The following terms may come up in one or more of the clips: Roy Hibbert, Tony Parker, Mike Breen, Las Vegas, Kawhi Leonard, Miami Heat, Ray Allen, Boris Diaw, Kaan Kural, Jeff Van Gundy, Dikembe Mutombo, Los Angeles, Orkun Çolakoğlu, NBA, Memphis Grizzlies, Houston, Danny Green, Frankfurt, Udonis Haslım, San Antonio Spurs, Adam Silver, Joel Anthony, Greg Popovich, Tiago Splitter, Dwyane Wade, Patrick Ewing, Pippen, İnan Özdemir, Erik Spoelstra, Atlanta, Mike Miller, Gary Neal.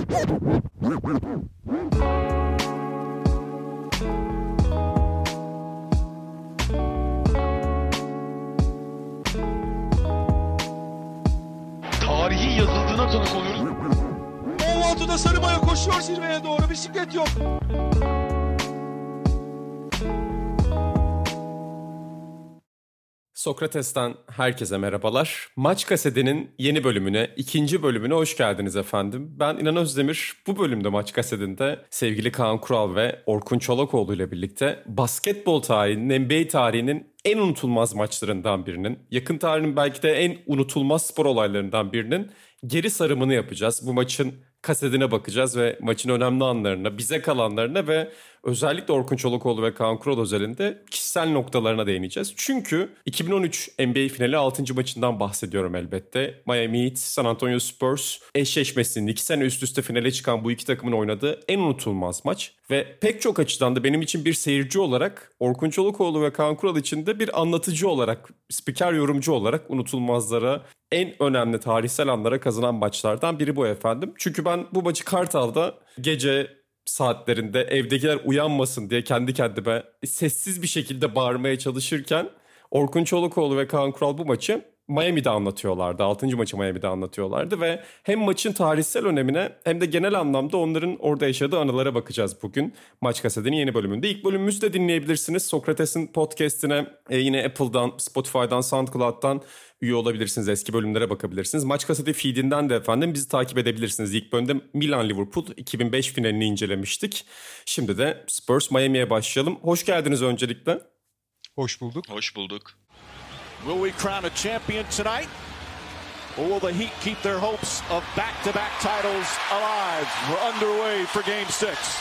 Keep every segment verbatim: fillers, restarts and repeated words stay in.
Tarihi yazıldığına tanık oluyoruz. Ovaltı'da Sarıbaya koşuyor zirveye doğru, bisiklet yok. Sokrates'ten herkese merhabalar. Maç Kasedi'nin yeni bölümüne, ikinci bölümüne hoş geldiniz efendim. Ben İnan Özdemir. Bu bölümde Maç Kasedi'nde sevgili Kaan Kural ve Orkun Çolakoğlu ile birlikte basketbol tarihinin, N B A tarihinin en unutulmaz maçlarından birinin, yakın tarihin belki de en unutulmaz spor olaylarından birinin geri sarımını yapacağız. Bu maçın kasetine bakacağız ve maçın önemli anlarına, bize kalanlarına ve özellikle Orkun Çolakoğlu ve Kaan Kural özelinde kişisel noktalarına değineceğiz. Çünkü iki bin on üç N B A finali altıncı maçından bahsediyorum elbette. Miami Heat, San Antonio Spurs eşleşmesinin iki sene üst üste finale çıkan bu iki takımın oynadığı en unutulmaz maç. Ve pek çok açıdan da benim için bir seyirci olarak, Orkun Çolakoğlu ve Kaan Kural için de bir anlatıcı olarak, spiker yorumcu olarak unutulmazlara, en önemli tarihsel anlara kazanan maçlardan biri bu efendim. Çünkü ben bu maçı Kartal'da gece saatlerinde evdekiler uyanmasın diye kendi kendime sessiz bir şekilde bağırmaya çalışırken Orkun Çolakoğlu ve Kaan Kural bu maçı Miami'de anlatıyorlardı. altıncı maçı Miami'de anlatıyorlardı ve hem maçın tarihsel önemine hem de genel anlamda onların orada yaşadığı anılara bakacağız bugün Maç Kasedi'nin yeni bölümünde. İlk bölümümüzü de dinleyebilirsiniz. Sokrates'in podcast'ine yine Apple'dan, Spotify'dan, SoundCloud'dan üye olabilirsiniz. Eski bölümlere bakabilirsiniz. Maç Kasedi feedinden de efendim bizi takip edebilirsiniz. İlk bölümde Milan-Liverpool iki bin beş finalini incelemiştik. Şimdi de Spurs Miami'ye başlayalım. Hoş geldiniz öncelikle. Hoş bulduk. Hoş bulduk. Will we crown a champion tonight? Or will the Heat keep their hopes of back-to-back titles alive? We're underway for Game six.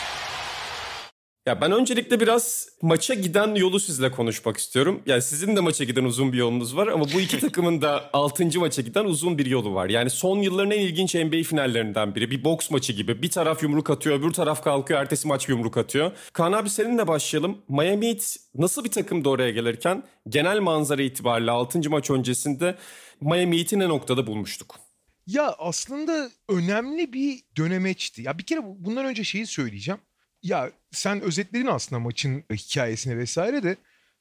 Ya ben öncelikle biraz maça giden yolu sizinle konuşmak istiyorum. Yani sizin de maça giden uzun bir yolunuz var ama bu iki takımın da altıncı maça giden uzun bir yolu var. Yani son yılların en ilginç N B A finallerinden biri. Bir boks maçı gibi. Bir taraf yumruk atıyor, öbür taraf kalkıyor, ertesi maç yumruk atıyor. Kaan abi seninle başlayalım. Miami Heat nasıl bir takımdı oraya gelirken? Genel manzara itibariyle altıncı maç öncesinde Miami Heat'i ne noktada bulmuştuk? Ya aslında önemli bir dönemeçti. Ya bir kere bundan önce şeyi söyleyeceğim. Ya sen özetledin aslında maçın hikayesini vesaire de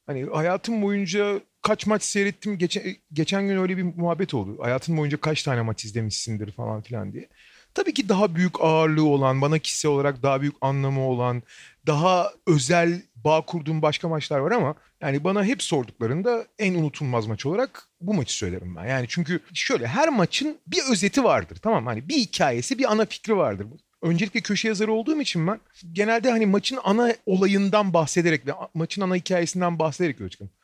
hani hayatım boyunca kaç maç seyrettim, geçen, geçen gün öyle bir muhabbet oldu. Hayatın boyunca kaç tane maç izlemişsindir falan filan diye. Tabii ki daha büyük ağırlığı olan, bana kişisel olarak daha büyük anlamı olan, daha özel bağ kurduğum başka maçlar var ama yani bana hep sorduklarında en unutulmaz maç olarak bu maçı söylerim ben. Yani çünkü şöyle her maçın bir özeti vardır, tamam, hani bir hikayesi, bir ana fikri vardır. Öncelikle köşe yazarı olduğum için ben genelde hani maçın ana olayından bahsederek ve maçın ana hikayesinden bahsederek öyle çıkıyorum.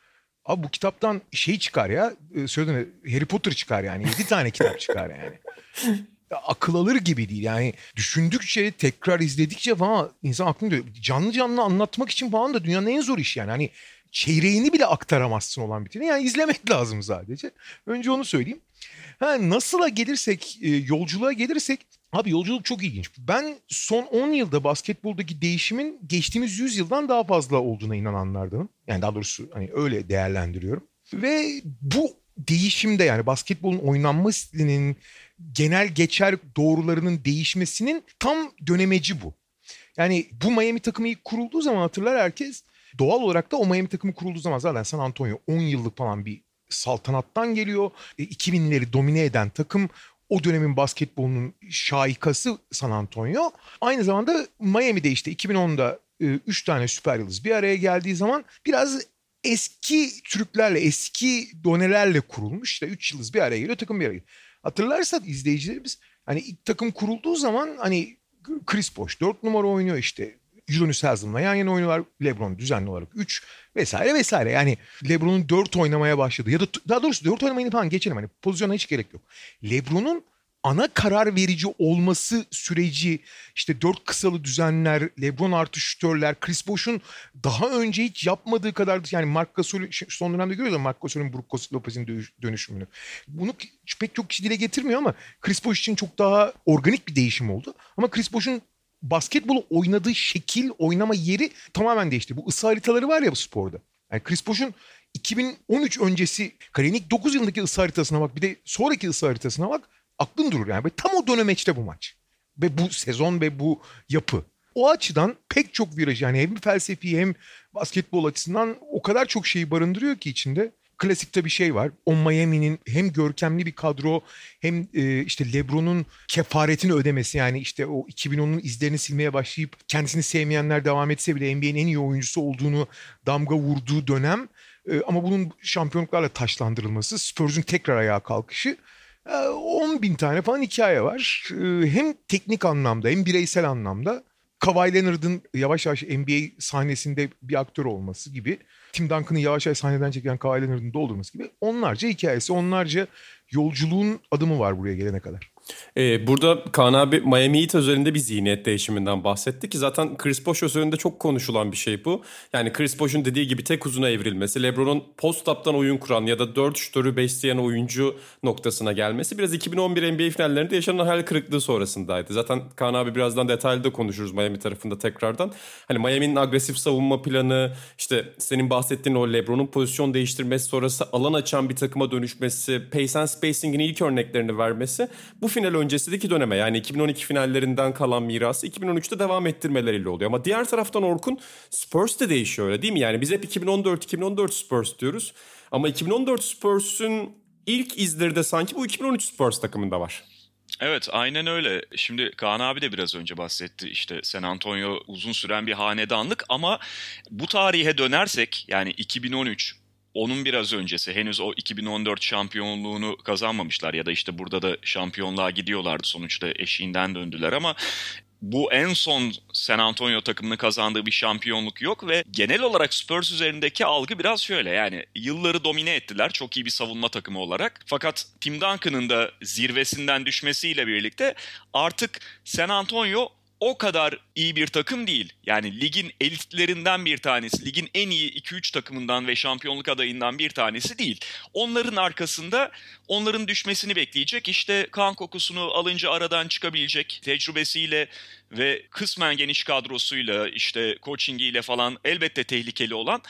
Abi bu kitaptan şey çıkar ya, söyledim Harry Potter çıkar yani, yedi tane kitap çıkar yani. Ya akıl alır gibi değil yani, düşündükçe tekrar izledikçe falan insan aklını diyor. Canlı canlı anlatmak için falan da dünyanın en zor işi yani, hani çeyreğini bile aktaramazsın olan biteni yani, izlemek lazım sadece. Önce onu söyleyeyim. Ha, nasıla gelirsek, yolculuğa gelirsek, abi yolculuk çok ilginç. Ben son on yılda basketboldaki değişimin geçtiğimiz yüz yıldan daha fazla olduğuna inananlardanım. Yani daha doğrusu hani öyle değerlendiriyorum. Ve bu değişimde yani basketbolun oynanma stilinin, genel geçer doğrularının değişmesinin tam dönemeci bu. Yani bu Miami takımı ilk kurulduğu zaman hatırlar herkes. Doğal olarak da o Miami takımı kurulduğu zaman zaten San Antonio on yıllık falan bir saltanattan geliyor. iki binleri domine eden takım. O dönemin basketbolunun şahikası San Antonio. Aynı zamanda Miami'de işte iki bin onda üç tane süper yıldız bir araya geldiği zaman biraz eski Türklerle, eski donelerle kurulmuş. İşte üç yıldız bir araya geliyor, takım bir araya geliyor. Hatırlarsa izleyicilerimiz hani ilk takım kurulduğu zaman hani Chris Bosh dört numara oynuyor işte. Udonis Haslım'la yan yana oynuyorlar. LeBron düzenli olarak üç vesaire vesaire. Yani LeBron'un dört oynamaya başladı. Ya da daha doğrusu dört oynamayı falan geçelim. Hani pozisyona hiç gerek yok. LeBron'un ana karar verici olması süreci, işte dört kısalı düzenler, LeBron artı şütörler, Chris Bosh'un daha önce hiç yapmadığı kadar, yani Mark Gasol'ün son dönemde görüyoruz Mark Gasol'ün Brook Lopez'in dönüşümünü. Bunu pek çok kişi dile getirmiyor ama Chris Bosh için çok daha organik bir değişim oldu. Ama Chris Bosh'un basketbolu oynadığı şekil, oynama yeri tamamen değişti. Bu ısı haritaları var ya bu sporda. Yani Chris Bosh'un iki bin on üç öncesi kariyerinin ilk dokuz yılındaki ısı haritasına bak, bir de sonraki ısı haritasına bak, aklın durur yani. Böyle tam o dönemeçte bu maç. ve bu sezon ve bu yapı. O açıdan pek çok viraj, yani hem felsefi hem basketbol açısından o kadar çok şeyi barındırıyor ki içinde. Klasikte bir şey var. O Miami'nin hem görkemli bir kadro hem işte LeBron'un kefaretini ödemesi, yani işte o iki bin onun izlerini silmeye başlayıp kendisini sevmeyenler devam etse bile N B A'nin en iyi oyuncusu olduğunu damga vurduğu dönem, ama bunun şampiyonluklarla taşlandırılması, Spurs'un tekrar ayağa kalkışı, on bin tane falan hikaye var. Hem teknik anlamda hem bireysel anlamda. Kawhi Leonard'ın yavaş yavaş N B A sahnesinde bir aktör olması gibi, Tim Duncan'ın yavaş yavaş sahneden çeken Kawhi Leonard'ın doldurması gibi onlarca hikayesi, onlarca yolculuğun adımı var buraya gelene kadar. Ee, burada Kaan abi Miami Heat özelinde bir zihniyet değişiminden bahsetti ki zaten Chris Bosh özelinde çok konuşulan bir şey bu. Yani Chris Bosh'un dediği gibi tek uzuna evrilmesi, LeBron'un post-up'tan oyun kuran ya da dört şutörü besleyen oyuncu noktasına gelmesi biraz iki bin on bir N B A finallerinde yaşanan hayal kırıklığı sonrasındaydı. Zaten Kaan abi birazdan detaylı da konuşuruz Miami tarafında tekrardan. Hani Miami'nin agresif savunma planı, işte senin bahsettiğin o LeBron'un pozisyon değiştirmesi sonrası alan açan bir takıma dönüşmesi, pace and spacing'in ilk örneklerini vermesi bu final öncesindeki döneme, yani iki bin on iki finallerinden kalan mirası iki bin on üçte devam ettirmeleriyle oluyor. Ama diğer taraftan Orkun, Spurs de değişiyor öyle değil mi? Yani biz hep iki bin on dört iki bin on dört Spurs diyoruz ama iki bin on dört Spurs'un ilk izleri de sanki bu iki bin on üç Spurs takımında var. Evet, aynen öyle. Şimdi Kaan abi de biraz önce bahsetti, işte San Antonio uzun süren bir hanedanlık ama bu tarihe dönersek, yani iki bin on üç, onun biraz öncesi, henüz o iki bin on dört şampiyonluğunu kazanmamışlar ya da işte burada da şampiyonluğa gidiyorlardı, sonuçta eşiğinden döndüler ama bu en son San Antonio takımının kazandığı bir şampiyonluk yok ve genel olarak Spurs üzerindeki algı biraz şöyle, yani yılları domine ettiler çok iyi bir savunma takımı olarak. Fakat Tim Duncan'ın da zirvesinden düşmesiyle birlikte artık San Antonio o kadar iyi bir takım değil. Yani ligin elitlerinden bir tanesi, ligin en iyi iki üç takımından ve şampiyonluk adayından bir tanesi değil. Onların arkasında onların düşmesini bekleyecek, işte kan kokusunu alınca aradan çıkabilecek tecrübesiyle ve kısmen geniş kadrosuyla, işte coachingiyle falan elbette tehlikeli olan,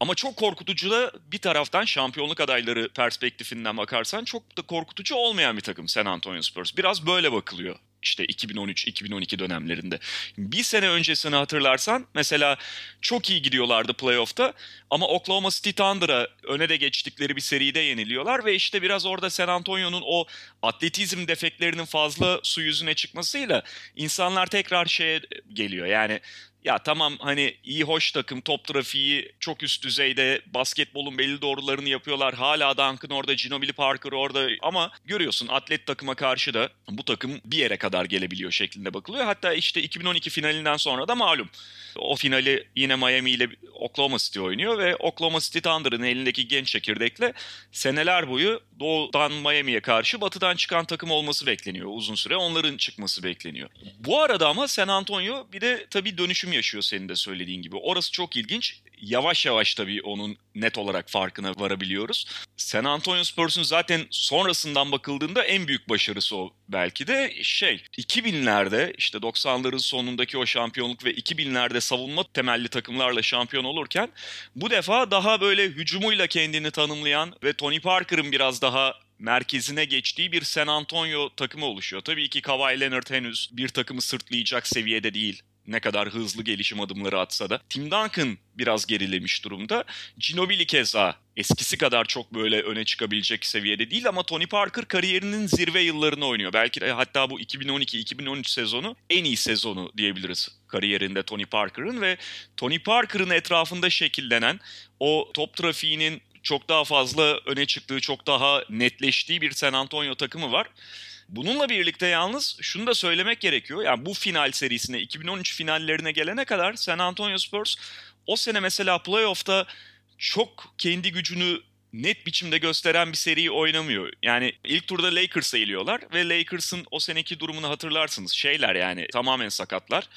ama çok korkutucu da bir taraftan şampiyonluk adayları perspektifinden bakarsan çok da korkutucu olmayan bir takım San Antonio Spurs. Biraz böyle bakılıyor. İşte iki bin on üç iki bin on iki dönemlerinde. Bir sene öncesini hatırlarsan mesela çok iyi gidiyorlardı playoff'ta ama Oklahoma City Thunder'a öne de geçtikleri bir seride yeniliyorlar ve işte biraz orada San Antonio'nun o atletizm defeklerinin fazla su yüzüne çıkmasıyla insanlar tekrar şeye geliyor, yani ya tamam hani iyi hoş takım, top trafiği çok üst düzeyde, basketbolun belli doğrularını yapıyorlar. Hala Duncan orada, Ginobili Parker orada ama görüyorsun atlet takıma karşı da bu takım bir yere kadar gelebiliyor şeklinde bakılıyor. Hatta işte iki bin on iki finalinden sonra da malum o finali yine Miami ile Oklahoma City oynuyor ve Oklahoma City Thunder'ın elindeki genç çekirdekle seneler boyu doğudan Miami'ye karşı batıdan çıkan takım olması bekleniyor. Uzun süre onların çıkması bekleniyor. Bu arada ama San Antonio bir de tabii dönüşüm yaşıyor senin de söylediğin gibi. Orası çok ilginç. Yavaş yavaş tabii onun net olarak farkına varabiliyoruz. San Antonio Spurs'un zaten sonrasından bakıldığında en büyük başarısı o belki de şey. iki binlerde işte doksanların sonundaki o şampiyonluk ve iki binlerde savunma temelli takımlarla şampiyon olurken bu defa daha böyle hücumuyla kendini tanımlayan ve Tony Parker'ın biraz daha merkezine geçtiği bir San Antonio takımı oluşuyor. Tabii ki Kawhi Leonard henüz bir takımı sırtlayacak seviyede değil. Ne kadar hızlı gelişim adımları atsa da. Tim Duncan biraz gerilemiş durumda. Ginobili keza eskisi kadar çok böyle öne çıkabilecek seviyede değil ama Tony Parker kariyerinin zirve yıllarını oynuyor. Belki de hatta bu iki bin on iki iki bin on üç sezonu en iyi sezonu diyebiliriz kariyerinde Tony Parker'ın ve Tony Parker'ın etrafında şekillenen o top trafiğinin çok daha fazla öne çıktığı, çok daha netleştiği bir San Antonio takımı var. Bununla birlikte yalnız şunu da söylemek gerekiyor. Yani bu final serisine, iki bin on üç finallerine gelene kadar San Antonio Spurs o sene mesela playoff'ta çok kendi gücünü net biçimde gösteren bir seriyi oynamıyor. Yani ilk turda Lakers'a eliyorlar ve Lakers'ın o seneki durumunu hatırlarsınız. Şeyler yani tamamen sakatlar.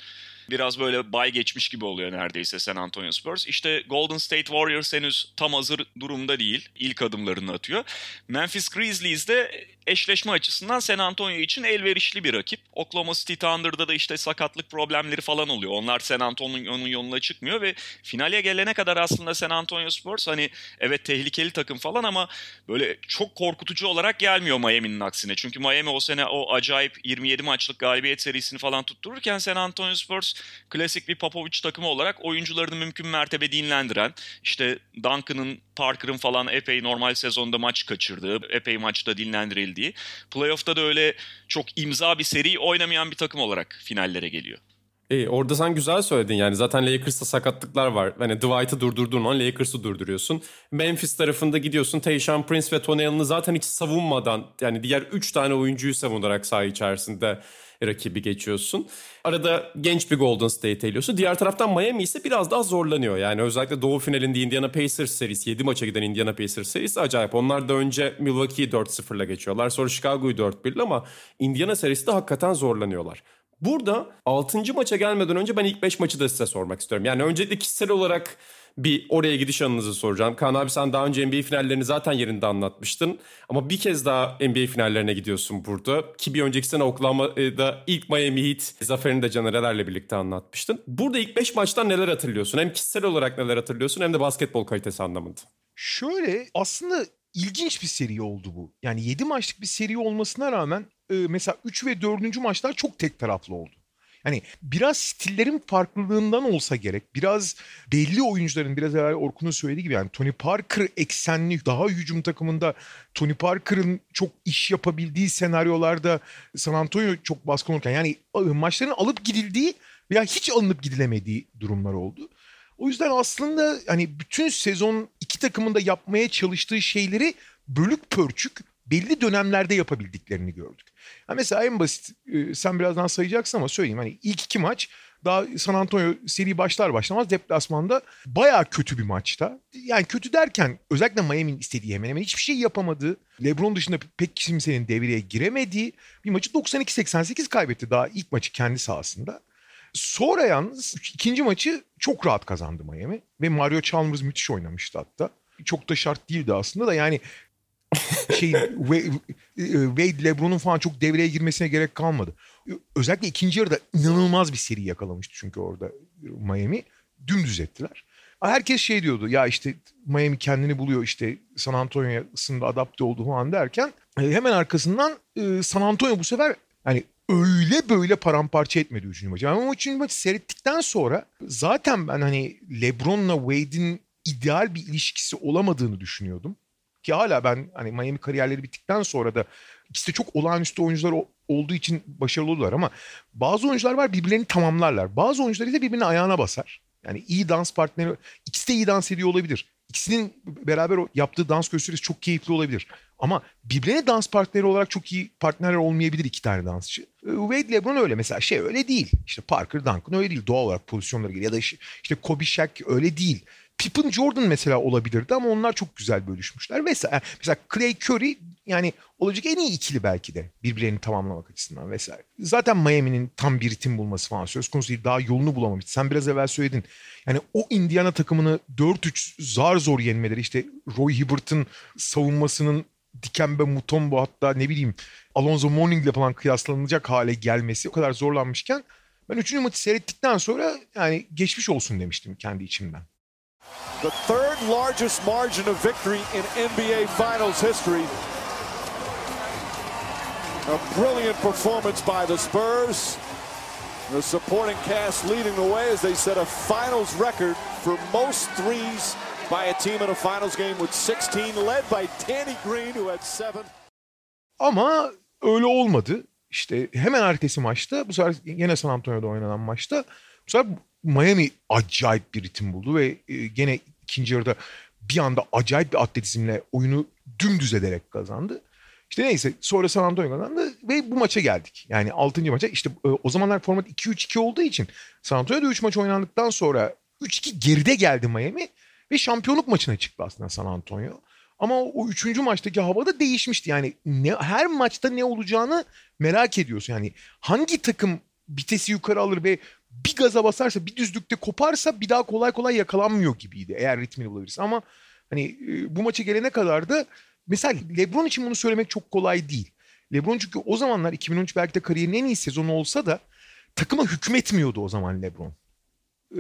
biraz böyle bay geçmiş gibi oluyor neredeyse San Antonio Spurs. İşte Golden State Warriors henüz tam hazır durumda değil. İlk adımlarını atıyor. Memphis Grizzlies de eşleşme açısından San Antonio için elverişli bir rakip. Oklahoma City Thunder'da da işte sakatlık problemleri falan oluyor. Onlar San Antonio'nun yoluna çıkmıyor ve finale gelene kadar aslında San Antonio Spurs hani evet tehlikeli takım falan ama böyle çok korkutucu olarak gelmiyor Miami'nin aksine. Çünkü Miami o sene o acayip yirmi yedi maçlık galibiyet serisini falan tuttururken San Antonio Spurs klasik bir Popovich takımı olarak oyuncularını mümkün mertebe dinlendiren, işte Duncan'ın, Parker'ın falan epey normal sezonda maç kaçırdığı, epey maçta dinlendirildiği, playoff'ta da öyle çok imza bir seri oynamayan bir takım olarak finallere geliyor. İyi, orada sen güzel söyledin yani zaten Lakers'ta sakatlıklar var. Hani Dwight'ı durdurduğun an Lakers'ı durduruyorsun. Memphis tarafında gidiyorsun Tayshaun Prince ve Tony Allen'ı zaten hiç savunmadan yani diğer üç tane oyuncuyu savunarak saha içerisinde rakibi geçiyorsun. Arada genç bir Golden State eliyorsun. Diğer taraftan Miami ise biraz daha zorlanıyor. Yani özellikle Doğu finalinde Indiana Pacers serisi, yedi maça giden Indiana Pacers serisi acayip. Onlar da önce Milwaukee'yi dört sıfırla geçiyorlar. Sonra Chicago'yu dört birle ama Indiana serisi de hakikaten zorlanıyorlar. Burada altıncı maça gelmeden önce ben ilk beş maçı da size sormak istiyorum. Yani öncelikle kişisel olarak bir oraya gidiş anınızı soracağım. Kaan abi sen daha önce N B A finallerini zaten yerinde anlatmıştın. Ama bir kez daha N B A finallerine gidiyorsun burada. Ki bir önceki sene Oklahoma'da ilk Miami Heat zaferini de Canereler'le birlikte anlatmıştın. Burada ilk beş maçtan neler hatırlıyorsun? Hem kişisel olarak neler hatırlıyorsun hem de basketbol kalitesi anlamında. Şöyle aslında ilginç bir seri oldu bu. Yani yedi maçlık bir seri olmasına rağmen mesela üç ve dördüncü maçlar çok tek taraflı oldu. Yani biraz stillerin farklılığından olsa gerek, biraz belli oyuncuların, biraz evvel Orkun'un söylediği gibi yani Tony Parker eksenli daha hücum takımında Tony Parker'ın çok iş yapabildiği senaryolarda San Antonio çok baskın olurken yani maçların alıp gidildiği veya hiç alınıp gidilemediği durumlar oldu. O yüzden aslında hani bütün sezon iki takımın da yapmaya çalıştığı şeyleri bölük pörçük belli dönemlerde yapabildiklerini gördük. Yani mesela en basit, sen birazdan sayacaksın ama söyleyeyim. Hani ilk iki maç daha San Antonio seri başlar başlamaz deplasmanda bayağı kötü bir maçta. Yani kötü derken özellikle Miami'nin istediği hemen hemen hiçbir şey yapamadığı, LeBron dışında pek kimsenin devreye giremediği bir maçı doksan iki seksen sekiz kaybetti daha ilk maçı kendi sahasında. Sonra yalnız ikinci maçı çok rahat kazandı Miami ve Mario Chalmers müthiş oynamıştı hatta. Çok da şart değildi aslında da yani şey Wade, LeBron'un falan çok devreye girmesine gerek kalmadı. Özellikle ikinci yarıda inanılmaz bir seri yakalamıştı çünkü orada Miami. Dümdüz ettiler. Herkes şey diyordu ya işte Miami kendini buluyor işte San Antonio'sında adapte olduğu falan derken hemen arkasından San Antonio bu sefer hani öyle böyle paramparça etmedi üçüncü maçı. Ama o üçüncü maçı seyrettikten sonra zaten ben hani LeBron'la Wade'in ideal bir ilişkisi olamadığını düşünüyordum. Ki hala ben hani Miami kariyerleri bittikten sonra da ikisi de çok olağanüstü oyuncular olduğu için başarılı olurlar ama bazı oyuncular var birbirlerini tamamlarlar. Bazı oyuncular ise birbirinin ayağına basar. Yani iyi dans partneri, ikisi de iyi dans ediyor olabilir. İkisinin beraber yaptığı dans gösterisi çok keyifli olabilir. Ama birbirine dans partneri olarak çok iyi partnerler olmayabilir iki tane dansçı. Wade, LeBron öyle mesela şey öyle değil. İşte Parker, Duncan öyle değil. Doğal olarak pozisyonlara geliyor. Ya da işte Kobe, Shaq öyle değil. Pippen Jordan mesela olabilirdi ama onlar çok güzel bölüşmüşler. Mesela, mesela Clay Curry yani olacak en iyi ikili belki de birbirlerini tamamlamak açısından vesaire. Zaten Miami'nin tam bir ritim bulması falan söz konusu değil. Daha yolunu bulamamış. Sen biraz evvel söyledin. Yani o Indiana takımını dört üç zar zor yenmeleri işte Roy Hibbert'ın savunmasının Dikembe Mutombo hatta ne bileyim Alonzo Mourning'le falan kıyaslanılacak hale gelmesi o kadar zorlanmışken ben üçüncü maçı seyrettikten sonra yani geçmiş olsun demiştim kendi içimden. The third largest margin of victory in N B A Finals history. A brilliant performance by the Spurs. The supporting cast leading the way as they set a finals record for most threes by a team in a finals game with sixteen, led by Danny Green who had seven. Ama öyle olmadı. İşte hemen ertesi maçta, bu sefer yine San Antonio'da oynanan maçta, bu sefer Miami acayip bir ritim buldu ve gene ikinci yarıda bir anda acayip bir atletizmle oyunu dümdüz ederek kazandı. İşte neyse sonra San Antonio kazandı ve bu maça geldik. Yani altıncı maça işte o zamanlar format iki üç iki olduğu için San Antonio'da üç maç oynandıktan sonra üç iki geride geldi Miami ve şampiyonluk maçına çıktı aslında San Antonio. Ama o üçüncü maçtaki hava da değişmişti. Yani ne, her maçta ne olacağını merak ediyorsun. Yani hangi takım vitesi yukarı alır ve bir gaza basarsa, bir düzlükte koparsa bir daha kolay kolay yakalanmıyor gibiydi eğer ritmini bulabilirsin. Ama hani bu maça gelene kadar da mesela LeBron için bunu söylemek çok kolay değil. LeBron çünkü o zamanlar iki bin on üç belki de kariyerin en iyi sezonu olsa da takıma hükmetmiyordu o zaman LeBron.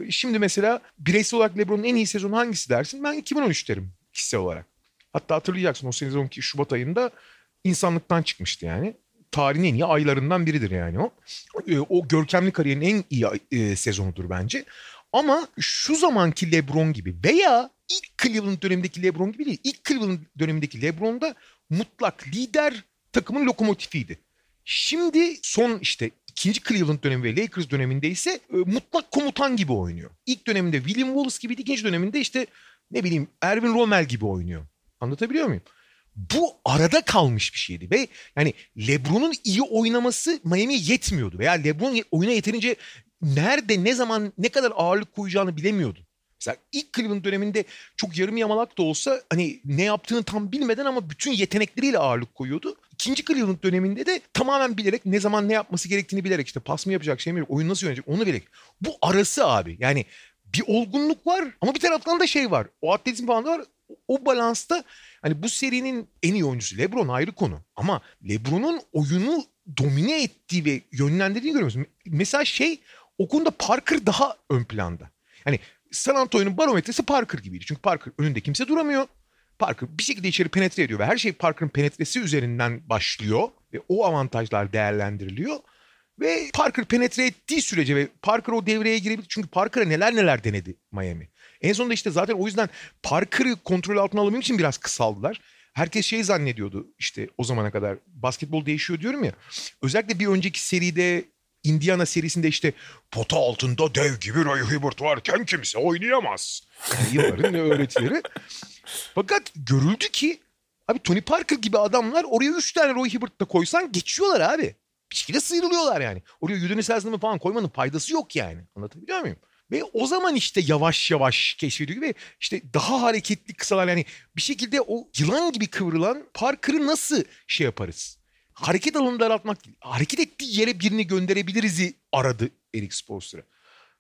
Şimdi mesela bireysel olarak LeBron'un en iyi sezonu hangisi dersin? Ben iki bin on üç derim kişisel olarak. Hatta hatırlayacaksın o sezonki Şubat ayında insanlıktan çıkmıştı yani. Tarihin en iyi aylarından biridir yani o. O görkemli kariyerin en iyi sezonudur bence. Ama şu zamanki LeBron gibi veya ilk Cleveland dönemindeki LeBron gibi değil. İlk Cleveland dönemindeki LeBron'da mutlak lider, takımın lokomotifiydi. Şimdi son işte ikinci Cleveland dönemi ve Lakers döneminde ise e, mutlak komutan gibi oynuyor. İlk döneminde William Wallace gibiydi. İkinci döneminde işte ne bileyim Erwin Rommel gibi oynuyor. Anlatabiliyor muyum? Bu arada kalmış bir şeydi ve yani LeBron'un iyi oynaması Miami'ye yetmiyordu. Veya LeBron oyuna yeterince nerede, ne zaman, ne kadar ağırlık koyacağını bilemiyordu. Mesela ilk Cleveland döneminde çok yarım yamalak da olsa hani ne yaptığını tam bilmeden ama bütün yetenekleriyle ağırlık koyuyordu. İkinci Cleveland döneminde de tamamen bilerek, ne zaman ne yapması gerektiğini bilerek, işte pas mı yapacak, şey mi yapacak, oyun nasıl yönetecek onu bilerek. Bu arası abi yani bir olgunluk var ama bir taraftan da şey var. O atletizm falan da var. O balansta hani bu serinin en iyi oyuncusu LeBron ayrı konu. Ama LeBron'un oyunu domine ettiği ve yönlendirdiğini görüyoruz. Mesela şey o konuda Parker daha ön planda. Yani San Antonio'nun barometresi Parker gibiydi. Çünkü Parker önünde kimse duramıyor. Parker bir şekilde içeri penetre ediyor ve her şey Parker'ın penetresi üzerinden başlıyor. Ve o avantajlar değerlendiriliyor. Ve Parker penetre ettiği sürece ve Parker o devreye girebilir. Çünkü Parker'a neler neler denedi Miami. En sonunda işte zaten o yüzden Parker'ı kontrol altına alabilmek için biraz kısaldılar. Herkes şey zannediyordu işte o zamana kadar. Basketbol değişiyor diyorum ya. Özellikle bir önceki seride, Indiana serisinde işte pota altında dev gibi Roy Hibbert varken kimse oynayamaz. Yani yılların öğretileri. Fakat görüldü ki abi Tony Parker gibi adamlar oraya üç tane Roy Hibbert da koysan geçiyorlar abi. Bir şekilde sıyrılıyorlar yani. Oraya Udinese Selsen'ı falan koymanın faydası yok yani. Anlatabiliyor muyum? Ve o zaman işte yavaş yavaş keşfediyor ve işte daha hareketli kısalar yani bir şekilde o yılan gibi kıvrılan Parker'ı nasıl şey yaparız? Hareket alanını daraltmak değil. Hareket ettiği yere birini gönderebiliriz'i aradı Erik Spoelstra.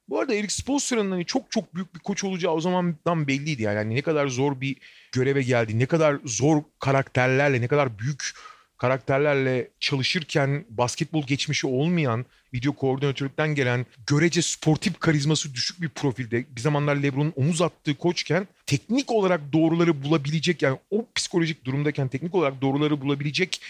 Bu arada Erik Spoelstra'nın hani çok çok büyük bir koç olacağı o zamandan belliydi. Yani, yani ne kadar zor bir göreve geldi, ne kadar zor karakterlerle, ne kadar büyük karakterlerle çalışırken basketbol geçmişi olmayan, video koordinatörlükten gelen, görece sportif karizması düşük bir profilde, bir zamanlar LeBron'un omuz attığı koçken teknik olarak doğruları bulabilecek, yani o psikolojik durumdayken teknik olarak doğruları bulabilecek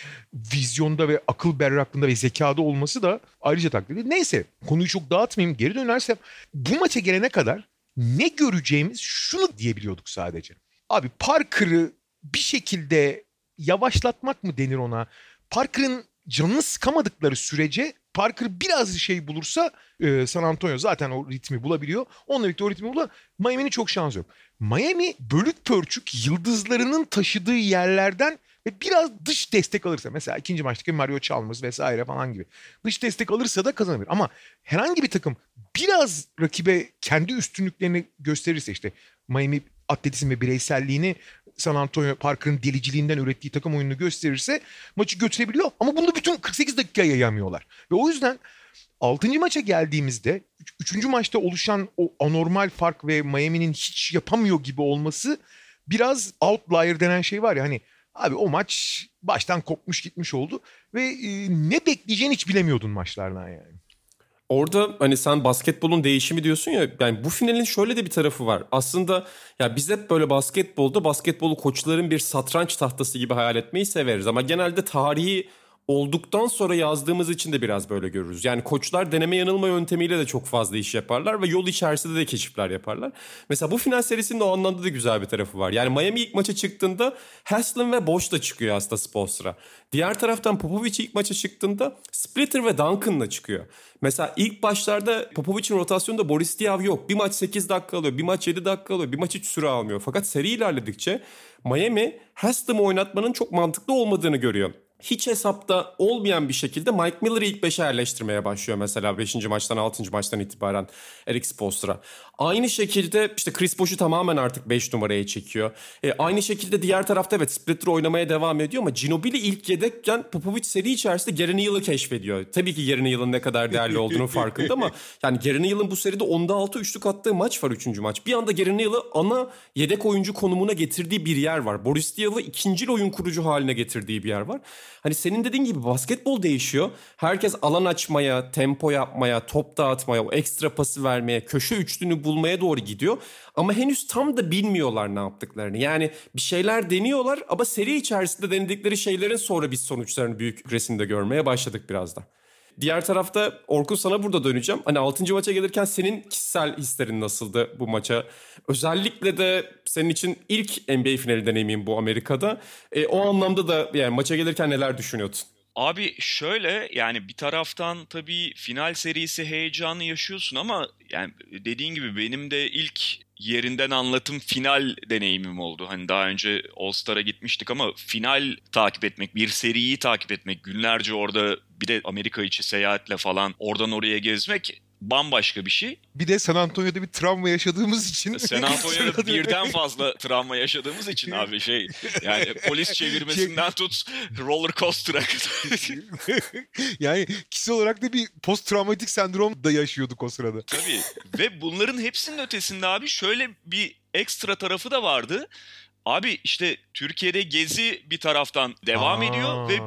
vizyonda ve akıl berraklığında ve zekada olması da ayrıca takdir edildi. Neyse, konuyu çok dağıtmayayım. Geri dönersem bu maça gelene kadar ne göreceğimiz şunu diyebiliyorduk sadece. Abi Parker'ı bir şekilde yavaşlatmak mı denir ona? Parker'ın canını sıkamadıkları sürece Parker biraz şey bulursa e, San Antonio zaten o ritmi bulabiliyor. Onunla birlikte o ritmi bulur. Miami'nin çok şansı yok. Miami bölük pörçük yıldızlarının taşıdığı yerlerden ve biraz dış destek alırsa, mesela ikinci maçtaki Mario Chalmers vesaire falan gibi dış destek alırsa da kazanabilir. Ama herhangi bir takım biraz rakibe kendi üstünlüklerini gösterirse, işte Miami atletizm ve bireyselliğini San Antonio Parker'ın deliciliğinden ürettiği takım oyununu gösterirse maçı götürebiliyor. Ama bunu bütün kırk sekiz dakikaya yayamıyorlar. Ve o yüzden altıncı maça geldiğimizde üçüncü maçta oluşan o anormal fark ve Miami'nin hiç yapamıyor gibi olması biraz outlier denen şey var ya hani abi o maç baştan kopmuş gitmiş oldu ve e, ne bekleyeceğini hiç bilemiyordun maçlardan yani. Orada hani sen basketbolun değişimi diyorsun ya, yani bu finalin şöyle de bir tarafı var. Aslında ya biz hep böyle basketbolda basketbolu koçların bir satranç tahtası gibi hayal etmeyi severiz. Ama genelde tarihi olduktan sonra yazdığımız için de biraz böyle görürüz. Yani koçlar deneme yanılma yöntemiyle de çok fazla iş yaparlar ve yol içerisinde de keşifler yaparlar. Mesela bu final serisinin o anlamda da güzel bir tarafı var. Yani Miami ilk maça çıktığında Haslem ve Bosh da çıkıyor aslında Spoelstra. Diğer taraftan Popovich ilk maça çıktığında Splitter ve Duncan'la çıkıyor. Mesela ilk başlarda Popovich'in rotasyonunda Boris Diaw yok. Bir maç sekiz dakika alıyor, bir maç yedi dakika alıyor, bir maç hiç süre almıyor. Fakat seri ilerledikçe Miami Haslem'i oynatmanın çok mantıklı olmadığını görüyor. hiç hesapta olmayan bir şekilde Mike Miller'ı ilk beşe yerleştirmeye başlıyor mesela beşinci maçtan altıncı maçtan itibaren Erik Spoelstra. Aynı şekilde işte Chris Bosh'u tamamen artık beş numaraya çekiyor. E, aynı şekilde diğer tarafta evet Splitter oynamaya devam ediyor ama Ginobili ilk yedekken Popovich seri içerisinde Gary Neal'ı keşfediyor. Tabii ki Gary Neal'ın ne kadar değerli olduğunun farkında ama yani Gary Neal'ın bu seride onda altı üçlük attığı maç var üçüncü maç. Bir anda Gary Neal'ı ana yedek oyuncu konumuna getirdiği bir yer var. Boris Diaw'ı ikinci oyun kurucu haline getirdiği bir yer var. Hani senin dediğin gibi basketbol değişiyor. Herkes alan açmaya, tempo yapmaya, top dağıtmaya, o ekstra pası vermeye, köşe üçlünü bulmaya doğru gidiyor. Ama henüz tam da bilmiyorlar ne yaptıklarını. Yani bir şeyler deniyorlar ama seri içerisinde denedikleri şeylerin sonra biz sonuçlarını büyük resimde görmeye başladık biraz da. Diğer tarafta Orkun sana burada döneceğim. Hani altıncı maça gelirken senin kişisel hislerin nasıldı bu maça? Özellikle de senin için ilk N B A finali deneyimim bu Amerika'da. E, o anlamda da yani maça gelirken neler düşünüyordun? Abi şöyle yani bir taraftan tabii final serisi heyecanı yaşıyorsun ama yani dediğin gibi benim de ilk yerinden anlatım final deneyimim oldu. Hani daha önce All Star'a gitmiştik ama final takip etmek, bir seriyi takip etmek, günlerce orada bir de Amerika içi seyahatle falan oradan oraya gezmek bambaşka bir şey. Bir de San Antonio'da bir travma yaşadığımız için. San Antonio'da birden fazla travma yaşadığımız için abi şey yani polis çevirmesinden tut roller coaster'a kadar. Yani kişisel olarak da bir post travmatik sendrom da yaşıyorduk o sırada. Tabii ve bunların hepsinin ötesinde abi şöyle bir ekstra tarafı da vardı. Abi işte Türkiye'de Gezi bir taraftan devam Aa. ediyor ve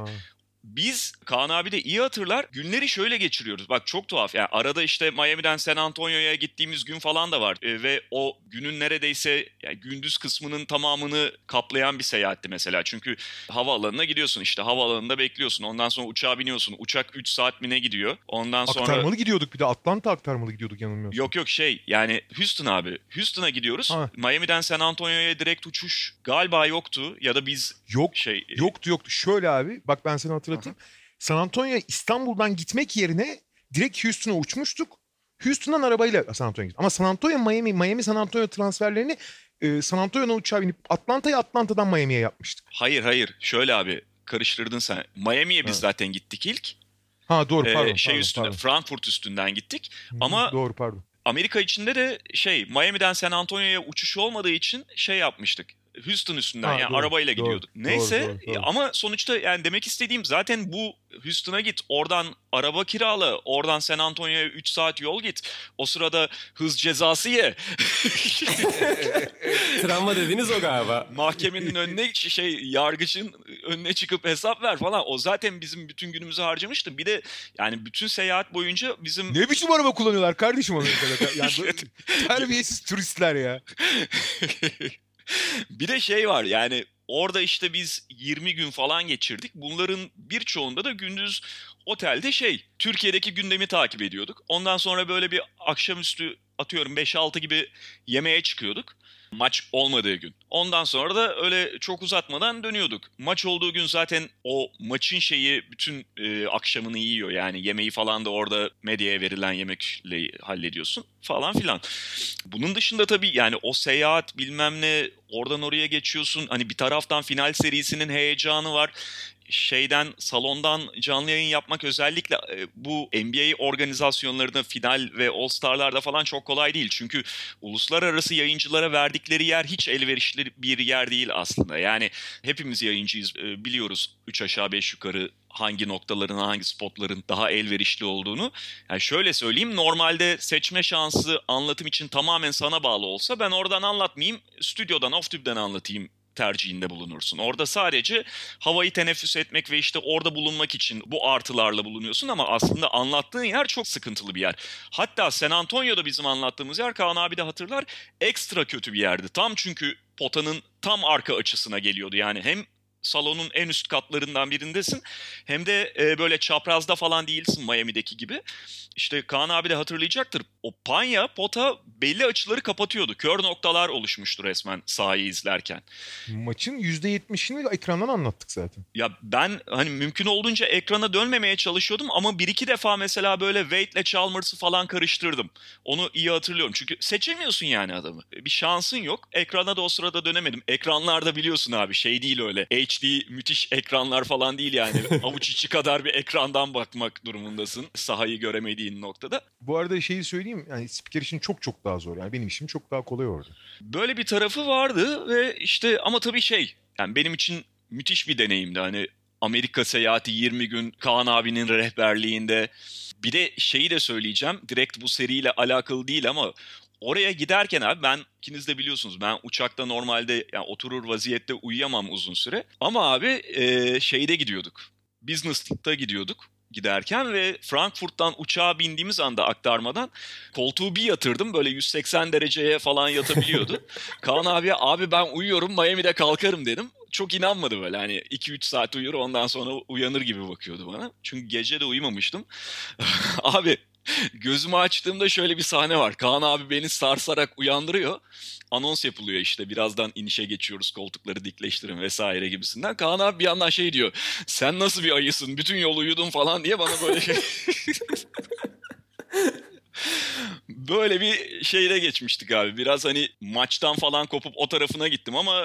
biz Kaan abi de iyi hatırlar günleri şöyle geçiriyoruz. Bak çok tuhaf yani arada işte Miami'den San Antonio'ya gittiğimiz gün falan da var. E, ve o günün neredeyse yani gündüz kısmının tamamını kaplayan bir seyahatti mesela. Çünkü havaalanına gidiyorsun işte havaalanında bekliyorsun. Ondan sonra uçağa biniyorsun. Uçak üç saat mi ne gidiyor? Ondan sonra aktarmalı gidiyorduk bir de Atlanta aktarmalı gidiyorduk yanılmıyorsun. Yok yok şey yani Houston abi. Houston'a gidiyoruz. Ha. Miami'den San Antonio'ya direkt uçuş galiba yoktu ya da biz yok şey yoktu yoktu. Şöyle abi bak ben seni hatırlıyorum. Aha. San Antonio'ya İstanbul'dan gitmek yerine direkt Houston'a uçmuştuk. Houston'dan arabayla San Antonio'ya gittik. Ama San Antonio Miami, Miami San Antonio transferlerini e, San Antonio'dan uçağa binip Atlanta'ya Atlanta'dan Miami'ye yapmıştık. Hayır hayır şöyle abi karıştırdın sen. Miami'ye biz ha. zaten gittik ilk. Ha doğru pardon. Ee, şey pardon, üstüne pardon. Frankfurt üstünden gittik. Ama doğru pardon. Amerika içinde de şey Miami'den San Antonio'ya uçuş olmadığı için şey yapmıştık. Houston üstünden ha, yani doğru, arabayla gidiyorduk. Doğru, Neyse doğru, doğru. Ama sonuçta yani demek istediğim zaten bu Houston'a git, oradan araba kirala, oradan San Antonio'ya üç saat yol git. O sırada hız cezası ye. Travma dediniz o galiba. Mahkemenin önüne şey yargıcın önüne çıkıp hesap ver falan. O zaten bizim bütün günümüzü harcamıştı. Bir de yani bütün seyahat boyunca bizim... Ne biçim araba kullanıyorlar kardeşim Amerika'da? Yani terbiyesiz turistler ya. Bir de şey var yani orada işte biz yirmi gün falan geçirdik. Bunların birçoğunda da gündüz otelde şey Türkiye'deki gündemi takip ediyorduk. Ondan sonra böyle bir akşamüstü atıyorum beş altı gibi yemeğe çıkıyorduk. Maç olmadığı gün. Ondan sonra da öyle çok uzatmadan dönüyorduk. Maç olduğu gün zaten o maçın şeyi bütün e, akşamını yiyor. Yani yemeği falan da orada medyaya verilen yemekle hallediyorsun falan filan. Bunun dışında tabii yani o seyahat bilmem ne oradan oraya geçiyorsun. Hani bir taraftan final serisinin heyecanı var. Şeyden salondan canlı yayın yapmak özellikle bu N B A organizasyonlarında final ve All Star'larda falan çok kolay değil. Çünkü uluslararası yayıncılara verdikleri yer hiç elverişli bir yer değil aslında. Yani hepimiz yayıncıyız biliyoruz üç aşağı beş yukarı hangi noktaların hangi spotların daha elverişli olduğunu. Yani şöyle söyleyeyim normalde seçme şansı anlatım için tamamen sana bağlı olsa ben oradan anlatmayayım stüdyodan off-tube'den anlatayım. Tercihinde bulunursun. Orada sadece havayı teneffüs etmek ve işte orada bulunmak için bu artılarla bulunuyorsun ama aslında anlattığın yer çok sıkıntılı bir yer. Hatta San Antonio'da bizim anlattığımız yer Kaan abi de hatırlar ekstra kötü bir yerdi. Tam çünkü potanın tam arka açısına geliyordu. Yani hem salonun en üst katlarından birindesin hem de böyle çaprazda falan değilsin Miami'deki gibi. İşte Kaan abi de hatırlayacaktır. O panya, pota belli açıları kapatıyordu. Kör noktalar oluşmuştu resmen sahayı izlerken. Maçın yüzde yetmişini ekrandan anlattık zaten. Ya ben hani mümkün olduğunca ekrana dönmemeye çalışıyordum ama bir iki defa mesela böyle Wade'le Chalmers'ı falan karıştırdım. Onu iyi hatırlıyorum. Çünkü seçemiyorsun yani adamı. Bir şansın yok. Ekrana da o sırada dönemedim. Ekranlarda biliyorsun abi şey değil öyle. H H D müthiş ekranlar falan değil yani. Avuç içi kadar bir ekrandan bakmak durumundasın sahayı göremediğin noktada. Bu arada şeyi söyleyeyim, yani spiker için çok çok daha zor. Yani benim işim çok daha kolay orada. Böyle bir tarafı vardı ve işte ama tabii şey, yani benim için müthiş bir deneyimdi. Hani Amerika seyahati yirmi gün Kaan abinin rehberliğinde. Bir de şeyi de söyleyeceğim, direkt bu seriyle alakalı değil ama oraya giderken abi ben, ikiniz de biliyorsunuz, ben uçakta normalde yani oturur vaziyette uyuyamam uzun süre. Ama abi e, şeyde gidiyorduk, business'ta gidiyorduk giderken ve Frankfurt'tan uçağa bindiğimiz anda aktarmadan koltuğu bir yatırdım, böyle yüz seksen dereceye falan yatabiliyordu. Kaan abiye abi ben uyuyorum Miami'de kalkarım dedim. Çok inanmadı böyle, hani iki üç saat uyur ondan sonra uyanır gibi bakıyordu bana. Çünkü gece de uyumamıştım. Abi gözümü açtığımda şöyle bir sahne var. Kaan abi beni sarsarak uyandırıyor. Anons yapılıyor işte, birazdan inişe geçiyoruz, koltukları dikleştirin vesaire gibisinden. Kaan abi bir yandan şey diyor, sen nasıl bir ayısın, bütün yol uyudun falan diye bana böyle şey... Böyle bir şeyle geçmiştik abi. Biraz hani maçtan falan kopup o tarafına gittim ama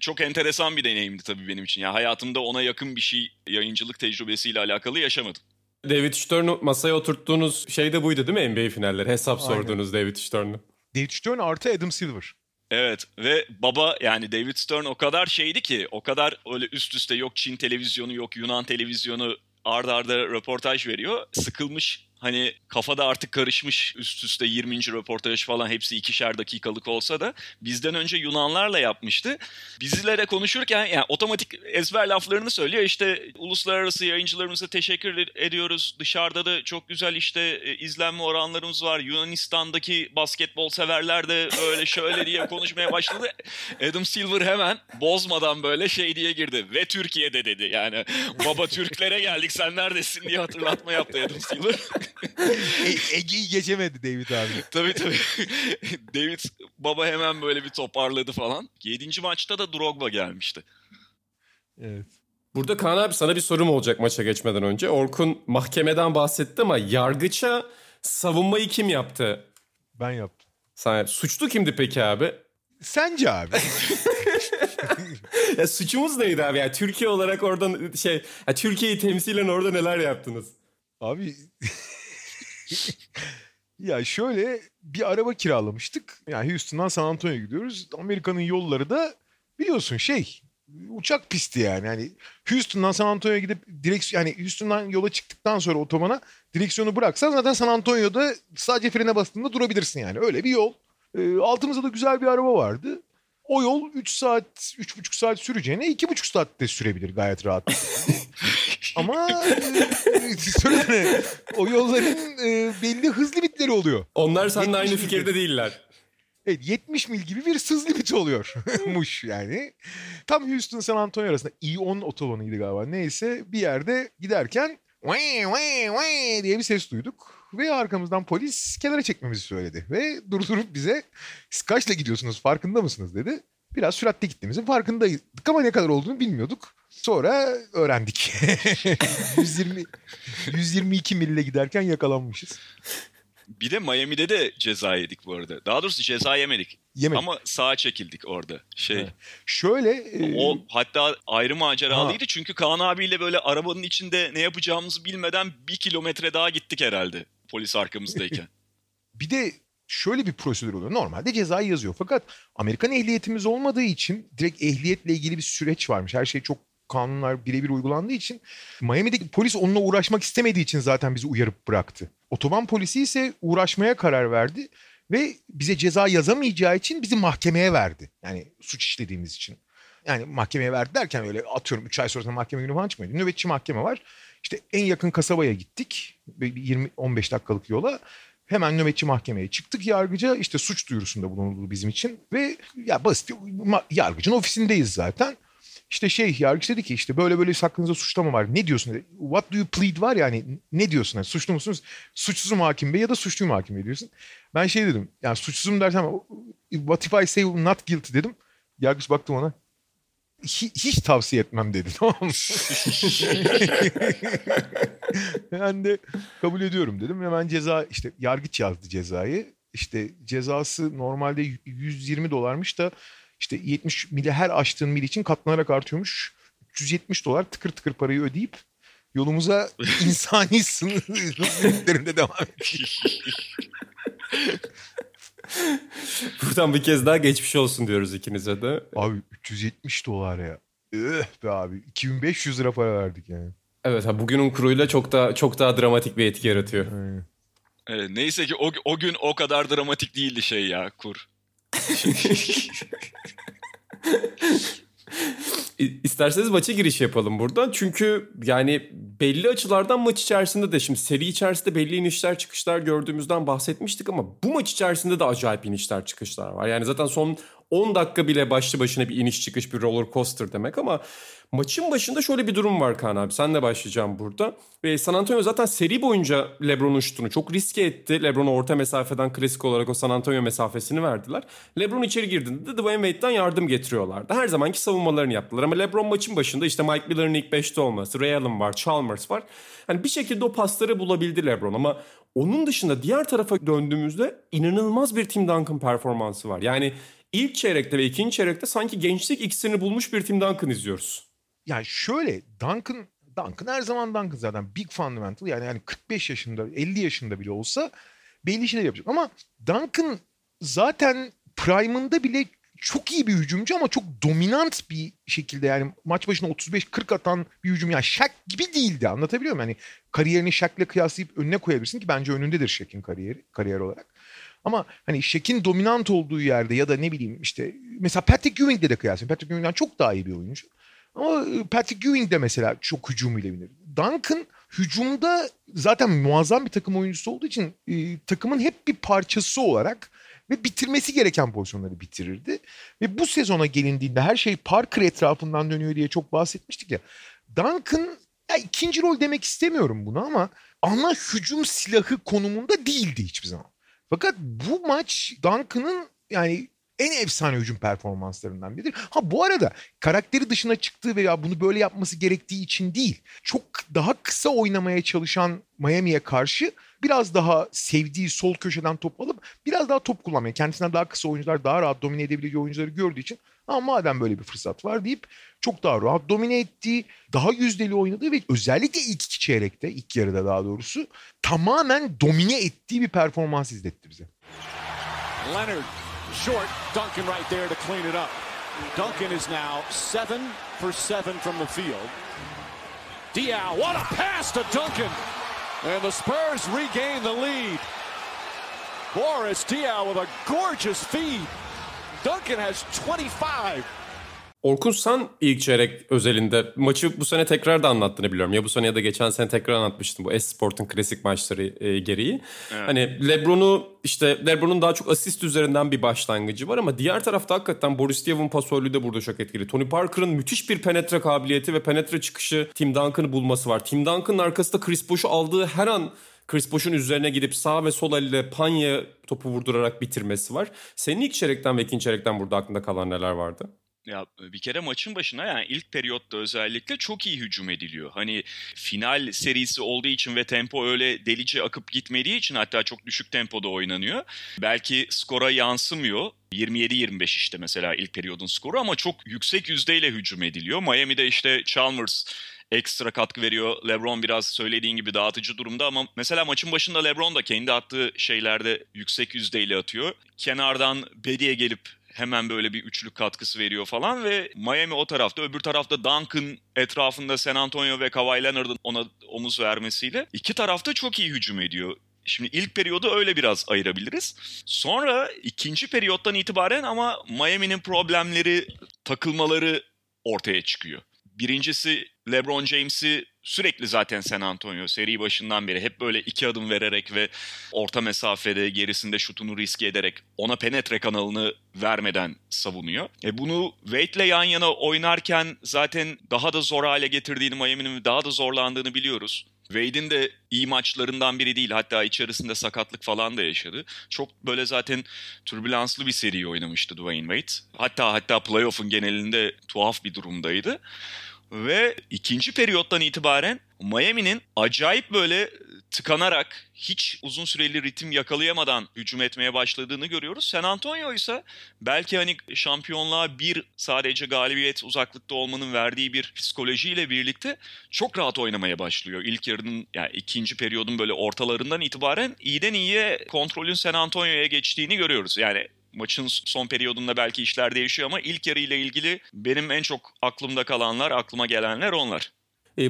çok enteresan bir deneyimdi tabii benim için. Yani hayatımda ona yakın bir şey, yayıncılık tecrübesiyle alakalı yaşamadım. David Stern'u masaya oturttuğunuz şey de buydu değil mi, N B A finalleri? Hesap Aynen. sorduğunuz David Stern'u. David Stern artı Adam Silver. Evet ve baba, yani David Stern o kadar şeydi ki, o kadar öyle üst üste, yok Çin televizyonu yok Yunan televizyonu arda arda röportaj veriyor. Sıkılmış, hani kafada artık karışmış, üst üste yirminci röportaj falan, hepsi ikişer dakikalık olsa da bizden önce Yunanlarla yapmıştı. Bizlere konuşurken yani otomatik ezber laflarını söylüyor. İşte uluslararası yayıncılarımıza teşekkür ediyoruz. Dışarıda da çok güzel işte izlenme oranlarımız var. Yunanistan'daki basketbol severler de öyle şöyle diye konuşmaya başladı. Adam Silver hemen bozmadan böyle şey diye girdi. Ve Türkiye'de dedi. Yani baba Türklere geldik, sen neredesin diye hatırlatma yaptı Adam Silver. e- Ege'yi geçemedi David abi. Tabii tabii. David baba hemen böyle bir toparladı falan. Yedinci maçta da Drogba gelmişti. Evet. Burada Kaan abi sana bir sorum olacak maça geçmeden önce. Orkun mahkemeden bahsetti ama yargıça savunmayı kim yaptı? Ben yaptım. Sen, suçlu kimdi peki abi? Sence abi? Ya suçumuz neydi abi? Yani Türkiye olarak oradan şey, ya Türkiye'yi temsilen orada neler yaptınız? Abi ya şöyle bir araba kiralamıştık. Yani Houston'dan San Antonio'ya gidiyoruz. Amerika'nın yolları da biliyorsun şey, uçak pisti yani. Yani Houston'dan San Antonio'ya gidip direksiyon, yani Houston'dan yola çıktıktan sonra otobana direksiyonu bıraksan zaten San Antonio'da sadece frene bastığında durabilirsin yani. Öyle bir yol. E, altımızda da güzel bir araba vardı. O yol üç saat, üç buçuk saat süreceğine iki buçuk saatte sürebilir gayet rahat. Ama e, söylesene, o yolların e, belli hız limitleri oluyor. Onlar seninle aynı fikirde değiller. Evet, yetmiş mil gibi bir hız limiti oluyormuş yani. Tam Houston San Antonio arasında İ on otobanıydı galiba. Neyse bir yerde giderken vay vay vay diye bir ses duyduk. Ve arkamızdan polis kenara çekmemizi söyledi. Ve durdurup bize siz kaçla gidiyorsunuz farkında mısınız dedi. Biraz süratle gittiğimizin farkındaydık ama ne kadar olduğunu bilmiyorduk. Sonra öğrendik. yüz yirmi, yüz yirmi iki mil ile giderken yakalanmışız. Bir de Miami'de de ceza yedik bu arada. Daha doğrusu ceza yemedik. Yemedik. Ama sağa çekildik orada. Şey. Ha. Şöyle. O e... hatta ayrı maceralıydı. Ha. Çünkü Kaan abiyle böyle arabanın içinde ne yapacağımızı bilmeden bir kilometre daha gittik herhalde. Polis arkamızdayken. Bir de şöyle bir prosedür oluyor. Normalde cezayı yazıyor. Fakat Amerikan ehliyetimiz olmadığı için direkt ehliyetle ilgili bir süreç varmış. Her şey çok, kanunlar birebir uygulandığı için Miami'deki polis onunla uğraşmak istemediği için zaten bizi uyarıp bıraktı. Otoban polisi ise uğraşmaya karar verdi ve bize ceza yazamayacağı için bizi mahkemeye verdi. Yani suç işlediğimiz için. Yani mahkemeye verdi derken öyle atıyorum üç ay sonra mahkeme günü falan çıkmıyor. Nöbetçi mahkeme var. İşte en yakın kasabaya gittik. yirmi on beş dakikalık yola. Hemen nöbetçi mahkemeye çıktık. Yargıca işte suç duyurusunda bulunuldu bizim için. Ve ya basit, yargıcın ofisindeyiz zaten. İşte şey, yargıç dedi ki işte böyle böyle hakkınızda suçlama var. Ne diyorsun dedi. What do you plead var yani, ne diyorsun? Yani suçlu musunuz? Suçsuzum hakim bey ya da suçluyum hakim bey diyorsun. Ben şey dedim. Yani suçsuzum dersem what if I say not guilty dedim. Yargıç baktım ona. Hiç, hiç tavsiye etmem dedi, tamam mı? Ben de kabul ediyorum dedim. Hemen ceza, işte yargıç yazdı cezayı. İşte cezası normalde yüz yirmi dolarmış da İşte yetmiş mili her açtığın mil için katlanarak artıyormuş. üç yüz yetmiş dolar tıkır tıkır parayı ödeyip yolumuza insani sınırlarında devam ediyoruz. Buradan bir kez daha geçmiş olsun diyoruz ikinize de. Abi üç yüz yetmiş dolar ya. Öh be abi, iki bin beş yüz lira para verdik yani. Evet ha, bugünün kuruyla çok daha çok daha dramatik bir etki yaratıyor. Evet. Evet, neyse ki o, o gün o kadar dramatik değildi şey ya kur. İsterseniz maça giriş yapalım buradan. Çünkü yani belli açılardan maç içerisinde de, şimdi seri içerisinde belli inişler çıkışlar gördüğümüzden bahsetmiştik ama bu maç içerisinde de acayip inişler çıkışlar var. Yani zaten son on dakika bile başlı başına bir iniş çıkış, bir roller coaster demek ama maçın başında şöyle bir durum var Kaan abi. Senle başlayacağım burada. Ve San Antonio zaten seri boyunca LeBron'un şutunu çok riske etti. LeBron'a orta mesafeden klasik olarak o San Antonio mesafesini verdiler. LeBron içeri girdiğinde de Dwyane Wade'den yardım getiriyorlardı. Her zamanki savunmalarını yaptılar ama LeBron maçın başında işte Mike Miller'ın ilk beşte olması, Ray Allen var, Chalmers var. Hani bir şekilde o pasları bulabildi LeBron ama onun dışında diğer tarafa döndüğümüzde inanılmaz bir Tim Duncan performansı var. Yani ilk çeyrekte ve ikinci çeyrekte sanki gençlik ikisini bulmuş bir Tim Duncan izliyoruz. Yani şöyle Duncan, Duncan her zaman Duncan zaten big fundamental yani, yani kırk beş yaşında elli yaşında bile olsa belli şeyler yapacak. Ama Duncan zaten prime'ında bile çok iyi bir hücumcu ama çok dominant bir şekilde yani maç başına otuz beş kırk atan bir hücum. Yani Shaq gibi değildi, anlatabiliyor muyum? Yani kariyerini Shaq'la kıyaslayıp önüne koyabilirsin ki bence önündedir Shaq'in kariyeri, kariyer olarak. Ama hani Shaq'in dominant olduğu yerde ya da ne bileyim işte mesela Patrick Ewing'le de kıyaslayayım. Patrick Ewing'den çok daha iyi bir oyuncu. Ama Patrick Ewing de mesela çok hücumuyla bilinir. Duncan hücumda zaten muazzam bir takım oyuncusu olduğu için e, takımın hep bir parçası olarak ve bitirmesi gereken pozisyonları bitirirdi. Ve bu sezona gelindiğinde her şey Parker etrafından dönüyor diye çok bahsetmiştik ya. Duncan ya ikinci rol demek istemiyorum buna ama ana hücum silahı konumunda değildi hiçbir zaman. Fakat bu maç Duncan'ın yani en efsane hücum performanslarından biridir. Ha bu arada karakteri dışına çıktığı veya bunu böyle yapması gerektiği için değil, çok daha kısa oynamaya çalışan Miami'ye karşı biraz daha sevdiği sol köşeden top alıp biraz daha top kullanmaya, kendisinden daha kısa oyuncular, daha rahat domine edebileceği oyuncuları gördüğü için ama madem böyle bir fırsat var deyip çok daha rahat domine ettiği, daha yüzdeli oynadığı ve özellikle ilk iki çeyrekte, ilk yarıda daha doğrusu tamamen domine ettiği bir performans izletti bize. Leonard. Short, Duncan right there to clean it up. Duncan is now seven for seven from the field. Diaw, what a pass to Duncan! And the Spurs regain the lead. Boris Diaw with a gorgeous feed. Duncan has twenty-five. Orkun, sen ilk çeyrek özelinde maçı bu sene tekrar da anlattığını biliyorum. Ya bu sene ya da geçen sene tekrar anlatmıştım bu S-Sport'un klasik maçları e, gereği. Evet. Hani LeBron'u işte LeBron'un daha çok asist üzerinden bir başlangıcı var ama diğer tarafta hakikaten Boris Diaw'un pasörlüğü de burada çok etkili. Tony Parker'ın müthiş bir penetre kabiliyeti ve penetre çıkışı Tim Duncan'ı bulması var. Tim Duncan'ın arkasında Chris Bosh'u aldığı her an Chris Bosh'un üzerine gidip sağ ve sol elle panya topu vurdurarak bitirmesi var. Senin ilk çeyrekten ve ikinci çeyrekten burada aklında kalan neler vardı? Ya bir kere maçın başına yani ilk periyotta özellikle çok iyi hücum ediliyor. Hani final serisi olduğu için ve tempo öyle delice akıp gitmediği için hatta çok düşük tempoda oynanıyor. Belki skora yansımıyor. yirmi yedi yirmi beş işte mesela ilk periyodun skoru ama çok yüksek yüzdeyle hücum ediliyor. Miami'de işte Chalmers ekstra katkı veriyor. LeBron biraz söylediğin gibi dağıtıcı durumda ama mesela maçın başında LeBron da kendi attığı şeylerde yüksek yüzdeyle atıyor. Kenardan Bedi'ye gelip hemen böyle bir üçlük katkısı veriyor falan ve Miami o tarafta, öbür tarafta Duncan etrafında San Antonio ve Kawhi Leonard'ın ona omuz vermesiyle iki tarafta çok iyi hücum ediyor. Şimdi ilk periyodu öyle biraz ayırabiliriz. Sonra ikinci periyottan itibaren ama Miami'nin problemleri, takılmaları ortaya çıkıyor. Birincisi LeBron James'i sürekli zaten San Antonio seri başından beri hep böyle iki adım vererek ve orta mesafede gerisinde şutunu riske ederek ona penetre kanalını vermeden savunuyor. E bunu Wade'le yan yana oynarken zaten daha da zor hale getirdiğini, Miami'nin daha da zorlandığını biliyoruz. Wade'in de iyi maçlarından biri değil. Hatta içerisinde sakatlık falan da yaşadı. Çok böyle zaten türbülanslı bir seri oynamıştı Dwyane Wade. Hatta hatta playoff'un genelinde tuhaf bir durumdaydı. Ve ikinci periyottan itibaren Miami'nin acayip böyle tıkanarak hiç uzun süreli ritim yakalayamadan hücum etmeye başladığını görüyoruz. San Antonio ise belki hani şampiyonluğa bir sadece galibiyet uzaklıkta olmanın verdiği bir psikolojiyle birlikte çok rahat oynamaya başlıyor. İlk yarının, yani ikinci periyodun böyle ortalarından itibaren iyiden iyiye kontrolün San Antonio'ya geçtiğini görüyoruz. Yani maçın son periyodunda belki işler değişiyor ama ilk yarıyla ilgili benim en çok aklımda kalanlar, aklıma gelenler onlar.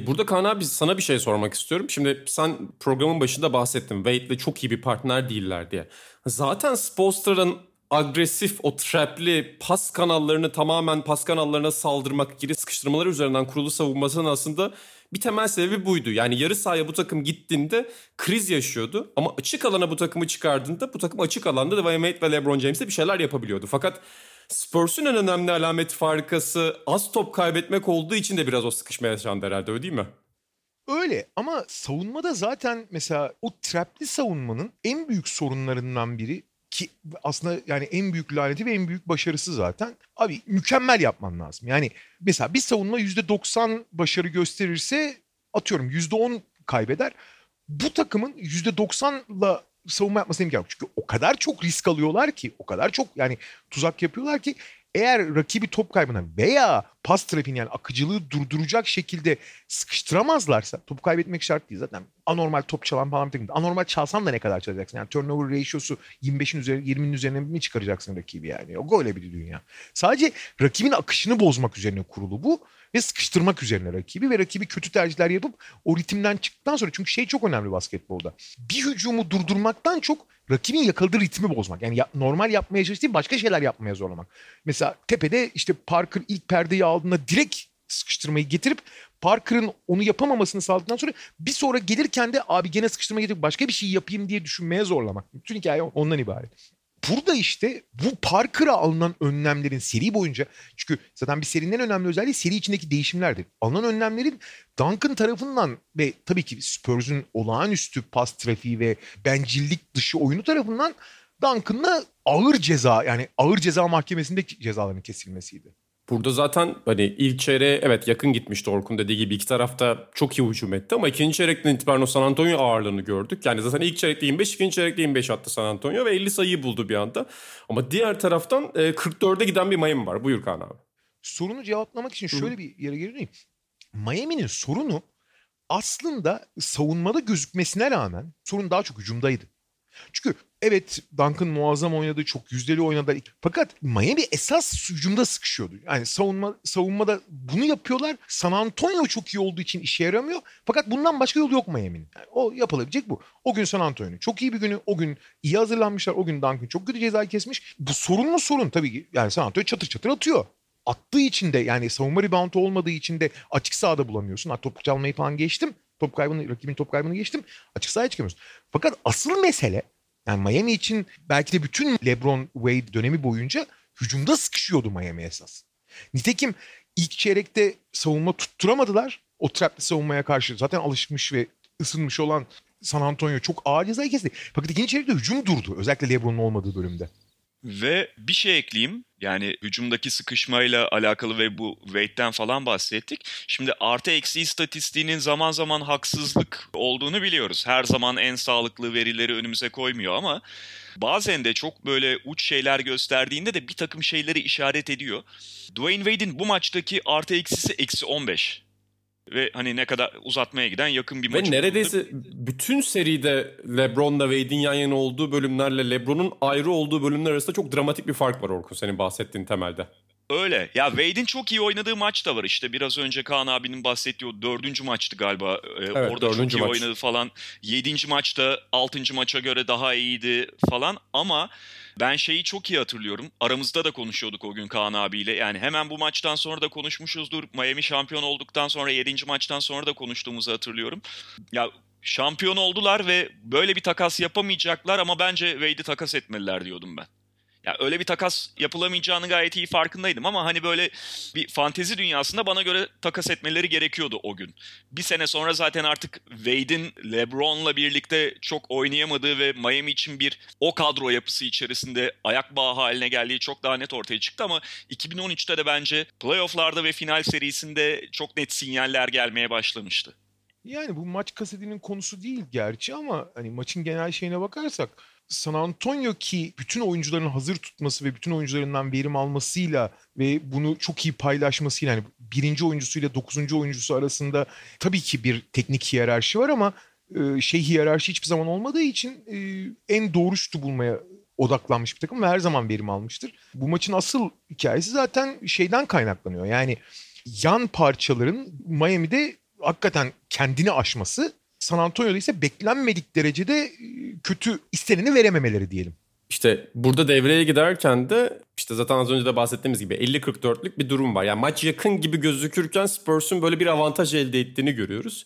Burada Kaan abi sana bir şey sormak istiyorum. Şimdi sen programın başında bahsettin. Wade'le çok iyi bir partner değiller diye. Zaten Spoelstra'nın agresif o trap'li pas kanallarını tamamen pas kanallarına saldırmak, geri sıkıştırmaları üzerinden kurulu savunmasının aslında bir temel sebebi buydu. Yani yarı sahaya bu takım gittiğinde kriz yaşıyordu. Ama açık alana bu takımı çıkardığında bu takım açık alanda Dwyane Wade ve LeBron James'le bir şeyler yapabiliyordu. Fakat Spurs'un en önemli alamet farikası az top kaybetmek olduğu için de biraz o sıkışma yaşandı herhalde, öyle değil mi? Öyle ama savunmada zaten mesela o trapli savunmanın en büyük sorunlarından biri ki aslında yani en büyük laneti ve en büyük başarısı zaten. Abi mükemmel yapman lazım. Yani mesela bir savunma yüzde doksan başarı gösterirse atıyorum yüzde on kaybeder. Bu takımın yüzde doksanla savunma yapmasına imkan yok. Çünkü o kadar çok risk alıyorlar ki, o kadar çok yani tuzak yapıyorlar ki eğer rakibi top kaybına veya pas trafiğini yani akıcılığı durduracak şekilde sıkıştıramazlarsa, topu kaybetmek şart değil zaten, anormal top çalan falan bir takım. Anormal çalsan da ne kadar çalacaksın? Yani turnover ratio'su yirmi beşin üzeri, yirminin üzerine mi çıkaracaksın rakibi yani? O öyle bir dünya. Sadece rakibin akışını bozmak üzerine kurulu bu ve sıkıştırmak üzerine rakibi ve rakibi kötü tercihler yapıp o ritimden çıktıktan sonra, çünkü şey çok önemli basketbolda. Bir hücumu durdurmaktan çok rakibin yakaladığı ritmi bozmak. Yani normal yapmaya çalıştığı başka şeyler yapmaya zorlamak. Mesela tepede işte Parker ilk perdeyi aldığında direkt sıkıştırmayı getirip Parker'ın onu yapamamasını sağladıktan sonra bir sonra gelirken de abi gene sıkıştırma getirip başka bir şey yapayım diye düşünmeye zorlamak. Bütün hikaye ondan ibaret. Burada işte bu Parker'a alınan önlemlerin seri boyunca, çünkü zaten bir serinin önemli özelliği seri içindeki değişimlerdir. Alınan önlemlerin Duncan tarafından ve tabii ki Spurs'un olağanüstü pas trafiği ve bencillik dışı oyunu tarafından Duncan'la ağır ceza, yani ağır ceza mahkemesindeki cezaların kesilmesiydi. Burada zaten hani ilk çeyreğe evet yakın gitmişti, Orkun dediği gibi iki tarafta çok iyi hücum etti ama ikinci çeyrekten itibaren o San Antonio ağırlığını gördük. Yani zaten ilk çeyrekte yirmi beş, ikinci çeyrekte yirmi beş attı San Antonio ve elli sayıyı buldu bir anda. Ama diğer taraftan kırk dörde giden bir Miami var. Buyur Kaan abi. Sorunu cevaplamak için şöyle bir yere geri döneyim. Miami'nin sorunu aslında savunmada gözükmesine rağmen sorun daha çok hücumdaydı. Çünkü evet Duncan muazzam oynadı, çok yüzdeli oynadı. Fakat Miami esas hücumda sıkışıyordu. Yani savunma, savunmada bunu yapıyorlar. San Antonio çok iyi olduğu için işe yaramıyor. Fakat bundan başka yolu yok Miami'nin. Yani o yapılabilecek bu. O gün San Antonio'nun çok iyi bir günü. O gün iyi hazırlanmışlar. O gün Duncan çok kötü cezayı kesmiş. Bu sorun mu sorun? Tabii ki yani San Antonio çatır çatır atıyor. Attığı için de yani savunma reboundu olmadığı için de açık sahada bulamıyorsun. Top çalmayı falan geçtim. Top kaybını, rakibin top kaybını geçtim. Açık sahaya çıkamıyorsun. Fakat asıl mesele yani Miami için belki de bütün LeBron Wade dönemi boyunca hücumda sıkışıyordu Miami esas. Nitekim ilk çeyrekte savunma tutturamadılar. O trapli savunmaya karşı zaten alışmış ve ısınmış olan San Antonio çok ağır cezayı kesti. Fakat ikinci çeyrekte hücum durdu. Özellikle LeBron'un olmadığı bölümde. Ve bir şey ekleyeyim. Yani hücumdaki sıkışmayla alakalı ve bu Wade'den falan bahsettik. Şimdi artı eksi istatistiğinin zaman zaman haksızlık olduğunu biliyoruz. Her zaman en sağlıklı verileri önümüze koymuyor ama bazen de çok böyle uç şeyler gösterdiğinde de bir takım şeyleri işaret ediyor. Dwyane Wade'in bu maçtaki artı eksisi eksi on beş. Ve hani ne kadar uzatmaya giden yakın bir maç. Ve neredeyse oldu. Bütün seride LeBron'la Wade'in yan yana olduğu bölümlerle LeBron'un ayrı olduğu bölümler arasında çok dramatik bir fark var Orkun, senin bahsettiğin temelde. Öyle. Ya Wade'in çok iyi oynadığı maç da var işte. Biraz önce Kaan abinin bahsettiği o dördüncü maçtı galiba. Ee, evet, orada çok iyi maç oynadı falan. Yedinci maçta altıncı maça göre daha iyiydi falan ama ben şeyi çok iyi hatırlıyorum. Aramızda da konuşuyorduk o gün Kaan abiyle. Yani hemen bu maçtan sonra da konuşmuşuzdur. Miami şampiyon olduktan sonra yedinci maçtan sonra da konuştuğumuzu hatırlıyorum. Ya şampiyon oldular ve böyle bir takas yapamayacaklar ama bence Wade'i takas etmeliler diyordum ben. Ya öyle bir takas yapılamayacağını gayet iyi farkındaydım ama hani böyle bir fantezi dünyasında bana göre takas etmeleri gerekiyordu o gün. Bir sene sonra zaten artık Wade'in LeBron'la birlikte çok oynayamadığı ve Miami için bir o kadro yapısı içerisinde ayak bağı haline geldiği çok daha net ortaya çıktı ama iki bin on üçte de bence playoff'larda ve final serisinde çok net sinyaller gelmeye başlamıştı. Yani bu maç kasetinin konusu değil gerçi ama hani maçın genel şeyine bakarsak San Antonio ki bütün oyuncuların hazır tutması ve bütün oyuncularından verim almasıyla ve bunu çok iyi paylaşmasıyla yani birinci oyuncusuyla dokuzuncu oyuncusu arasında tabii ki bir teknik hiyerarşi var ama şey hiyerarşi hiçbir zaman olmadığı için en doğru şutu bulmaya odaklanmış bir takım ve her zaman verim almıştır. Bu maçın asıl hikayesi zaten şeyden kaynaklanıyor. Yani yan parçaların Miami'de hakikaten kendini aşması, San Antonio'da ise beklenmedik derecede kötü isteneni verememeleri diyelim. İşte burada devreye giderken de işte zaten az önce de bahsettiğimiz gibi elli kırk dörtlük bir durum var. Yani maç yakın gibi gözükürken Spurs'un böyle bir avantaj elde ettiğini görüyoruz.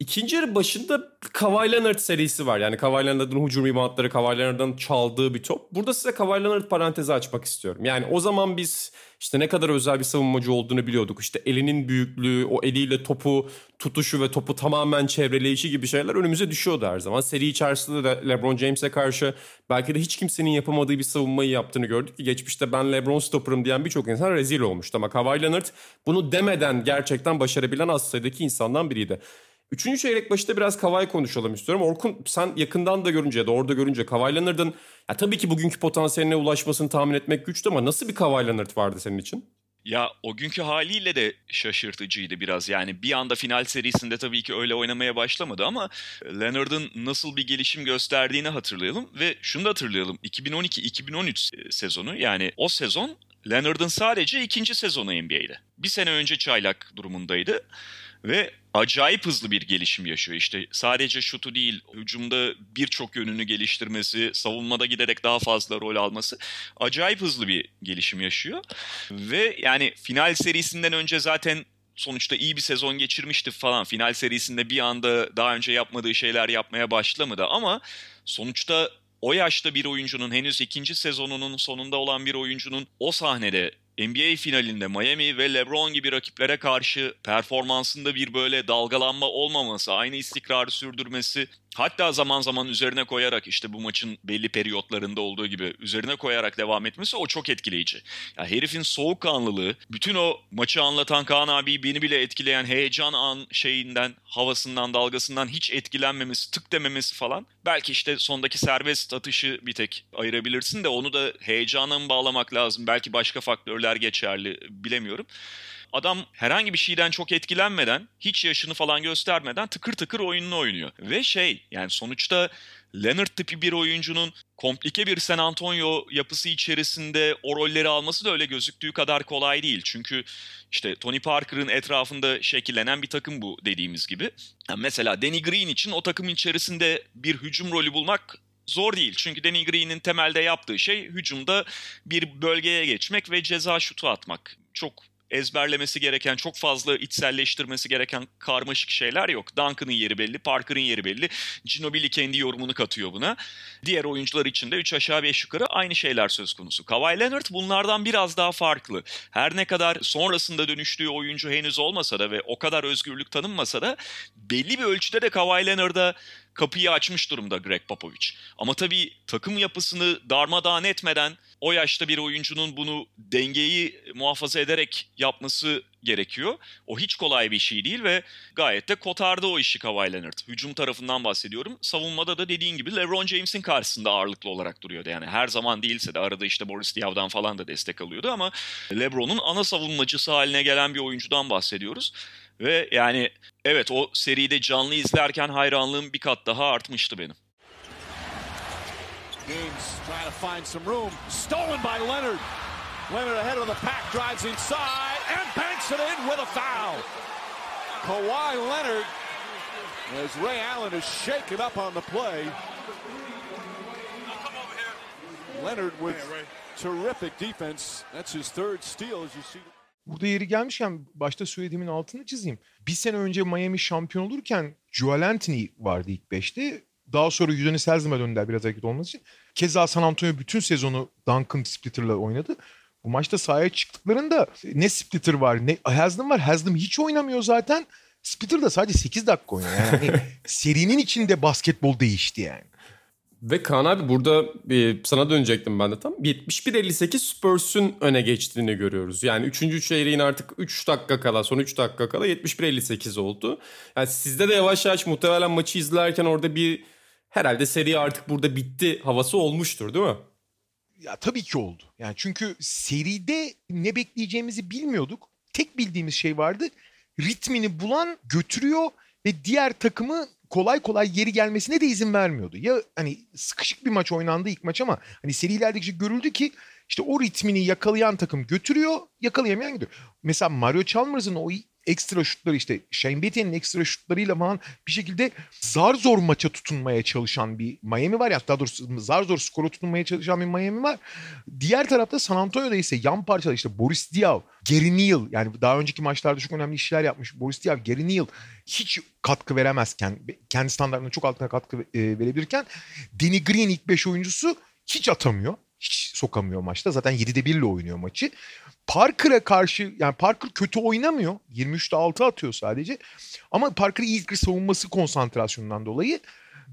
İkinci yarı başında Kawhi Leonard serisi var. Yani Kawhi Leonard'ın hücum reboundları, Kawhi Leonard'ın çaldığı bir top. Burada size Kawhi Leonard parantezi açmak istiyorum. Yani o zaman biz işte ne kadar özel bir savunmacı olduğunu biliyorduk. İşte elinin büyüklüğü, o eliyle topu tutuşu ve topu tamamen çevreleyişi gibi şeyler önümüze düşüyordu her zaman. Seri içerisinde de LeBron James'e karşı belki de hiç kimsenin yapamadığı bir savunmayı yaptığını gördük ki geçmişte ben LeBron stopper'ım diyen birçok insan rezil olmuştu. Ama Kawhi Leonard bunu demeden gerçekten başarabilen az sayıdaki insandan biriydi. Üçüncü çeyrek başında biraz Kawhi konuşalım istiyorum. Orkun sen yakından da görünce ya da orada görünce Kawhi Leonard'ın ya tabii ki bugünkü potansiyeline ulaşmasını tahmin etmek güçtü ama nasıl bir Kawhi Leonard vardı senin için? Ya o günkü haliyle de şaşırtıcıydı biraz. Yani bir anda final serisinde tabii ki öyle oynamaya başlamadı ama Leonard'ın nasıl bir gelişim gösterdiğini hatırlayalım. Ve şunu da hatırlayalım. iki bin on iki iki bin on üç sezonu yani o sezon Leonard'ın sadece ikinci sezonu N B A'de. Bir sene önce çaylak durumundaydı. Ve acayip hızlı bir gelişim yaşıyor. İşte sadece şutu değil, hücumda birçok yönünü geliştirmesi, savunmada giderek daha fazla rol alması acayip hızlı bir gelişim yaşıyor. Ve yani final serisinden önce zaten sonuçta iyi bir sezon geçirmişti falan. Final serisinde bir anda daha önce yapmadığı şeyler yapmaya başlamadı ama sonuçta o yaşta bir oyuncunun, henüz ikinci sezonunun sonunda olan bir oyuncunun o sahnede N B A finalinde Miami ve LeBron gibi rakiplere karşı performansında bir böyle dalgalanma olmaması, aynı istikrarı sürdürmesi, hatta zaman zaman üzerine koyarak işte bu maçın belli periyotlarında olduğu gibi üzerine koyarak devam etmesi o çok etkileyici. Ya herifin soğukkanlılığı, bütün o maçı anlatan Kaan abi beni bile etkileyen heyecan an şeyinden, havasından, dalgasından hiç etkilenmemesi, tık dememesi falan. Belki işte sondaki serbest atışı bir tek ayırabilirsin de onu da heyecana mı bağlamak lazım? Belki başka faktörler geçerli, bilemiyorum. Adam herhangi bir şeyden çok etkilenmeden, hiç yaşını falan göstermeden tıkır tıkır oyununu oynuyor. Ve şey yani sonuçta Leonard tipi bir oyuncunun komplike bir San Antonio yapısı içerisinde o rolleri alması da öyle gözüktüğü kadar kolay değil. Çünkü işte Tony Parker'ın etrafında şekillenen bir takım bu dediğimiz gibi. Yani mesela Danny Green için o takım içerisinde bir hücum rolü bulmak zor değil. Çünkü Danny Green'in temelde yaptığı şey hücumda bir bölgeye geçmek ve ceza şutu atmak. Çok ezberlemesi gereken, çok fazla içselleştirmesi gereken karmaşık şeyler yok. Duncan'ın yeri belli, Parker'ın yeri belli. Ginobili kendi yorumunu katıyor buna. Diğer oyuncular için de üç aşağı beş yukarı aynı şeyler söz konusu. Kawhi Leonard bunlardan biraz daha farklı. Her ne kadar sonrasında dönüştüğü oyuncu henüz olmasa da ve o kadar özgürlük tanınmasa da belli bir ölçüde de Kawhi Leonard'a kapıyı açmış durumda Greg Popovich. Ama tabii takım yapısını darmadağın etmeden o yaşta bir oyuncunun bunu dengeyi muhafaza ederek yapması gerekiyor. O hiç kolay bir şey değil ve gayet de kotardı o işi Kawhi Leonard. Hücum tarafından bahsediyorum. Savunmada da dediğin gibi LeBron James'in karşısında ağırlıklı olarak duruyordu. Yani her zaman değilse de arada işte Boris Diaw'dan falan da destek alıyordu ama LeBron'un ana savunmacısı haline gelen bir oyuncudan bahsediyoruz. Ve yani evet o seride canlı izlerken hayranlığım bir kat daha artmıştı benim. James trying to find some room. Stolen by Leonard. Leonard ahead of the pack, drives inside and banks it in with a foul. Kawhi Leonard, as Ray Allen is shaken up on the play. Leonard with terrific defense. That's his third steal, as you see. Burada yeri gelmişken başta söylediğimin altını çizeyim. Bir sene önce Miami şampiyon olurken Joel Anthony vardı ilk beşte. Daha sonra Udonis Haslım'a döndüler biraz hareket olması için. Keza San Antonio bütün sezonu Duncan Splitter'la oynadı. Bu maçta sahaya çıktıklarında ne Splitter var ne Haslım var. Haslım hiç oynamıyor zaten. Splitter da sadece sekiz dakika oynuyor. Yani serinin içinde basketbol değişti yani. Ve Kaan abi burada e, sana dönecektim ben de tam. yetmiş bir elli sekiz Spurs'un öne geçtiğini görüyoruz. Yani üçüncü çeyreğin artık üç dakika kala, son üç dakika kala yetmiş bir elli sekiz oldu. Yani sizde de yavaş yavaş muhtemelen maçı izlerken orada bir herhalde seri artık burada bitti havası olmuştur değil mi? Ya tabii ki oldu. Yani çünkü seride ne bekleyeceğimizi bilmiyorduk. Tek bildiğimiz şey vardı. Ritmini bulan götürüyor ve diğer takımı kolay kolay geri gelmesine de izin vermiyordu. Ya hani sıkışık bir maç oynandı ilk maç ama hani serilerdeki şey görüldü ki işte o ritmini yakalayan takım götürüyor, yakalayamayan gidiyor. Mesela Mario Chalmers'ın o ekstra şutları, işte Shane Battien'in ekstra şutlarıyla falan bir şekilde zar zor maça tutunmaya çalışan bir Miami var. Ya daha doğrusu zar zor skora tutunmaya çalışan bir Miami var. Diğer tarafta San Antonio'da ise yan parçalar işte Boris Diaw, Gary Neal, yani daha önceki maçlarda çok önemli işler yapmış Boris Diaw, Gary Neal hiç katkı veremezken, kendi standartlarının çok altına katkı verebilirken Danny Green ilk beş oyuncusu hiç atamıyor. Hiç sokamıyor maçta. Zaten yedide bir ile oynuyor maçı. Parker'a karşı, yani Parker kötü oynamıyor. yirmi üçte altı atıyor sadece. Ama Parker'ın ilk savunması konsantrasyonundan dolayı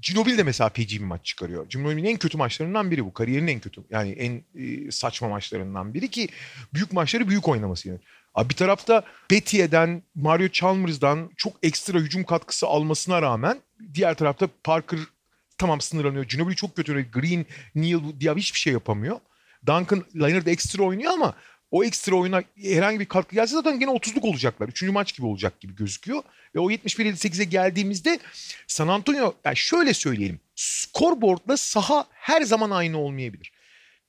Ginobili de mesela feci bir maç çıkarıyor. Ginobili'nin en kötü maçlarından biri bu. Kariyerin en kötü, yani en e, saçma maçlarından biri ki büyük maçları büyük oynaması yani. Abi bir tarafta Battien'den, Mario Chalmers'dan çok ekstra hücum katkısı almasına rağmen diğer tarafta Parker tamam sınırlanıyor. Ginobili çok kötü. Green, Neal, Diaw hiçbir şey yapamıyor. Duncan, Leonard ekstra oynuyor ama o ekstra oyuna herhangi bir katkı gelse zaten gene otuzluk olacaklar. Üçüncü maç gibi olacak gibi gözüküyor. Ve o yetmiş bir elli sekize geldiğimizde San Antonio, yani şöyle söyleyelim. Scoreboard'la saha her zaman aynı olmayabilir.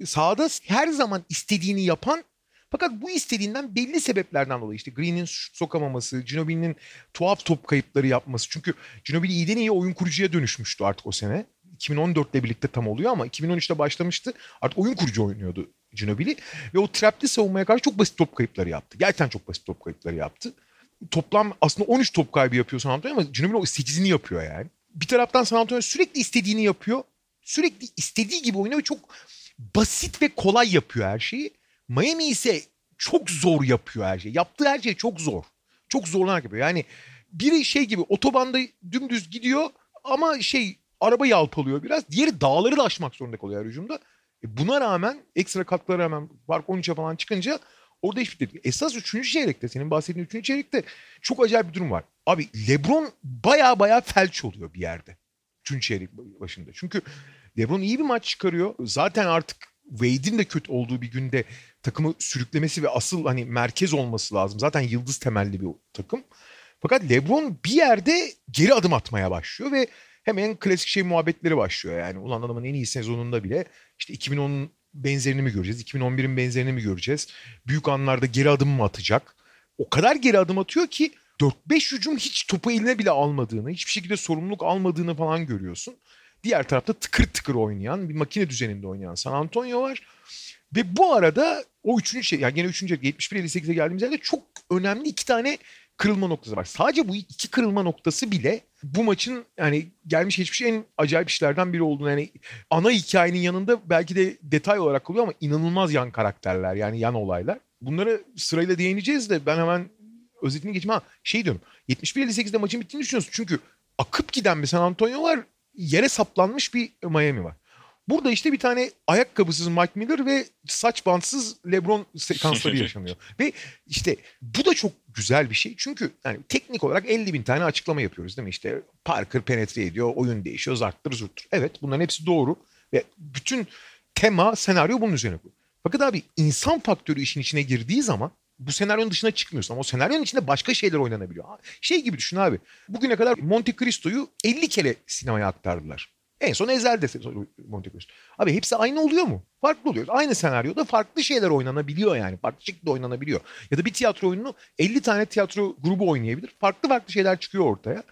Sahada her zaman istediğini yapan, fakat bu istediğinden belli sebeplerden dolayı işte Green'in sokamaması, Ginobili'nin tuhaf top kayıpları yapması. Çünkü Ginobili iyiden iyi oyun kurucuya dönüşmüştü artık o sene. iki bin on dörtle birlikte tam oluyor ama iki bin on üçte başlamıştı. Artık oyun kurucu oynuyordu Ginobili. Ve o trapli savunmaya karşı çok basit top kayıpları yaptı. Gerçekten çok basit top kayıpları yaptı. Toplam aslında on üç top kaybı yapıyor San Antonio ama Ginobili sekizini yapıyor yani. Bir taraftan San Antonio sürekli istediğini yapıyor. Sürekli istediği gibi oynuyor ve çok basit ve kolay yapıyor her şeyi. Miami ise çok zor yapıyor her şeyi. Yaptığı her şey çok zor. Çok zorlanarak yapıyor. Yani biri şey gibi otobanda dümdüz gidiyor ama şey araba yalpalıyor biraz. Diğeri dağları da aşmak zorunda kalıyor her hücumda. E buna rağmen ekstra katkılara rağmen fark on üçe falan çıkınca orada hiçbir şey değil. Esas üçüncü çeyrekte, senin bahsettiğin üçüncü çeyrekte çok acayip bir durum var. Abi LeBron baya baya felç oluyor bir yerde. üçüncü çeyrek başında. Çünkü LeBron iyi bir maç çıkarıyor. Zaten artık Wade'in de kötü olduğu bir günde takımı sürüklemesi ve asıl hani merkez olması lazım. Zaten yıldız temelli bir takım. Fakat LeBron bir yerde geri adım atmaya başlıyor ve hemen klasik şey muhabbetleri başlıyor. Yani ulan adamın en iyi sezonunda bile işte iki bin onun benzerini mi göreceğiz? iki bin on birin benzerini mi göreceğiz? Büyük anlarda geri adım mı atacak? O kadar geri adım atıyor ki dört beş hücum hiç topu eline bile almadığını, hiçbir şekilde sorumluluk almadığını falan görüyorsun. Diğer tarafta tıkır tıkır oynayan, bir makine düzeninde oynayan San Antonio var. Ve bu arada o üçüncü şey, yani yine üçüncü yetmiş bir elli sekize geldiğimiz yerde çok önemli iki tane kırılma noktası var. Sadece bu iki kırılma noktası bile bu maçın yani gelmiş geçmiş en acayip işlerden biri olduğunu, yani ana hikayenin yanında belki de detay olarak kalıyor ama inanılmaz yan karakterler, yani yan olaylar. Bunlara sırayla değineceğiz de ben hemen özetini geçeyim. Ha şey diyorum, yetmiş bir elli sekizde maçın bittiğini düşünüyorsun çünkü akıp giden bir San Antonio var, yere saplanmış bir Miami var. Burada işte bir tane ayakkabısız Mike Miller ve saç bantsız LeBron sekansları yaşanıyor. Ve işte bu da çok güzel bir şey. Çünkü yani teknik olarak elli bin tane açıklama yapıyoruz değil mi? İşte Parker penetre ediyor, oyun değişiyor, zarttır zurttur. Evet, bunların hepsi doğru. Ve bütün tema, senaryo bunun üzerine kurulu. Fakat abi insan faktörü işin içine girdiği zaman bu senaryonun dışına çıkmıyorsun ama o senaryonun içinde başka şeyler oynanabiliyor. Şey gibi düşün abi. Bugüne kadar Monte Cristo'yu elli kere sinemaya aktardılar. En son Ezel'de Monte Cristo. Abi hepsi aynı oluyor mu? Farklı oluyor. Aynı senaryoda farklı şeyler oynanabiliyor yani. Farklı şekilde oynanabiliyor. Ya da bir tiyatro oyununu elli tane tiyatro grubu oynayabilir. Farklı farklı şeyler çıkıyor ortaya.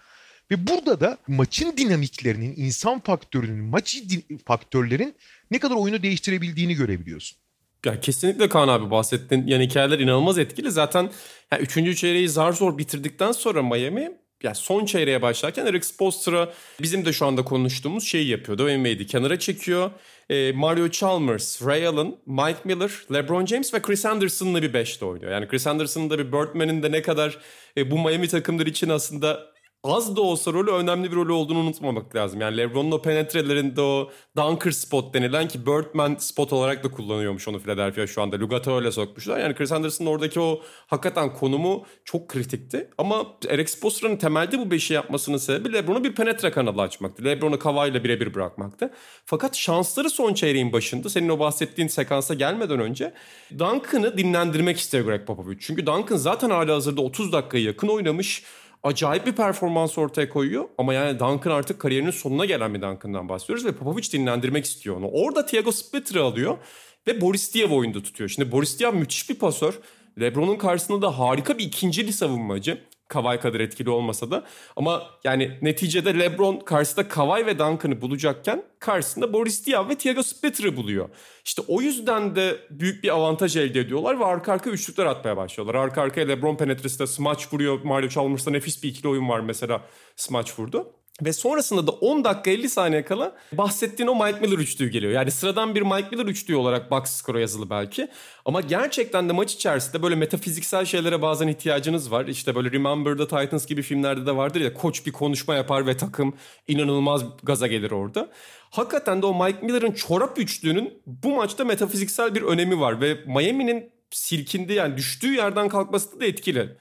Ve burada da maçın dinamiklerinin, insan faktörünün, maç faktörlerin ne kadar oyunu değiştirebildiğini görebiliyorsun. Ya kesinlikle Kaan abi bahsettin. Yani hikayeler inanılmaz etkili. Zaten yani üçüncü çeyreği zar zor bitirdikten sonra Miami, yani son çeyreğe başlarken Erik Spoelstra bizim de şu anda konuştuğumuz şeyi yapıyor. Dwyane Wade'i kenara çekiyor. E, Mario Chalmers, Ray Allen, Mike Miller, LeBron James ve Chris Anderson'la bir beşte oynuyor. Yani Chris Anderson'ın da bir Birdman'in de ne kadar e, bu Miami takımları için aslında az da olsa rolü önemli bir rolü olduğunu unutmamak lazım. Yani LeBron'un o penetrelerinde o dunker spot denilen ki Birdman spot olarak da kullanıyormuş onu Philadelphia şu anda. Lugato ile sokmuşlar. Yani Chris Anderson'ın oradaki o hakikaten konumu çok kritikti. Ama Erik Spoelstra'nın temelde bu beşi yapmasının sebebi LeBron'u bir penetre kanalı açmaktı. LeBron'u Kawhi ile birebir bırakmaktı. Fakat şansları son çeyreğin başında senin o bahsettiğin sekansa gelmeden önce Duncan'ı dinlendirmek istiyor Greg Popovich. Çünkü Duncan zaten halihazırda otuz dakikaya yakın oynamış. Acayip bir performans ortaya koyuyor ama yani Duncan artık kariyerinin sonuna gelen bir Duncan'dan bahsediyoruz ve Popovich dinlendirmek istiyor onu. Orada Tiago Splitter'ı alıyor ve Boris Diaw oyunda tutuyor. Şimdi Boris Diaw müthiş bir pasör. LeBron'un karşısında da harika bir ikincili savunmacı. Kawhi kadar etkili olmasa da ama yani neticede LeBron karşısında Kawhi ve Duncan'ı bulacakken karşısında Boris Diaw ve Tiago Splitter'ı buluyor. İşte o yüzden de büyük bir avantaj elde ediyorlar ve arka arkaya üçlükler atmaya başlıyorlar. Arka arkaya LeBron penetresinde smaç vuruyor. Mario Chalmers'ta nefis bir ikili oyun var mesela, smaç vurdu. Ve sonrasında da on dakika elli saniye kala bahsettiğin o Mike Miller üçlüğü geliyor. Yani sıradan bir Mike Miller üçlüğü olarak box score'a yazılı belki. Ama gerçekten de maç içerisinde böyle metafiziksel şeylere bazen ihtiyacınız var. İşte böyle Remember the Titans gibi filmlerde de vardır ya, koç bir konuşma yapar ve takım inanılmaz gaza gelir orada. Hakikaten de o Mike Miller'ın çorap üçlüğünün bu maçta metafiziksel bir önemi var. Ve Miami'nin silkindiği, yani düştüğü yerden kalkması da etkili. Mike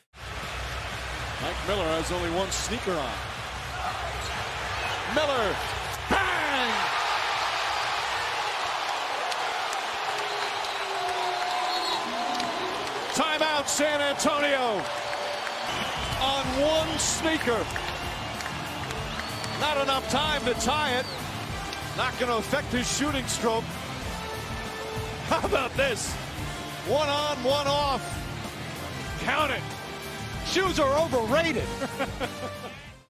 Miller has only one sneaker on. Miller, bang! Timeout San Antonio on one sneaker. Not enough time to tie it. Not going to affect his shooting stroke. How about this? One on, one off. Count it. Shoes are overrated.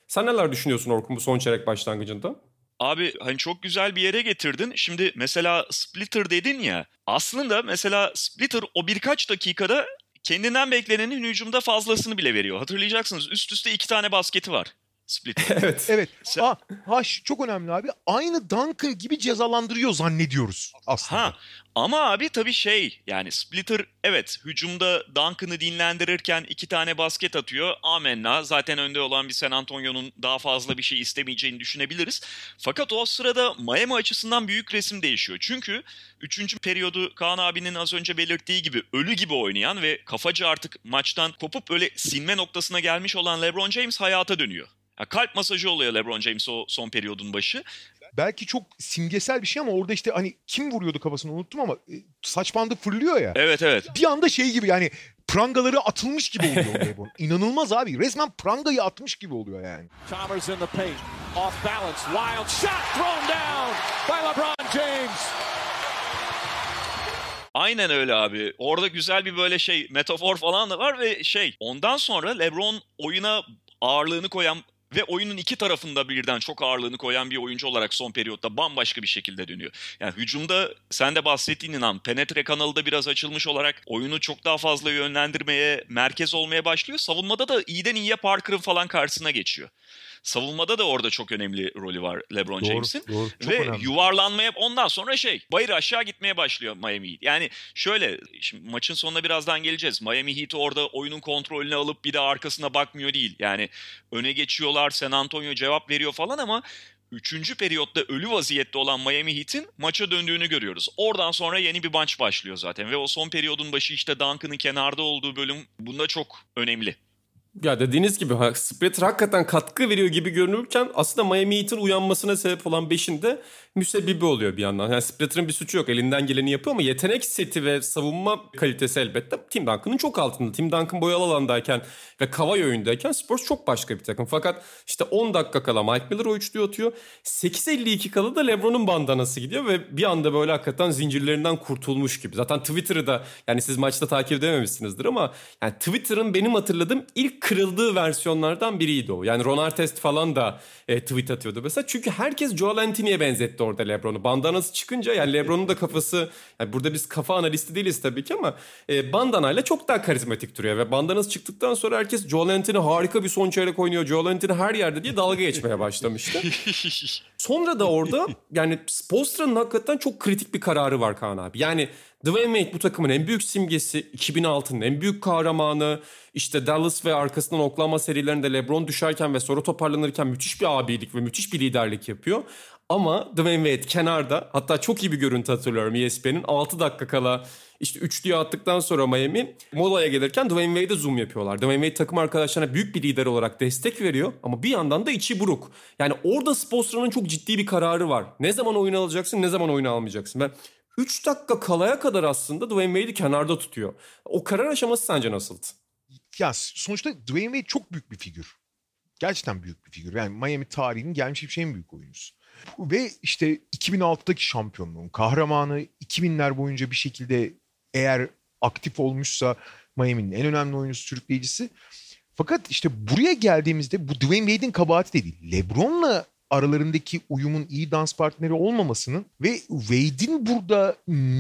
Sen neler düşünüyorsun Orkun bu son çeyrek başlangıcında? Abi hani çok güzel bir yere getirdin. Şimdi mesela Splitter dedin ya. Aslında mesela Splitter o birkaç dakikada kendinden beklenenin hücumda fazlasını bile veriyor. Hatırlayacaksınız üst üste iki tane basketi var Splitter. Evet. Evet. Sen... Aa, ha, çok önemli abi. Aynı Duncan gibi cezalandırıyor zannediyoruz aslında. Ha, ama abi tabii şey yani Splitter evet hücumda Duncan'ı dinlendirirken iki tane basket atıyor. Amenna zaten önde olan bir San Antonio'nun daha fazla bir şey istemeyeceğini düşünebiliriz. Fakat o sırada Miami açısından büyük resim değişiyor. Çünkü üçüncü periyodu Kaan abinin az önce belirttiği gibi ölü gibi oynayan ve kafacı artık maçtan kopup öyle silme noktasına gelmiş olan LeBron James hayata dönüyor. Ya kalp masajı oluyor LeBron James o son periyodun başı. Belki çok simgesel bir şey ama orada işte hani kim vuruyordu kafasını unuttum ama saç bandı fırlıyor ya. Evet evet. Bir anda şey gibi yani prangaları atılmış gibi oluyor LeBron. İnanılmaz abi. Resmen prangayı atmış gibi oluyor yani. Chalmers in the paint. Off balance. Wild shot thrown down by LeBron James. Aynen öyle abi. Orada güzel bir böyle şey metafor falan da var ve şey ondan sonra LeBron oyuna ağırlığını koyan ve oyunun iki tarafında birden çok ağırlığını koyan bir oyuncu olarak son periyotta bambaşka bir şekilde dönüyor. Yani hücumda sen de bahsettiğin inan penetre kanalı da biraz açılmış olarak oyunu çok daha fazla yönlendirmeye, merkez olmaya başlıyor. Savunmada da iyiden iyiye Parker'ın falan karşısına geçiyor. Savunmada da orada çok önemli rolü var LeBron doğru, James'in. Doğru, ve önemli. Yuvarlanmaya ondan sonra şey bayır aşağı gitmeye başlıyor Miami Heat. Yani şöyle şimdi maçın sonuna birazdan geleceğiz. Miami Heat orada oyunun kontrolünü alıp bir de arkasına bakmıyor değil. Yani öne geçiyorlar, San Antonio cevap veriyor falan ama üçüncü periyotta ölü vaziyette olan Miami Heat'in maça döndüğünü görüyoruz. Oradan sonra yeni bir maç başlıyor zaten ve o son periyodun başı işte Duncan'ın kenarda olduğu bölüm bunda çok önemli. Ya dediğiniz gibi Splitter hakikaten katkı veriyor gibi görünürken aslında Miami Heat'in uyanmasına sebep olan beşin de müsebbibi oluyor bir yandan. Yani Splitter'ın bir suçu yok, elinden geleni yapıyor ama yetenek seti ve savunma kalitesi elbette Tim Duncan'ın çok altında. Tim Duncan boyalı alandayken ve Kawhi oyundayken Spurs çok başka bir takım. Fakat işte on dakika kala Mike Miller o üçlüğü atıyor. sekiz elli iki kala da LeBron'un bandanası gidiyor ve bir anda böyle hakikaten zincirlerinden kurtulmuş gibi. Zaten Twitter'ı da yani siz maçta takip edememişsinizdir ama yani Twitter'ın benim hatırladığım ilk kırıldığı versiyonlardan biriydi o. Yani Ron Artest falan da e, tweet atıyordu mesela. Çünkü herkes Joel Anthony'ye benzetti orada LeBron'u. Bandanası çıkınca yani LeBron'un da kafası, yani burada biz kafa analisti değiliz tabii ki ama e, bandanayla çok daha karizmatik duruyor ve bandanası çıktıktan sonra herkes Joel Anthony harika bir son çeyrek oynuyor, Joel Anthony her yerde diye dalga geçmeye başlamıştı. Sonra da orada yani Spoelstra'nın hakikaten çok kritik bir kararı var Kaan abi. Yani Dwyane Wade bu takımın en büyük simgesi, iki bin altının en büyük kahramanı, işte Dallas ve arkasından Oklahoma serilerinde LeBron düşerken ve sonra toparlanırken müthiş bir abilik ve müthiş bir liderlik yapıyor. Ama Dwyane Wade kenarda, hatta çok iyi bir görüntü hatırlıyorum E S P N'in, altı dakika kala işte üçlüye attıktan sonra Miami molaya gelirken Dwyane Wade'e zoom yapıyorlar. Dwyane Wade takım arkadaşlarına büyük bir lider olarak destek veriyor ama bir yandan da içi buruk. Yani orada Spoelstra'nın çok ciddi bir kararı var. Ne zaman oyunu alacaksın, ne zaman oyunu almayacaksın. Ben üç dakika kalaya kadar aslında Dwyane Wade'i kenarda tutuyor. O karar aşaması sence nasıldı? Ya sonuçta Dwyane Wade çok büyük bir figür. Gerçekten büyük bir figür. Yani Miami tarihinin gelmiş bir şeyin büyük oyuncusu. Ve işte iki bin altıdaki şampiyonluğun kahramanı, iki binler boyunca bir şekilde eğer aktif olmuşsa Miami'nin en önemli oyuncusu, sürükleyicisi. Fakat işte buraya geldiğimizde bu Dwyane Wade'in kabahati de değil. LeBron'la aralarındaki uyumun, iyi dans partneri olmamasının ve Wade'in burada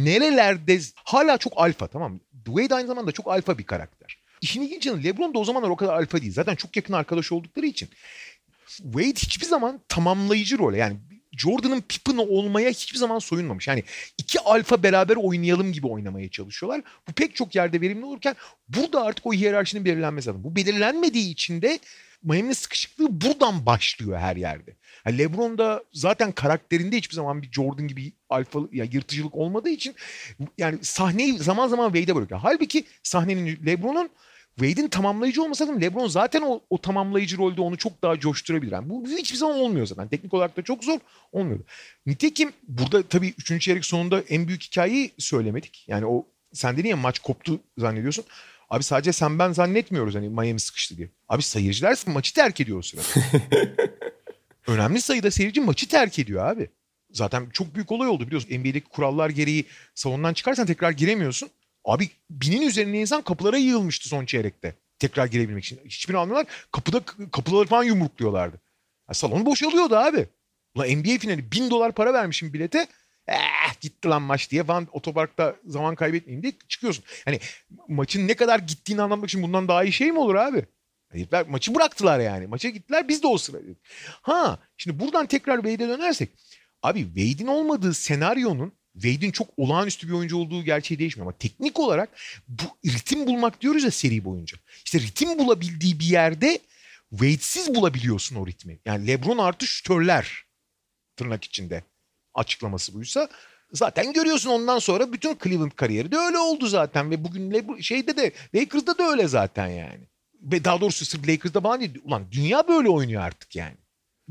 nerelerde hala çok alfa, tamam mı? Wade aynı zamanda çok alfa bir karakter. İşin ilginç yanı LeBron da o zamanlar o kadar alfa değil. Zaten çok yakın arkadaş oldukları için. Wade hiçbir zaman tamamlayıcı role, yani Jordan'ın Pippen'ı olmaya hiçbir zaman soyunmamış. Yani iki alfa beraber oynayalım gibi oynamaya çalışıyorlar. Bu pek çok yerde verimli olurken burada artık o hiyerarşinin belirlenmesi lazım. Bu belirlenmediği için de Miami'nin sıkışıklığı buradan başlıyor her yerde. Yani LeBron da zaten karakterinde hiçbir zaman bir Jordan gibi alfa, yani yırtıcılık olmadığı için yani sahneyi zaman zaman Wade'e bırakıyor. Halbuki sahnenin LeBron'un, Wade'in tamamlayıcı olmasaydı LeBron zaten o, o tamamlayıcı rolde onu çok daha coşturabilir. Yani bu hiçbir zaman olmuyor zaten. Teknik olarak da çok zor olmuyor. Nitekim burada tabii üçüncü çeyrek sonunda en büyük hikayeyi söylemedik. Yani o sen dedin ya maç koptu zannediyorsun. Abi sadece sen ben zannetmiyoruz hani Miami sıkıştı diye. Abi seyirciler maçı terk ediyor o sırada. Önemli sayıda seyirci maçı terk ediyor abi. Zaten çok büyük olay oldu biliyorsun. N B A'deki kurallar gereği salondan çıkarsan tekrar giremiyorsun. Abi binin üzerinde insan kapılara yığılmıştı son çeyrekte. Tekrar girebilmek için. Hiçbirini almıyorlar. Kapıda kapıları falan yumrukluyorlardı. Ya salon boşalıyordu abi. Ulan N B A finali bin dolar para vermişim bilete. Eh, gitti lan maç diye falan otoparkta zaman kaybetmeyeyim diye çıkıyorsun. Hani maçın ne kadar gittiğini anlamak için bundan daha iyi şey mi olur abi? Herifler maçı bıraktılar yani. Maça gittiler, biz de o sırada. Ha şimdi buradan tekrar Wade'e dönersek. Abi Wade'in olmadığı senaryonun, Wade'in çok olağanüstü bir oyuncu olduğu gerçeği değişmiyor. Ama teknik olarak bu ritim bulmak diyoruz ya seri boyunca. İşte ritim bulabildiği bir yerde Wade'siz bulabiliyorsun o ritmi. Yani LeBron artı şütörler tırnak içinde açıklaması buysa. Zaten görüyorsun ondan sonra bütün Cleveland kariyeri de öyle oldu zaten. Ve bugün LeBron, şeyde de Lakers'da da öyle zaten yani. Ve daha doğrusu sırf Lakers'da bana değil. Ulan dünya böyle oynuyor artık yani.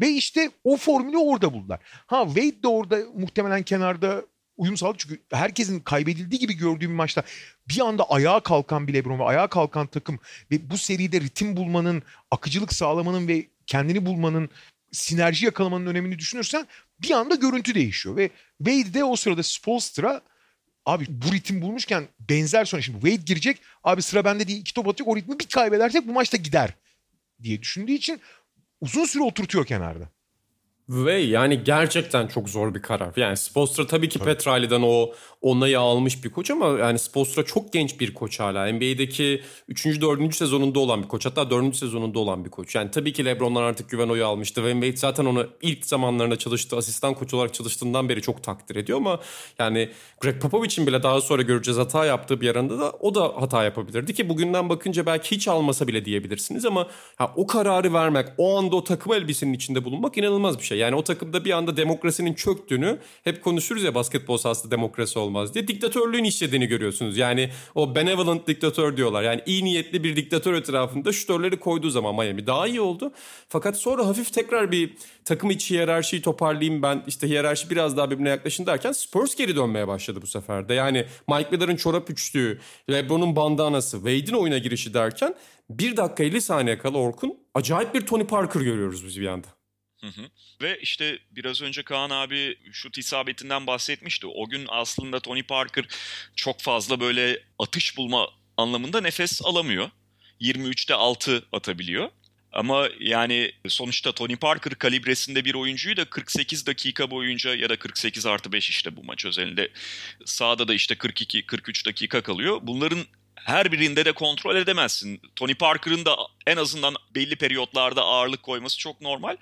Ve işte o formülü orada buldular. Ha Wade de orada muhtemelen kenarda uyum sağladı. Çünkü herkesin kaybedildiği gibi gördüğüm bir maçta bir anda ayağa kalkan bir LeBron ve ayağa kalkan takım ve bu seride ritim bulmanın, akıcılık sağlamanın ve kendini bulmanın, sinerji yakalamanın önemini düşünürsen bir anda görüntü değişiyor. Ve Wade de o sırada Spoelstra abi bu ritim bulmuşken benzer sonra şimdi Wade girecek abi sıra bende diye iki top atacak, o ritmi bir kaybedersek bu maçta gider diye düşündüğü için uzun süre oturtuyor kenarda. Ve yani gerçekten çok zor bir karar. Yani Spoelstra tabii ki evet. Petrali'den o onayı almış bir koç ama yani Spoelstra çok genç bir koç hala. N B A'deki üçüncü dördüncü sezonunda olan bir koç. Hatta dördüncü sezonunda olan bir koç. Yani tabii ki LeBron'dan artık güven oyu almıştı. Dwyane Wade zaten onu ilk zamanlarında çalıştığı, asistan koç olarak çalıştığından beri çok takdir ediyor ama yani Greg Popovich'in bile daha sonra göreceğiz hata yaptığı bir aranda da o da hata yapabilirdi ki bugünden bakınca belki hiç almasa bile diyebilirsiniz ama ha, o kararı vermek, o anda o takım elbisinin içinde bulunmak inanılmaz bir şey. Yani o takımda bir anda demokrasinin çöktüğünü hep konuşuruz ya, basketbol sahasında demokrasi olmaz diye. Diktatörlüğün işlediğini görüyorsunuz. Yani o benevolent diktatör diyorlar. Yani iyi niyetli bir diktatör etrafında şütörleri koyduğu zaman Miami daha iyi oldu. Fakat sonra hafif tekrar bir takım içi hiyerarşiyi toparlayayım ben. İşte hiyerarşi biraz daha birbirine yaklaşın derken Spurs geri dönmeye başladı bu sefer de. Yani Mike Miller'ın çorap üçlüğü, LeBron'un bandanası, Wade'in oyuna girişi derken bir dakika elli saniye kala Orkun acayip bir Tony Parker görüyoruz biz bir anda. Hı hı. Ve işte biraz önce Kaan abi şut isabetinden bahsetmişti. O gün aslında Tony Parker çok fazla böyle atış bulma anlamında nefes alamıyor. yirmi üçte altı atabiliyor. Ama yani sonuçta Tony Parker kalibresinde bir oyuncuyu da kırk sekiz dakika boyunca ya da kırk sekiz artı beş işte bu maç özelinde sahada da işte kırk iki kırk üç dakika kalıyor. Bunların her birinde de kontrol edemezsin. Tony Parker'ın da en azından belli periyotlarda ağırlık koyması çok normal.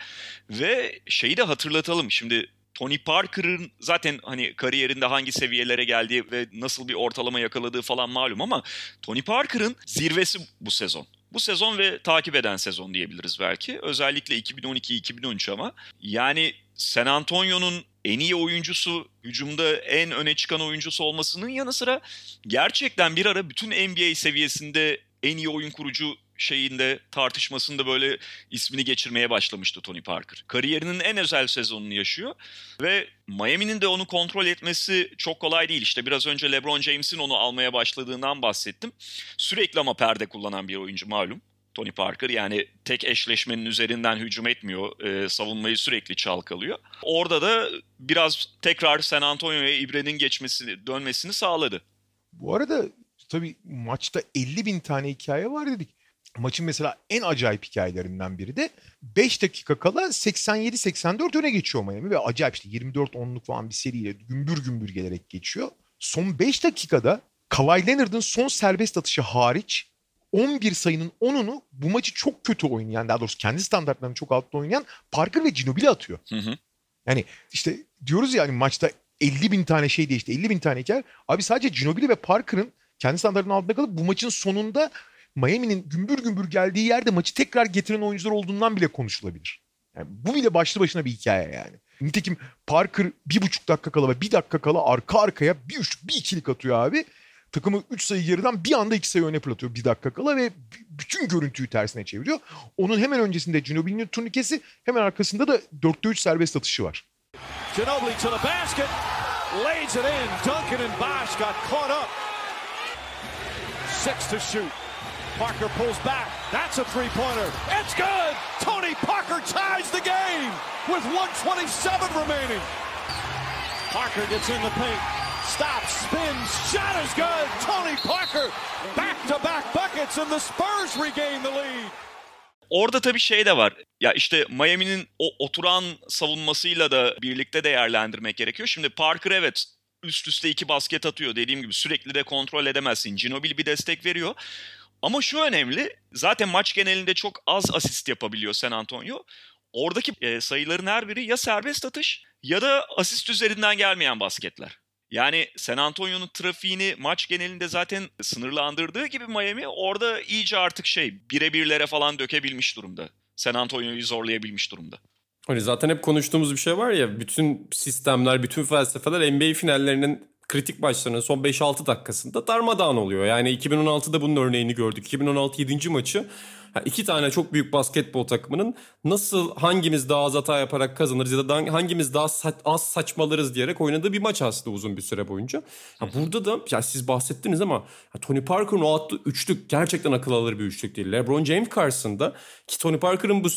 Ve şeyi de hatırlatalım. Şimdi Tony Parker'ın zaten hani kariyerinde hangi seviyelere geldiği ve nasıl bir ortalama yakaladığı falan malum ama Tony Parker'ın zirvesi bu sezon. Bu sezon ve takip eden sezon diyebiliriz belki. Özellikle iki bin on iki iki bin on üç ama. Yani San Antonio'nun en iyi oyuncusu, hücumda en öne çıkan oyuncusu olmasının yanı sıra gerçekten bir ara bütün N B A seviyesinde en iyi oyun kurucu şeyinde tartışmasında böyle ismini geçirmeye başlamıştı Tony Parker. Kariyerinin en özel sezonunu yaşıyor ve Miami'nin de onu kontrol etmesi çok kolay değil. İşte biraz önce LeBron James'in onu almaya başladığından bahsettim. Sürekli ama perde kullanan bir oyuncu malum Tony Parker. Yani tek eşleşmenin üzerinden hücum etmiyor, e, savunmayı sürekli çalkalıyor. Orada da biraz tekrar San Antonio'ya İbre'nin geçmesini, dönmesini sağladı. Bu arada tabii maçta elli bin tane hikaye var dedik. Maçın mesela en acayip hikayelerinden biri de beş dakika kala seksen yedi seksen dört öne geçiyor Miami ve acayip işte yirmi dört onluk falan bir seriyle gümbür gümbür gelerek geçiyor. Son beş dakikada Kawhi Leonard'ın son serbest atışı hariç on bir sayının onunu bu maçı çok kötü oynayan, daha doğrusu kendi standartlarını çok altta oynayan Parker ve Ginobili atıyor. Hı hı. Yani işte diyoruz ya hani maçta elli bin tane şey değişti, elli bin tane hikaye. Abi sadece Ginobili ve Parker'ın kendi standartlarının altında kalıp bu maçın sonunda Miami'nin gümbür gümbür geldiği yerde maçı tekrar getiren oyuncular olduğundan bile konuşulabilir. Yani bu bile başlı başına bir hikaye yani. Nitekim Parker bir buçuk dakika kala ve bir dakika kala arka arkaya bir üçlük bir ikilik atıyor abi. Takımı üç sayı geriden bir anda iki sayı öne fırlatıyor bir dakika kala ve bütün görüntüyü tersine çeviriyor. Onun hemen öncesinde Ginobili'nin turnikesi, hemen arkasında da dörtte üç serbest atışı var. Ginobili to the basket, lays it in. Duncan and Bosh got caught up. Six to shoot. Parker pulls back. That's a three-pointer. It's good. Tony Parker ties the game with one twenty-seven remaining. Parker gets in the paint. Stops, spins, shot is good. Tony Parker back-to-back buckets and the Spurs regain the lead. Orada tabii şey de var. Ya işte Miami'nin o oturan savunmasıyla da birlikte değerlendirmek gerekiyor. Şimdi Parker evet üst üste iki basket atıyor. Dediğim gibi sürekli de kontrol edemezsin. Ginobili bir destek veriyor. Ama şu önemli, zaten maç genelinde çok az asist yapabiliyor San Antonio. Oradaki e, sayıların her biri ya serbest atış ya da asist üzerinden gelmeyen basketler. Yani San Antonio'nun trafiğini maç genelinde zaten sınırlandırdığı gibi Miami orada iyice artık şey birebirlere falan dökebilmiş durumda. San Antonio'yu zorlayabilmiş durumda. Hani zaten hep konuştuğumuz bir şey var ya, bütün sistemler, bütün felsefeler N B A finallerinin kritik maçlarının son beş altı dakikasında darmadağın oluyor. Yani iki bin on altıda bunun örneğini gördük. iki bin on altı yedinci maçı iki tane çok büyük basketbol takımının nasıl hangimiz daha az hata yaparak kazanırız ya da hangimiz daha az saçmalarız diyerek oynadığı bir maç aslında uzun bir süre boyunca. Ya burada da ya siz bahsettiniz ama Tony Parker'ın o attığı üçlük gerçekten akıl alır bir üçlük değil. LeBron James karşısında ki Tony Parker'ın bu...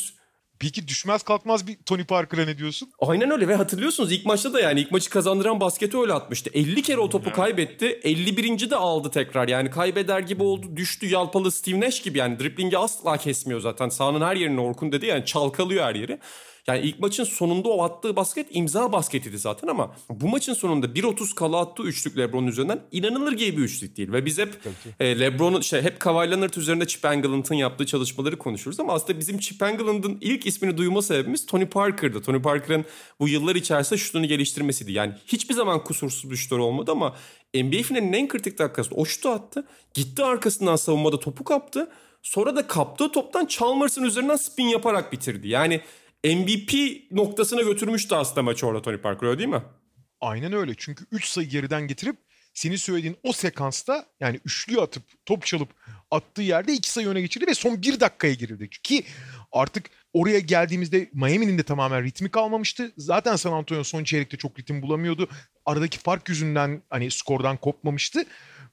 Peki düşmez kalkmaz bir Tony Parker'a ne diyorsun? Aynen öyle ve hatırlıyorsunuz ilk maçta da yani ilk maçı kazandıran basketi öyle atmıştı. elli kere o topu kaybetti. elli birinci de aldı tekrar. Yani kaybeder gibi oldu. Düştü yalpalı Steve Nash gibi yani driblingi asla kesmiyor zaten. Sahanın her yerini Orkun dedi yani çalkalıyor her yeri. Yani ilk maçın sonunda o attığı basket imza basketiydi zaten ama bu maçın sonunda bir otuz kala attığı üçlük LeBron'un üzerinden inanılır gibi bir üçlük değil. Ve biz hep e, LeBron'un şey hep Kawhi Leonard üzerinde Chip England'ın yaptığı çalışmaları konuşuruz ama aslında bizim Chip England'ın ilk ismini duyma sebebimiz Tony Parker'dı. Tony Parker'ın bu yıllar içerisinde şutunu geliştirmesiydi. Yani hiçbir zaman kusursuz bir şutları olmadı ama N B A finalinin en kritik dakikasında o şutu attı. Gitti arkasından savunmada topu kaptı. Sonra da kaptığı toptan Chalmers'ın üzerinden spin yaparak bitirdi. Yani M V P noktasına götürmüştü aslında maçı orada Tony Parker, öyle değil mi? Aynen öyle. Çünkü üç sayı geriden getirip senin söylediğin o sekansta yani üçlü atıp top çalıp attığı yerde iki sayı öne geçirdi ve son bir dakikaya girildi. Ki artık oraya geldiğimizde Miami'nin de tamamen ritmi kalmamıştı. Zaten San Antonio son çeyrekte çok ritim bulamıyordu. Aradaki fark yüzünden hani skordan kopmamıştı.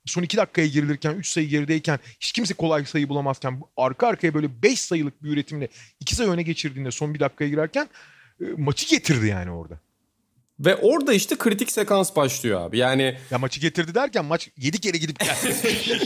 Son iki dakikaya girilirken, üç sayı gerideyken, hiç kimse kolay sayı bulamazken, arka arkaya böyle beş sayılık bir üretimle iki sayı öne geçirdiğinde son bir dakikaya girerken e, maçı getirdi yani orada. Ve orada işte kritik sekans başlıyor abi. Yani ya maçı getirdi derken maç yedi kere gidip geldi.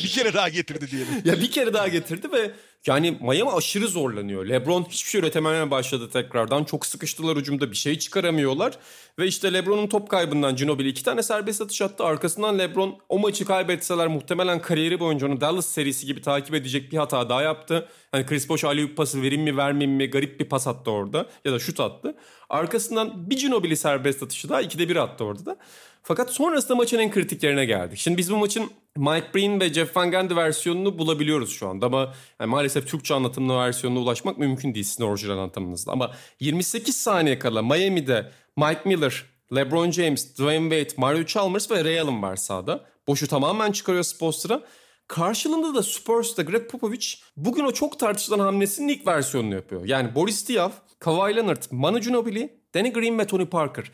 bir kere daha getirdi diyelim. Ya bir kere daha getirdi ve Yani Miami aşırı zorlanıyor. LeBron hiçbir şey üretememeye başladı tekrardan. Çok sıkıştılar hücumda, bir şey çıkaramıyorlar. Ve işte LeBron'un top kaybından Ginobili iki tane serbest atış attı. Arkasından LeBron o maçı kaybetseler muhtemelen kariyeri boyunca onu Dallas serisi gibi takip edecek bir hata daha yaptı. Hani Chris Bosh alley-oop pası vereyim mi vermeyeyim mi, garip bir pas attı orada. Ya da şut attı. Arkasından bir Ginobili serbest atışı daha, ikide bir attı orada da. Fakat sonrasında maçın en kritik yerine geldik. Şimdi biz bu maçın Mike Breen ve Jeff Van Gundy versiyonunu bulabiliyoruz şu anda. Ama yani maalesef Türkçe anlatımlı versiyonuna ulaşmak mümkün değil sizin orijinal anlatımınızda. Ama yirmi sekiz saniye kala Miami'de Mike Miller, LeBron James, Dwyane Wade, Mario Chalmers ve Ray Allen var sahada. Boşu tamamen çıkarıyor Spoelstra. Karşılığında da Spurs'ta Greg Popovich bugün o çok tartışılan hamlesinin ilk versiyonunu yapıyor. Yani Boris Diaw, Kawhi Leonard, Manu Ginobili, Danny Green ve Tony Parker.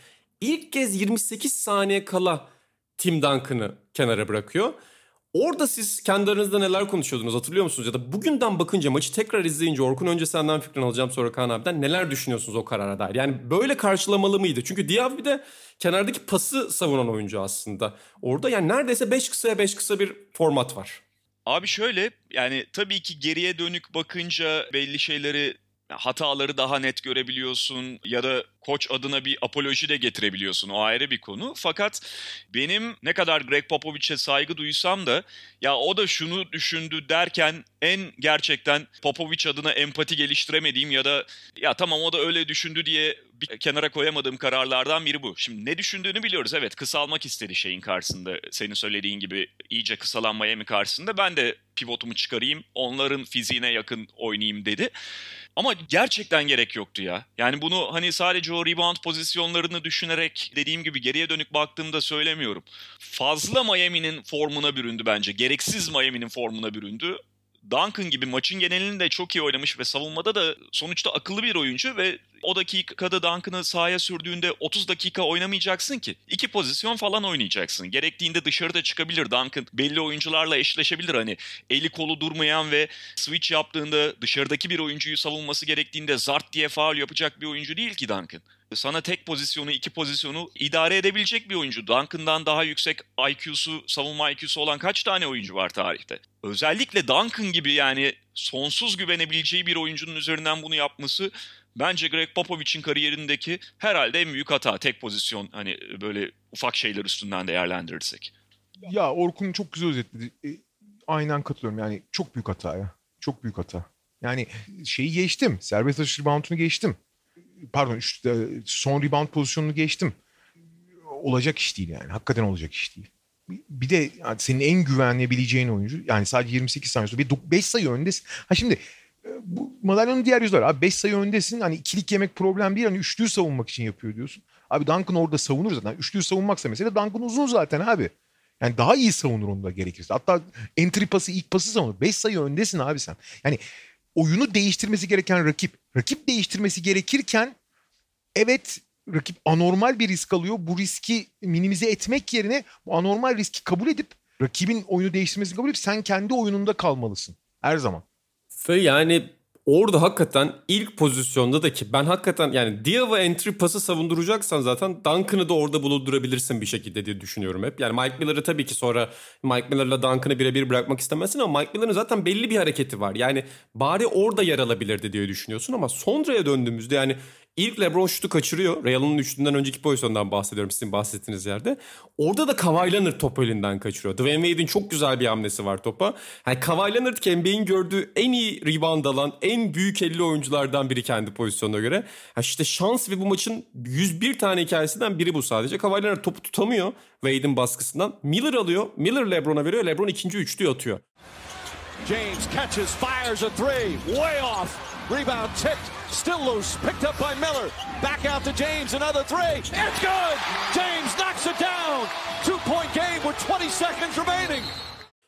İlk kez yirmi sekiz saniye kala Tim Duncan'ı kenara bırakıyor. Orada siz kendi aranızda neler konuşuyordunuz hatırlıyor musunuz? Ya da bugünden bakınca, maçı tekrar izleyince, Orkun önce senden fikrini alacağım sonra Kaan abiden, neler düşünüyorsunuz o karara dair? Yani böyle karşılamalı mıydı? Çünkü Diaw bir de kenardaki pası savunan oyuncu aslında. Orada yani neredeyse beş kısaya beş kısa bir format var. Abi şöyle, yani tabii ki geriye dönük bakınca belli şeyleri, hataları daha net görebiliyorsun ya da koç adına bir apoloji de getirebiliyorsun. O ayrı bir konu. Fakat benim ne kadar Greg Popovich'e saygı duysam da ya o da şunu düşündü derken en gerçekten Popovich adına empati geliştiremediğim ya da ya tamam o da öyle düşündü diye bir kenara koyamadığım kararlardan biri bu. Şimdi ne düşündüğünü biliyoruz. Evet, kısalmak istediği şeyin karşısında, senin söylediğin gibi iyice kısalan Miami karşısında ben de pivotumu çıkarayım, onların fiziğine yakın oynayayım dedi. Ama gerçekten gerek yoktu ya. Yani bunu hani sadece o rebound pozisyonlarını düşünerek, dediğim gibi geriye dönük baktığımda söylemiyorum. Fazla Miami'nin formuna büründü bence. Gereksiz Miami'nin formuna büründü. Duncan gibi maçın genelini de çok iyi oynamış ve savunmada da sonuçta akıllı bir oyuncu ve o dakikada Duncan'ı sahaya sürdüğünde otuz dakika oynamayacaksın ki. İki pozisyon falan oynayacaksın. Gerektiğinde dışarıda çıkabilir Duncan. Belli oyuncularla eşleşebilir. Hani eli kolu durmayan ve switch yaptığında dışarıdaki bir oyuncuyu savunması gerektiğinde zart diye faul yapacak bir oyuncu değil ki Duncan. Sana tek pozisyonu, iki pozisyonu idare edebilecek bir oyuncu. Duncan'dan daha yüksek I Q'su, savunma I Q'su olan kaç tane oyuncu var tarihte? Özellikle Duncan gibi yani sonsuz güvenebileceği bir oyuncunun üzerinden bunu yapması bence Greg Popovich'in kariyerindeki herhalde en büyük hata. Tek pozisyon, hani böyle ufak şeyler üstünden değerlendirirsek. Ya Orkun çok güzel özetledi. E, aynen katılıyorum yani, çok büyük hata ya. Çok büyük hata. Yani şeyi geçtim. Serbest atış rebound'unu geçtim. Pardon işte son rebound pozisyonunu geçtim. Olacak iş değil yani. Hakikaten olacak iş değil. Bir de senin en güvenebileceğin oyuncu. Yani sadece yirmi sekiz saniye. beş sayı öndesin. Ha şimdi bu madalyonun diğer yüzü var. Abi beş sayı öndesin. Hani ikilik yemek problem değil. Hani üçlüyü savunmak için yapıyor diyorsun. Abi Duncan orada savunur zaten. Üçlüyü savunmaksa mesela Duncan uzun zaten abi. Yani daha iyi savunur onu da gerekirse. Hatta entry pası, ilk pası savunur. beş sayı öndesin abi sen. Yani oyunu değiştirmesi gereken rakip. Rakip değiştirmesi gerekirken evet, rakip anormal bir risk alıyor. Bu riski minimize etmek yerine bu anormal riski kabul edip, rakibin oyunu değiştirmesini kabul edip sen kendi oyununda kalmalısın her zaman. Ve yani orada hakikaten ilk pozisyonda da ki ben hakikaten yani Diaw'a entry pası savunduracaksan zaten Duncan'ı da orada bulundurabilirsin bir şekilde diye düşünüyorum hep. Yani Mike Miller'ı tabii ki sonra Mike Miller'la Duncan'ı birebir bırakmak istemezsin ama Mike Miller'ın zaten belli bir hareketi var. Yani bari orada yer alabilirdi diye düşünüyorsun ama Sondra'ya döndüğümüzde yani İlk LeBron şutu kaçırıyor. Ray Allen'ın üçünden önceki pozisyondan bahsediyorum sizin bahsettiğiniz yerde. Orada da Kawhi Leonard topu elinden kaçırıyor. Dwyane Wade'in çok güzel bir hamlesi var topa. Yani Kawhi Leonard N B A'in gördüğü en iyi rebound alan, en büyük elli oyunculardan biri kendi pozisyonuna göre. Yani işte şans ve bu maçın yüz bir tane hikayesinden biri bu sadece. Kawhi Leonard topu tutamıyor Wade'in baskısından. Miller alıyor. Miller LeBron'a veriyor. LeBron ikinci üçlüyü atıyor. James catches, fires a three. Way off. Rebound tipped, still loose, picked up by Miller. Back out to James, another three. It's good! James knocks it down. Two-point game with twenty seconds remaining.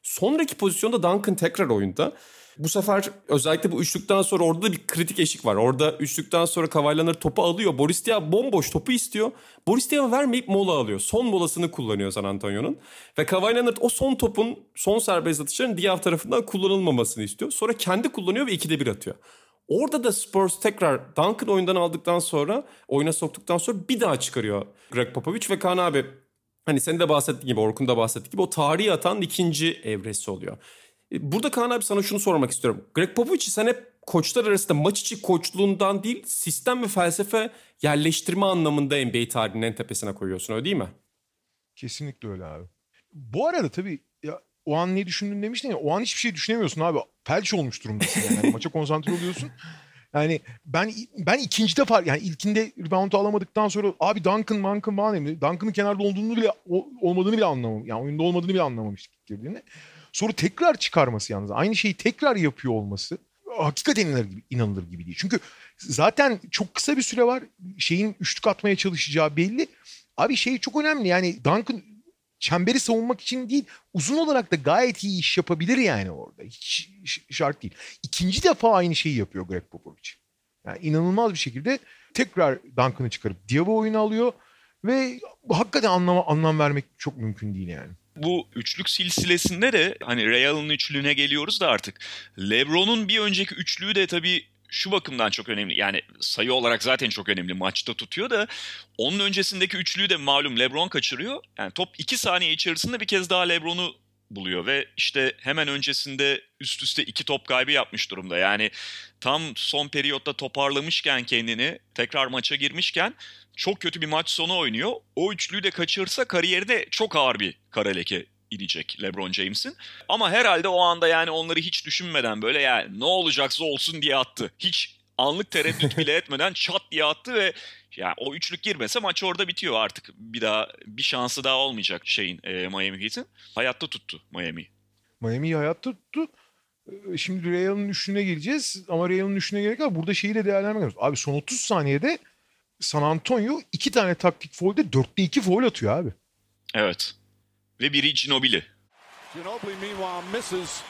Sonraki pozisyonda Duncan tekrar oyunda. Bu sefer özellikle bu üçlükten sonra orada bir kritik eşik var. Orada üçlükten sonra Kawhi Leonard topu alıyor. Boris Diaw bomboş topu istiyor. Boris Diaw vermeyip mola alıyor. Son molasını kullanıyor San Antonio'nun. Ve Kawhi Leonard o son topun, son serbest atışların Diaw tarafından kullanılmamasını istiyor. Sonra kendi kullanıyor ve ikide bir atıyor. Orada da Spurs tekrar Duncan oyundan aldıktan sonra, oyuna soktuktan sonra bir daha çıkarıyor Greg Popovich ve Kaan abi. Hani sen de bahsettiğin gibi, Orkun da bahsettiği gibi o tarihi atan ikinci evresi oluyor. Burada Kaan abi sana şunu sormak istiyorum. Greg Popovich'i sen hep koçlar arasında maç içi koçluğundan değil, sistem ve felsefe yerleştirme anlamında N B A tarihinin en tepesine koyuyorsun, öyle değil mi? Kesinlikle öyle abi. Bu arada tabii ya, o an ne düşündün demiştin ya, o an hiçbir şey düşünemiyorsun abi. Felç olmuş durumdasın yani. yani maça konsantre oluyorsun. Yani ben ben ikinci defa, yani ilkinde rebound'u alamadıktan sonra abi Duncan, Duncan bana ne? Duncan'ın kenarda olduğunu bile, olmadığını bile anlamam. Yani oyunda olmadığını bile anlamamıştık girdiğinde. Sonra tekrar çıkarması yalnız. Aynı şeyi tekrar yapıyor olması hakikaten inanılır gibi, inanılır gibi değil. Çünkü zaten çok kısa bir süre var. Şeyin üçlük atmaya çalışacağı belli. Abi şey çok önemli yani, Duncan çemberi savunmak için değil, uzun olarak da gayet iyi iş yapabilir yani orada. Hiç şart değil. İkinci defa aynı şeyi yapıyor Greg Popovich. Yani inanılmaz bir şekilde tekrar Duncan'ı çıkarıp Diaw'ı oyunu alıyor ve hakikaten anlam, anlam vermek çok mümkün değil yani. Bu üçlük silsilesinde de hani Ray Allen'ın üçlüğüne geliyoruz da artık. LeBron'un bir önceki üçlüğü de tabii şu bakımdan çok önemli. Yani sayı olarak zaten çok önemli. Maçta tutuyor da onun öncesindeki üçlüğü de malum LeBron kaçırıyor. Yani top iki saniye içerisinde bir kez daha LeBron'u buluyor ve işte hemen öncesinde üst üste iki top kaybı yapmış durumda. Yani tam son periyotta toparlamışken kendini, tekrar maça girmişken çok kötü bir maç sonu oynuyor. O üçlüyü de kaçırsa kariyerine çok ağır bir kara leke gidecek LeBron James'in. Ama herhalde o anda yani onları hiç düşünmeden böyle yani ne olacaksa olsun diye attı. Hiç anlık tereddüt bile etmeden çat diye attı ve yani o üçlük girmese maç orada bitiyor artık. Bir daha bir şansı daha olmayacak şeyin e, Miami Heat'in. Hayatta tuttu Miami. Miami'yi hayatta tuttu. Şimdi Ray Allen'ın üçlüğüne geleceğiz ama Ray Allen'ın üçlüğüne gerek var. Burada şeyi de değerlendirmek lazım. Abi son otuz saniyede San Antonio iki tane taktik faulde dörtte iki faul atıyor abi. Evet. Ve biri Ginobili. Ginobili meanwhile misses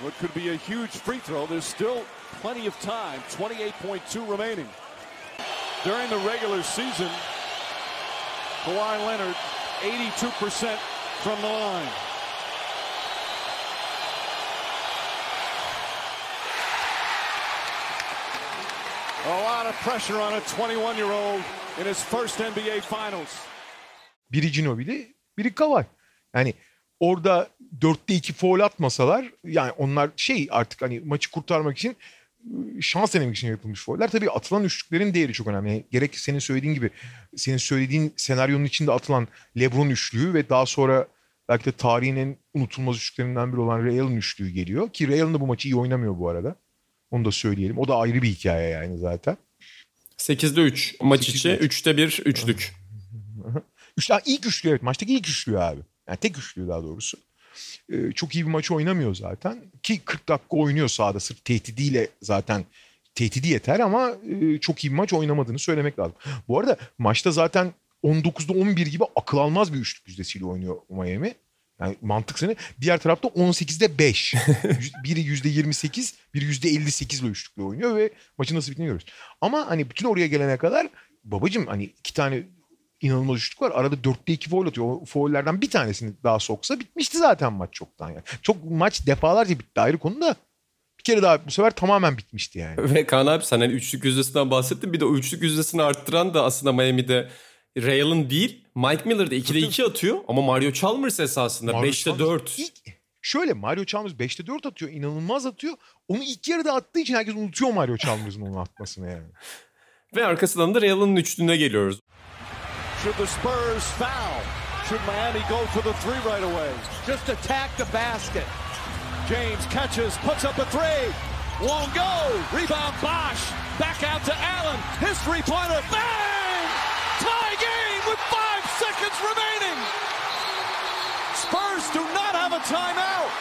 what could be a huge free throw. There's still plenty of time. twenty-eight point two remaining. During the regular season, Kawhi Leonard eighty-two percent from the line. A lot of pressure on a twenty-one-year-old in his first N B A Finals. Biri Ginobili, biri Kawhi. Yani orada dörtte iki faul atmasalar, yani onlar şey artık hani maçı kurtarmak için, şans denemek için yapılmış fauller. Tabii atılan üçlüklerin değeri çok önemli. Yani gerek senin söylediğin gibi, senin söylediğin senaryonun içinde atılan LeBron üçlüğü ve daha sonra belki de tarihin en unutulmaz üçlüklerinden biri olan Ray Allen üçlüğü geliyor. Ki Ray Allen da bu maçı iyi oynamıyor bu arada. Onu da söyleyelim. O da ayrı bir hikaye yani zaten. sekizde üç maç içi, üçte bir üçlük. Üç, ilk üçlü, evet, maçtaki ilk üçlü abi. Yani tek üçlü daha doğrusu. Ee, çok iyi bir maçı oynamıyor zaten. Ki kırk dakika oynuyor sahada. Sırf tehdidiyle zaten, tehdidi yeter ama e, çok iyi bir maç oynamadığını söylemek lazım. Bu arada maçta zaten on dokuzda on bir gibi akıl almaz bir üçlük yüzdesiyle oynuyor Miami. Yani mantık seni. Diğer tarafta on sekizde beş. Biri yüzde yirmi sekiz, biri yüzde elli sekiz ile üçlükle oynuyor ve maçın nasıl bittiğini görüyoruz. Ama hani bütün oraya gelene kadar babacığım hani iki tane İnanılmaz üçlük var. Arada dörtte iki foul atıyor. O foullerden bir tanesini daha soksa bitmişti zaten maç çoktan yani. Çok maç defalarca bitti ayrı konu da. Bir kere daha bu sefer tamamen bitmişti yani. Ve Kaan abi sen hani üçlük yüzdesinden bahsettin. Bir de o üçlük yüzdesini arttıran da aslında Miami'de Ray Allen değil, Mike Miller de ikide iki atıyor. Ama Mario Chalmers esasında Mario beşte Chalmers dört. İlk, şöyle Mario Chalmers beşte dört atıyor. İnanılmaz atıyor. Onu ilk yarıda attığı için herkes unutuyor Mario Chalmers'ın onu atmasını yani. Ve arkasından da Ray Allen'ın üçlüğüne geliyoruz. Should the Spurs foul? Should Miami go for the three right away? Just attack the basket. James catches, puts up a three. Won't go. Rebound Bosh. Back out to Allen. His three-pointer. Bang! Tie game with five seconds remaining. Spurs do not have a timeout.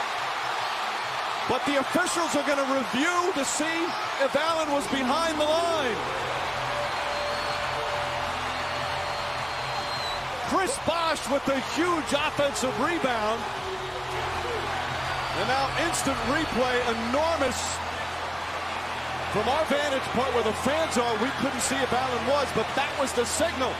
But the officials are going to review to see if Allen was behind the line. Chris Bosh with the huge offensive rebound. And now instant replay, enormous. From our vantage point where the fans are, we couldn't see if Allen was, but that was the signal.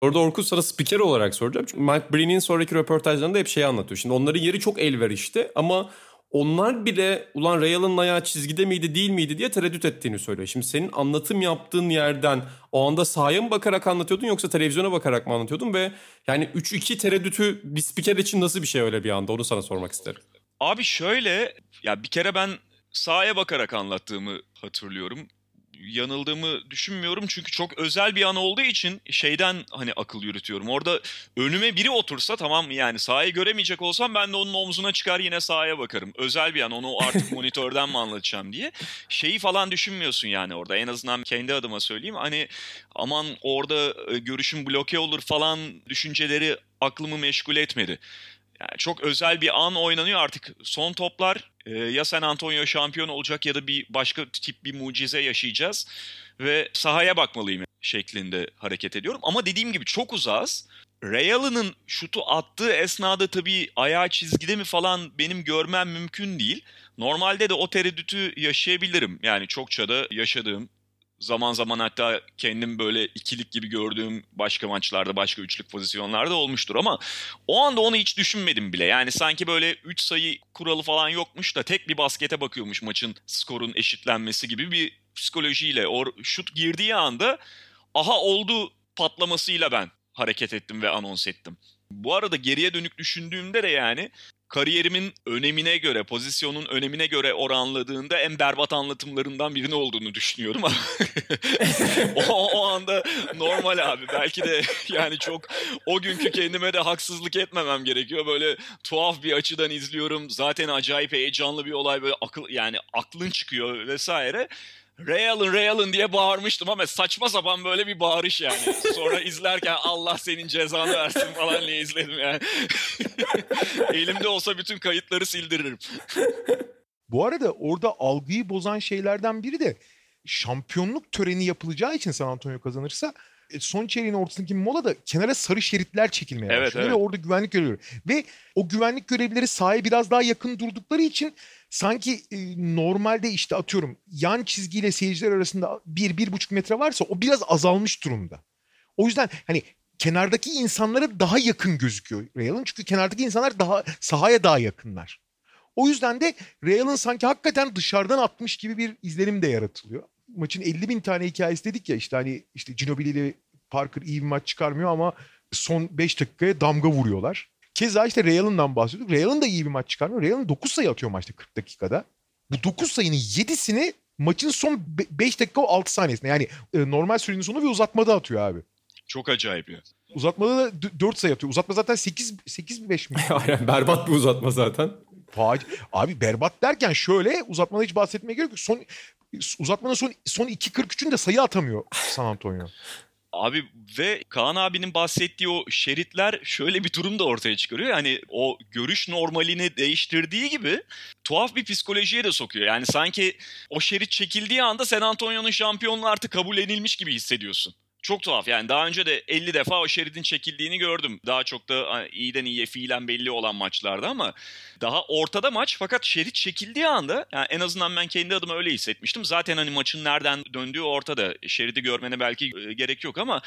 Orada Orkun sana spiker olarak soracağım. Çünkü Mike Breen'in sonraki röportajlarında hep şeyi anlatıyor. Şimdi onların yeri çok elverişli ama onlar bile ulan Ray Allen'ın ayağı çizgide miydi değil miydi diye tereddüt ettiğini söylüyor. Şimdi senin anlatım yaptığın yerden o anda sahaya mı bakarak anlatıyordun yoksa televizyona bakarak mı anlatıyordun? Ve yani üç iki tereddütü bir spiker için nasıl bir şey öyle bir anda, onu sana sormak isterim. Abi şöyle, ya bir kere ben sahaya bakarak anlattığımı hatırlıyorum. Yanıldığımı düşünmüyorum çünkü çok özel bir an olduğu için şeyden hani akıl yürütüyorum. Orada önüme biri otursa tamam, yani sahayı göremeyecek olsam ben de onun omzuna çıkar yine sahaya bakarım. Özel bir an, onu artık monitörden mi anlatacağım diye. Şeyi falan düşünmüyorsun yani orada, en azından kendi adıma söyleyeyim. Hani aman orada görüşüm bloke olur falan düşünceleri aklımı meşgul etmedi. Yani çok özel bir an oynanıyor artık. Son toplar, ya San Antonio şampiyon olacak ya da bir başka tip bir mucize yaşayacağız ve sahaya bakmalıyım şeklinde hareket ediyorum. Ama dediğim gibi çok uzağız. Ray Allen'ın şutu attığı esnada tabii ayağı çizgide mi falan benim görmem mümkün değil. Normalde de o tereddütü yaşayabilirim. Yani çokça da yaşadığım, zaman zaman hatta kendim böyle ikilik gibi gördüğüm başka maçlarda, başka üçlük pozisyonlarda olmuştur. Ama o anda onu hiç düşünmedim bile. Yani sanki böyle üç sayı kuralı falan yokmuş da tek bir baskete bakıyormuş maçın, skorun eşitlenmesi gibi bir psikolojiyle. O şut girdiği anda aha oldu patlamasıyla ben hareket ettim ve anons ettim. Bu arada geriye dönük düşündüğümde de yani kariyerimin önemine göre, pozisyonun önemine göre oranladığında en berbat anlatımlarından birinin olduğunu düşünüyorum. o, o anda normal abi. Belki de yani çok o günkü kendime de haksızlık etmemem gerekiyor. Böyle tuhaf bir açıdan izliyorum. Zaten acayip heyecanlı bir olay, böyle akıl, yani aklın çıkıyor vesaire. Ray Allen, Ray Allen diye bağırmıştım ama saçma sapan böyle bir bağırış yani. Sonra izlerken Allah senin cezanı versin falan diye izledim yani. Elimde olsa bütün kayıtları sildiririm. Bu arada orada algıyı bozan şeylerden biri de şampiyonluk töreni yapılacağı için San Antonio kazanırsa son çeyreğin ortasındaki molada kenara sarı şeritler çekilmeye başlıyor. Evet, evet. Ve orada güvenlik görevlileri. Ve o güvenlik görevlileri sahaya biraz daha yakın durdukları için sanki e, normalde işte atıyorum yan çizgiyle seyirciler arasında bir, bir buçuk metre varsa o biraz azalmış durumda. O yüzden hani kenardaki insanlara daha yakın gözüküyor Ray Allen. Çünkü kenardaki insanlar daha sahaya daha yakınlar. O yüzden de Ray Allen sanki hakikaten dışarıdan atmış gibi bir izlenim de yaratılıyor. Maçın elli bin tane hikayesi dedik ya, işte hani işte Ginobili ile Parker iyi bir maç çıkarmıyor ama son beş dakikaya damga vuruyorlar. Keza işte Ray Allen'dan bahsediyorduk. Ray Allen da iyi bir maç çıkarmıyor. Ray Allen dokuz sayı atıyor maçta kırk dakikada. Bu dokuz sayının yedisini maçın son beş dakika o altı saniyesinde. Yani normal sürenin sonu bir uzatmada atıyor abi. Çok acayip ya. Uzatmada da dört sayı atıyor. Uzatma zaten sekiz beş mi? Aynen, berbat bir uzatma zaten. Abi berbat derken şöyle, uzatmada hiç bahsetmeye gerek yok. Son... Uzatmanın son, son iki kırk üçün de sayı atamıyor San Antonio. Abi ve Kaan abinin bahsettiği o şeritler şöyle bir durum da ortaya çıkarıyor. Yani o görüş normalini değiştirdiği gibi tuhaf bir psikolojiye de sokuyor. Yani sanki o şerit çekildiği anda San Antonio'nun şampiyonluğu artık kabul edilmiş gibi hissediyorsun. Çok tuhaf yani, daha önce de elli defa o şeridin çekildiğini gördüm. Daha çok da iyiden iyiye fiilen belli olan maçlarda ama daha ortada maç, fakat şerit çekildiği anda yani en azından ben kendi adıma öyle hissetmiştim. Zaten hani maçın nereden döndüğü ortada, şeridi görmene belki gerek yok ama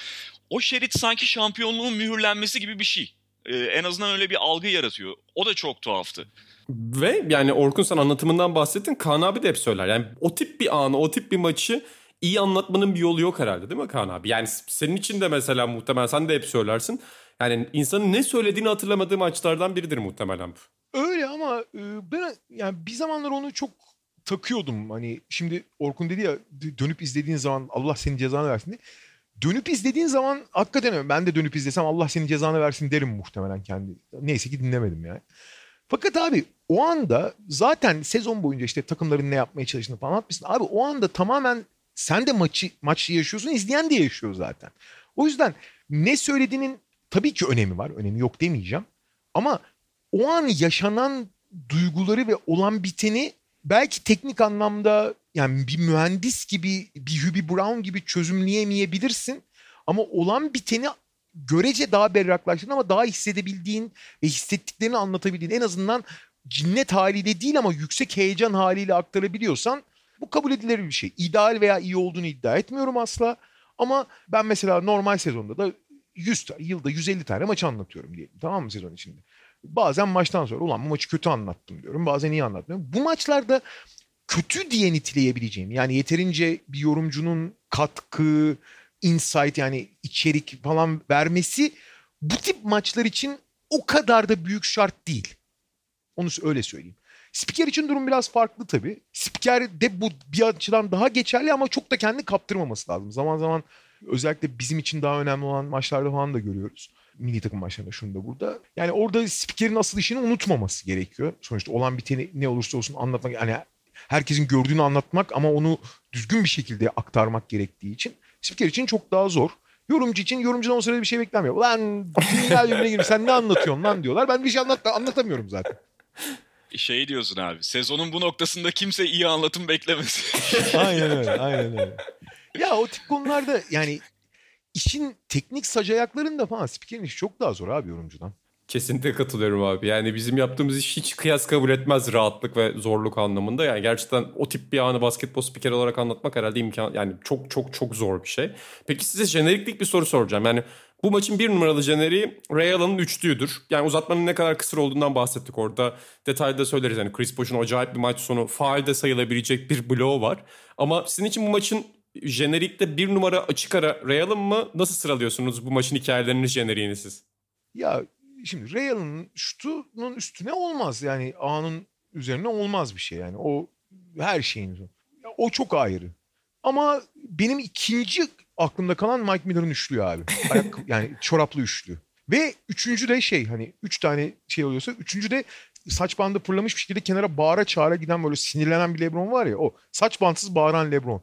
o şerit sanki şampiyonluğun mühürlenmesi gibi bir şey. En azından öyle bir algı yaratıyor. O da çok tuhaftı. Ve yani Orkun sen anlatımından bahsettin, Kaan abi de hep söyler yani o tip bir anı, o tip bir maçı İyi anlatmanın bir yolu yok herhalde değil mi Kaan abi? Yani senin için de mesela muhtemelen sen de hep söylersin. Yani insanın ne söylediğini hatırlamadığı maçlardan biridir muhtemelen bu. Öyle ama ben yani bir zamanlar onu çok takıyordum. Hani şimdi Orkun dedi ya, dönüp izlediğin zaman Allah senin cezanı versin diye. Dönüp izlediğin zaman hakikaten ben de dönüp izlesem Allah senin cezanı versin derim muhtemelen kendi. Neyse ki dinlemedim yani. Fakat abi o anda zaten sezon boyunca işte takımların ne yapmaya çalıştığını falan anlatmışsın. Abi o anda tamamen sen de maçı maçı yaşıyorsun, izleyen de yaşıyor zaten. O yüzden ne söylediğinin tabii ki önemi var. Önemi yok demeyeceğim. Ama o an yaşanan duyguları ve olan biteni belki teknik anlamda yani bir mühendis gibi, bir Hubie Brown gibi çözümleyemeyebilirsin. Ama olan biteni görece daha berraklaştığın ama daha hissedebildiğin ve hissettiklerini anlatabildiğin, en azından cinnet haliyle değil ama yüksek heyecan haliyle aktarabiliyorsan bu kabul edilir bir şey. İdeal veya iyi olduğunu iddia etmiyorum asla. Ama ben mesela normal sezonda da yüz yılda yüz elli tane maçı anlatıyorum diyelim. Tamam mı sezon içinde? Bazen maçtan sonra ulan bu maçı kötü anlattım diyorum. Bazen iyi anlatmıyorum. Bu maçlarda kötü diye niteleyebileceğim, yani yeterince bir yorumcunun katkı, insight yani içerik falan vermesi bu tip maçlar için o kadar da büyük şart değil. Onu öyle söyleyeyim. Spiker için durum biraz farklı tabii. Spiker de bu bir açıdan daha geçerli ama çok da kendini kaptırmaması lazım. Zaman zaman özellikle bizim için daha önemli olan maçlarda falan da görüyoruz. Milli takım maçlarında şunu da burada. Yani orada spikerin asıl işini unutmaması gerekiyor. Sonuçta olan biteni ne olursa olsun anlatmak, hani herkesin gördüğünü anlatmak ama onu düzgün bir şekilde aktarmak gerektiği için spiker için çok daha zor. Yorumcu için, yorumcudan o sırada bir şey beklemiyor. Lan dünya birbirine girmiş, sen ne anlatıyorsun lan diyorlar. Ben bir şey anlat anlatamıyorum zaten. Şey diyorsun abi, sezonun bu noktasında kimse iyi anlatım beklemesin. Aynen öyle, aynen öyle. Ya o tip konularda yani işin teknik sac ayaklarında falan spikerin işi çok daha zor abi yorumcudan. Kesinlikle katılıyorum abi. Yani bizim yaptığımız iş hiç kıyas kabul etmez rahatlık ve zorluk anlamında. Yani gerçekten o tip bir anı basketbol spikeri olarak anlatmak herhalde imkan, yani çok çok çok zor bir şey. Peki size jeneriklik bir soru soracağım. Yani bu maçın bir numaralı jeneriği Ray Allen'ın üçlüğüdür. Yani uzatmanın ne kadar kısır olduğundan bahsettik orada. Detaylı da söyleriz. Yani Chris Bosh'un acayip bir maç sonu faal de sayılabilecek bir bloğu var. Ama sizin için bu maçın jenerikte bir numara açık ara Ray Allen mı? Nasıl sıralıyorsunuz bu maçın hikayelerinin jeneriğini siz? Ya şimdi Ray Allen'ın şutunun üstüne olmaz. Yani A'nın üzerine olmaz bir şey. Yani o her şeyin. O çok ayrı. Ama benim ikinci aklımda kalan Mike Miller'ın üçlüğü abi. Ayak, yani çoraplı üçlü. Ve üçüncü de şey hani üç tane şey oluyorsa üçüncü de saç bandı pırlamış bir şekilde kenara bağıra çağıra giden böyle sinirlenen bir LeBron var ya o. Saç bantsız bağıran LeBron.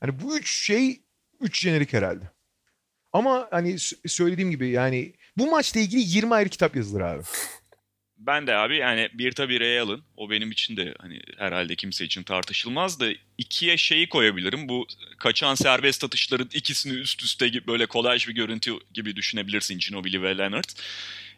Hani bu üç şey üç jenerik herhalde. Ama hani söylediğim gibi yani bu maçla ilgili yirmi ayrı kitap yazılır abi. Ben de abi yani bir tabii Ray Allen. O benim için de hani herhalde kimse için tartışılmaz da ikiye şeyi koyabilirim. Bu kaçan serbest atışların ikisini üst üste gibi böyle kolaj bir görüntü gibi düşünebilirsin Ginobili ve Leonard.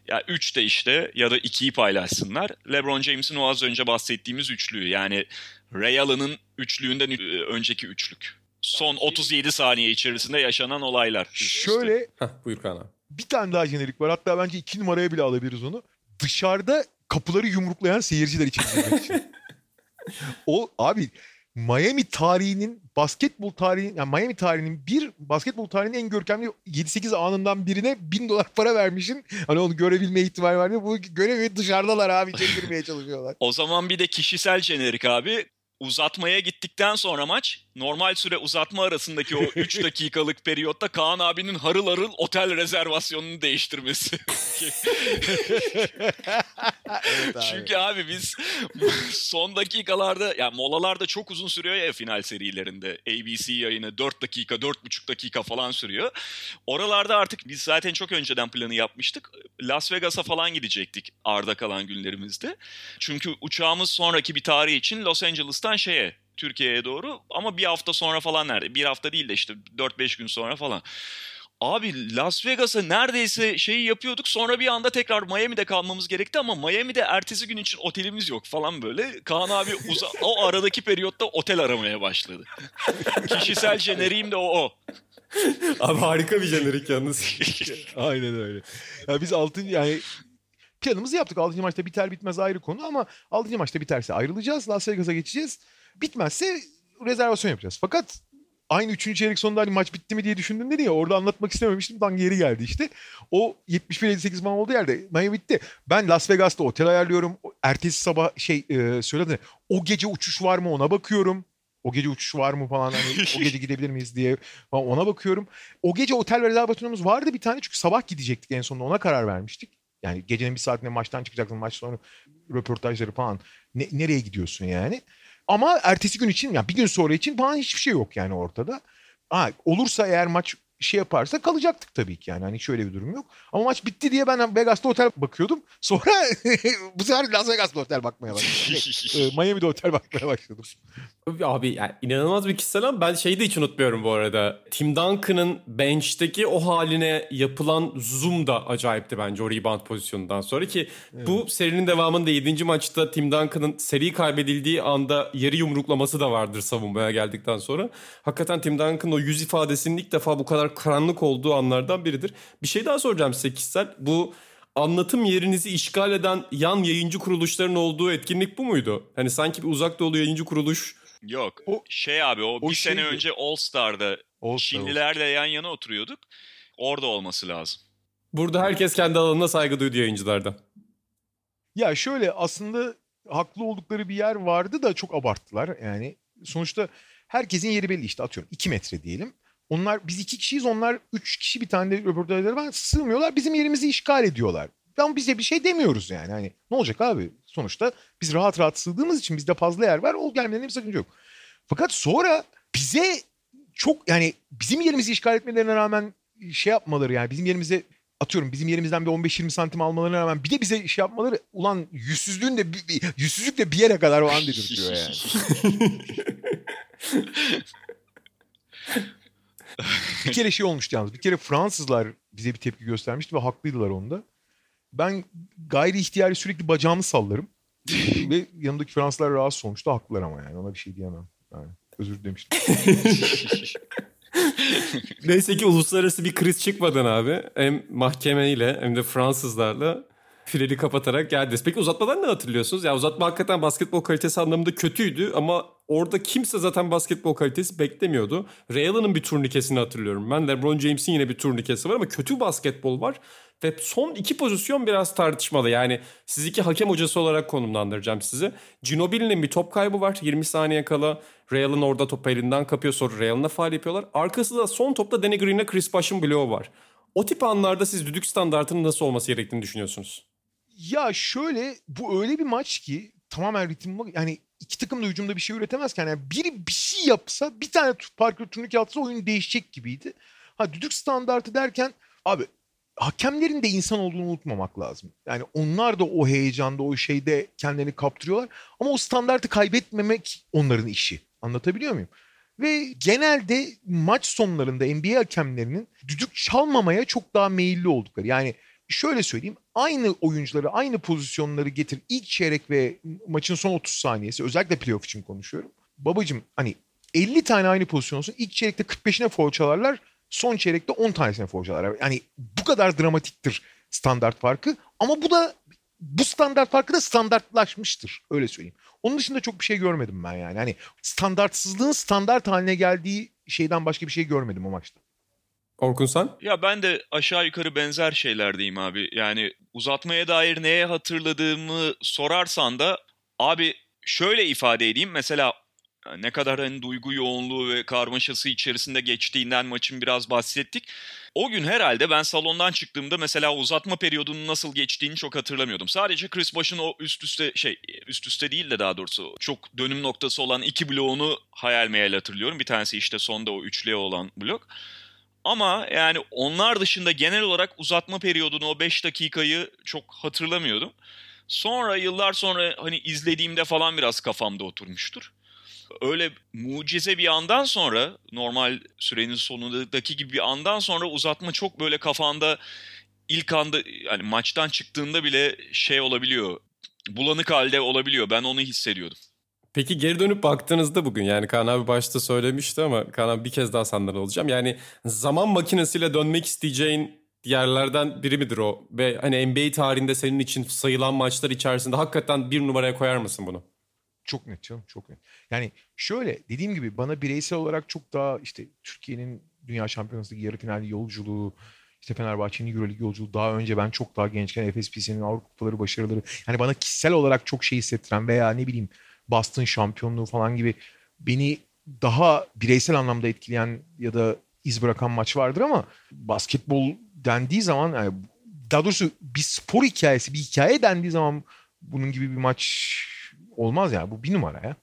Ya üç de işte ya da ikiyi paylaşsınlar. LeBron James'in o az önce bahsettiğimiz üçlüğü yani Ray Allen'ın üçlüğünden önceki üçlük. Son otuz yedi saniye içerisinde yaşanan olaylar. Şöyle. Heh, buyur Kaan abi. Bir tane daha jenerik var. Hatta bence iki numaraya bile alabiliriz onu. Dışarıda kapıları yumruklayan seyirciler için. O abi Miami tarihinin basketbol tarihinin yani Miami tarihinin bir basketbol tarihinin en görkemli yedi sekiz anından birine bin dolar para vermişin. Hani onu görebilme ihtimali var mı? Bu görevi dışarıdalar abi. Çektirmeye çalışıyorlar. O zaman bir de kişisel jenerik abi. Uzatmaya gittikten sonra maç normal süre uzatma arasındaki o üç dakikalık periyotta Kaan abinin harıl harıl otel rezervasyonunu değiştirmesi. Evet abi. Çünkü abi biz son dakikalarda yani molalarda çok uzun sürüyor ya final serilerinde. A B C yayını dört dakika, dört buçuk dakika falan sürüyor. Oralarda artık biz zaten çok önceden planı yapmıştık. Las Vegas'a falan gidecektik arda kalan günlerimizde. Çünkü uçağımız sonraki bir tarih için Los Angeles'ta şeye Türkiye'ye doğru ama bir hafta sonra falan nerede? Bir hafta değil de işte dört beş gün sonra falan. Abi Las Vegas'a neredeyse şeyi yapıyorduk sonra bir anda tekrar Miami'de kalmamız gerekti ama Miami'de ertesi gün için otelimiz yok falan böyle. Kaan abi uza- o aradaki periyotta otel aramaya başladı. Kişisel jeneriğim de o o. Abi harika bir jenerik yalnız. Aynen öyle. Ya biz altın yani... Planımızı yaptık. altıncı maçta biter bitmez ayrı konu ama altıncı maçta biterse ayrılacağız. Las Vegas'a geçeceğiz. Bitmezse rezervasyon yapacağız. Fakat aynı üçüncü çeyrek sonunda hani maç bitti mi diye düşündüm dedi ya. Orada anlatmak istememiştim. Dan geri geldi işte. O yetmiş bir elli sekiz man olduğu yerde Miami bitti. Ben Las Vegas'ta otel ayarlıyorum. Ertesi sabah şey e, söyledim. O gece uçuş var mı ona bakıyorum. O gece uçuş var mı falan hani o gece gidebilir miyiz diye falan ona bakıyorum. O gece otel ve rezervasyonumuz vardı bir tane çünkü sabah gidecektik en sonunda ona karar vermiştik. Yani gecenin bir saatinde maçtan çıkacaksın. Maç sonu röportajları falan. Ne, nereye gidiyorsun yani? Ama ertesi gün için, yani bir gün sonra için falan hiçbir şey yok yani ortada. Ha, olursa eğer maç şey yaparsa kalacaktık tabii ki yani. Hani şöyle bir durum yok. Ama maç bitti diye ben Vegas'ta otel bakıyordum. Sonra bu sefer Las Vegas'ta otel bakmaya başladım. Miami'de otel bakmaya başladım. Abi yani inanılmaz bir kişisel ama ben şeyi de hiç unutmuyorum bu arada. Tim Duncan'ın bench'teki o haline yapılan zoom da acayipti bence o rebound pozisyonundan sonra ki evet. Bu serinin devamında yedinci maçta Tim Duncan'ın seri kaybedildiği anda yarı yumruklaması da vardır savunmaya geldikten sonra. Hakikaten Tim Duncan'ın o yüz ifadesinin ilk defa bu kadar karanlık olduğu anlardan biridir. Bir şey daha soracağım size kişisel. Bu anlatım yerinizi işgal eden yan yayıncı kuruluşların olduğu etkinlik bu muydu? Hani sanki bir uzak doğulu yayıncı kuruluş... Yok. O, şey abi o, o bir şeydi. Sene önce All Star'da All Çinlilerle All Star. Yan yana oturuyorduk. Orada olması lazım. Burada herkes kendi alanına saygı duydu yayıncılardan. Ya şöyle aslında haklı oldukları bir yer vardı da çok abarttılar. Yani sonuçta herkesin yeri belli, işte atıyorum iki metre diyelim. Onlar, biz iki kişiyiz, onlar üç kişi, bir tane de röportajları var, sığmıyorlar, bizim yerimizi işgal ediyorlar. Ama bize bir şey demiyoruz yani. Hani ne olacak abi, sonuçta biz rahat rahat sığdığımız için bizde fazla yer var, o gelmelerine bir sakınca yok. Fakat sonra bize çok, yani bizim yerimizi işgal etmelerine rağmen şey yapmaları, yani bizim yerimize atıyorum bizim yerimizden bir on beş yirmi santim almalarına rağmen bir de bize şey yapmaları, ulan yüzsüzlüğün de yüzsüzlük de bir yere kadar falan dedirtiyor yani. Bir kere şey olmuştu yalnız. Bir kere Fransızlar bize bir tepki göstermişti ve haklıydılar onda. Ben gayri ihtiyari sürekli bacağımı sallarım. Ve yanımdaki Fransızlar rahatsız olmuştu. Haklılar ama yani. Ona bir şey diyemem. Yani özür dilemiştim. Neyse ki uluslararası bir kriz çıkmadan abi. Hem mahkemeyle hem de Fransızlarla fileli kapatarak geldiniz. Peki uzatmadan ne hatırlıyorsunuz? Ya uzatma hakikaten basketbol kalitesi anlamında kötüydü ama orada kimse zaten basketbol kalitesi beklemiyordu. Ray Allen'ın bir turnikesini hatırlıyorum. Ben LeBron James'in yine bir turnikesi var ama kötü basketbol var. Ve son iki pozisyon biraz tartışmalı. Yani siz iki hakem hocası olarak konumlandıracağım sizi. Ginobili'nin bir top kaybı var. yirmi saniye kala Ray Allen orada topu elinden kapıyor, sonra Ray Allen'a faul yapıyorlar. Arkası da son topta Danny Green'le Chris Bosh'ın bloğu var. O tip anlarda siz düdük standartının nasıl olması gerektiğini düşünüyorsunuz? Ya şöyle, bu öyle bir maç ki tamamen ritim, yani iki takım da hücumda bir şey üretemezken yani biri bir şey yapsa, bir tane Parker turnike atsa oyun değişecek gibiydi. Ha, düdük standartı derken abi hakemlerin de insan olduğunu unutmamak lazım. Yani onlar da o heyecanda, o şeyde kendilerini kaptırıyorlar ama o standartı kaybetmemek onların işi. Anlatabiliyor muyum? Ve genelde maç sonlarında N B A hakemlerinin düdük çalmamaya çok daha meyilli oldukları. Yani şöyle söyleyeyim, aynı oyuncuları, aynı pozisyonları getir ilk çeyrek ve maçın son otuz saniyesi, özellikle playoff için konuşuyorum. Babacığım hani elli tane aynı pozisyon olsun, ilk çeyrekte kırk beşine foul çalarlar, son çeyrekte on tanesine foul çalarlar. Yani bu kadar dramatiktir standart farkı ama bu da, bu standart farkı da standartlaşmıştır, öyle söyleyeyim. Onun dışında çok bir şey görmedim ben yani. Hani standartsızlığın standart haline geldiği şeyden başka bir şey görmedim o maçta. Orkun sen? Ya ben de aşağı yukarı benzer şeylerdeyim abi. Yani uzatmaya dair neye hatırladığımı sorarsan da abi şöyle ifade edeyim. Mesela ne kadar hani duygu yoğunluğu ve karmaşası içerisinde geçtiğinden maçın biraz bahsettik. O gün herhalde ben salondan çıktığımda mesela uzatma periyodunun nasıl geçtiğini çok hatırlamıyordum. Sadece Chris Bosh'ın o üst üste şey üst üste değil de daha doğrusu çok dönüm noktası olan iki bloğunu hayal meyal hatırlıyorum. Bir tanesi işte sonda o üçlüye olan blok. Ama yani onlar dışında genel olarak uzatma periyodunu, o beş dakikayı çok hatırlamıyordum. Sonra yıllar sonra hani izlediğimde falan biraz kafamda oturmuştur. Öyle mucize bir andan sonra, normal sürenin sonundaki gibi bir andan sonra uzatma çok böyle kafanda ilk anda, yani maçtan çıktığında bile şey olabiliyor, bulanık halde olabiliyor. Ben onu hissediyordum. Peki geri dönüp baktığınızda bugün, yani Kaan abi başta söylemişti ama Kaan abi bir kez daha senden alacağım. Yani zaman makinesiyle dönmek isteyeceğin yerlerden biri midir o? Ve hani N B A tarihinde senin için sayılan maçlar içerisinde hakikaten bir numaraya koyar mısın bunu? Çok net canım, çok net. Yani şöyle, dediğim gibi bana bireysel olarak çok daha işte Türkiye'nin Dünya Şampiyonası'ndaki yarı final yolculuğu, İşte Fenerbahçe'nin Euroleague yolculuğu, daha önce ben çok daha gençken F S P C'nin Avrupa Kupaları başarıları, yani bana kişisel olarak çok şey hissettiren veya ne bileyim Boston şampiyonluğu falan gibi beni daha bireysel anlamda etkileyen ya da iz bırakan maç vardır ama basketbol dendiği zaman, yani daha doğrusu bir spor hikayesi, bir hikaye dendiği zaman bunun gibi bir maç olmaz yani. Bu bir numara ya.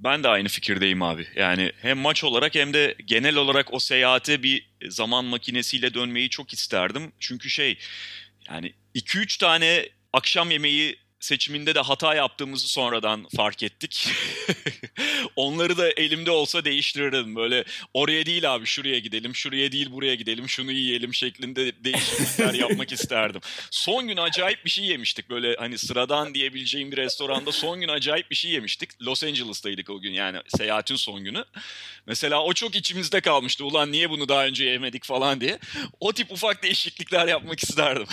Ben de aynı fikirdeyim abi. Yani hem maç olarak hem de genel olarak o seyahate bir zaman makinesiyle dönmeyi çok isterdim. Çünkü şey, yani iki üç tane akşam yemeği seçiminde de hata yaptığımızı sonradan fark ettik. Onları da elimde olsa değiştirirdim. Böyle oraya değil abi şuraya gidelim, şuraya değil buraya gidelim, şunu yiyelim şeklinde değişiklikler yapmak isterdim. Son gün acayip bir şey yemiştik. Böyle hani sıradan diyebileceğim bir restoranda son gün acayip bir şey yemiştik. Los Angeles'taydık o gün, yani seyahatin son günü. Mesela o çok içimizde kalmıştı. Ulan niye bunu daha önce yemedik falan diye. O tip ufak değişiklikler yapmak isterdim.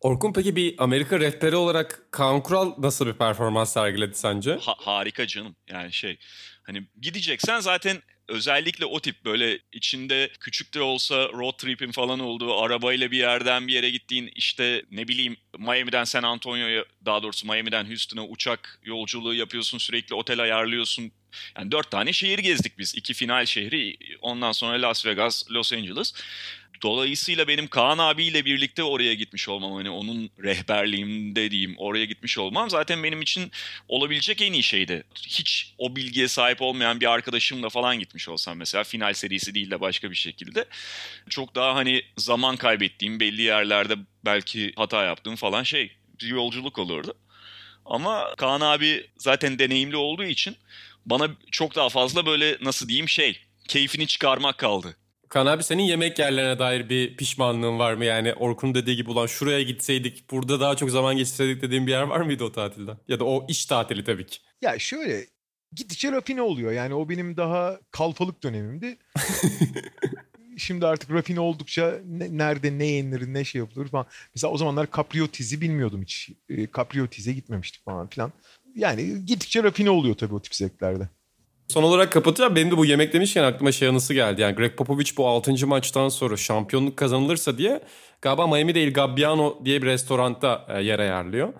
Orkun, peki bir Amerika rehberi olarak Kaan Kural nasıl bir performans sergiledi sence? Ha- harika canım. Yani şey, hani gideceksen zaten özellikle o tip böyle içinde küçük de olsa road trip'in falan olduğu, arabayla bir yerden bir yere gittiğin, işte ne bileyim Miami'den San Antonio'ya, daha doğrusu Miami'den Houston'a uçak yolculuğu yapıyorsun, sürekli otel ayarlıyorsun. Yani dört tane şehir gezdik biz. İki final şehri, ondan sonra Las Vegas, Los Angeles. Dolayısıyla benim Kaan abiyle birlikte oraya gitmiş olmam, hani onun rehberliğimde diyeyim, oraya gitmiş olmam zaten benim için olabilecek en iyi şeydi. Hiç o bilgiye sahip olmayan bir arkadaşımla falan gitmiş olsam mesela, final serisi değil de başka bir şekilde, çok daha hani zaman kaybettiğim, belli yerlerde belki hata yaptığım falan şey bir yolculuk olurdu. Ama Kaan abi zaten deneyimli olduğu için bana çok daha fazla böyle nasıl diyeyim şey, keyfini çıkarmak kaldı. Kaan abi, senin yemek yerlerine dair bir pişmanlığın var mı? Yani Orkun'un dediği gibi, ulan şuraya gitseydik, burada daha çok zaman geçirseydik dediğin bir yer var mıydı o tatilde? Ya da o iş tatili tabii ki. Ya şöyle, gittikçe rafine oluyor. Yani o benim daha kalfalık dönemimdi. Şimdi artık rafine oldukça ne, nerede ne yenilir, ne şey yapılır falan. Mesela o zamanlar Capriotizi bilmiyordum hiç. E, Capriotize gitmemiştik falan filan. Yani gittikçe rafine oluyor tabii o tip zevklerde. Son olarak kapatacağım. Benim de bu yemek demişken aklıma şey anısı geldi. Yani Greg Popovich bu altıncı maçtan sonra şampiyonluk kazanılırsa diye galiba Miami'de Il Gabbiano diye bir restoranda yer ayarlıyor.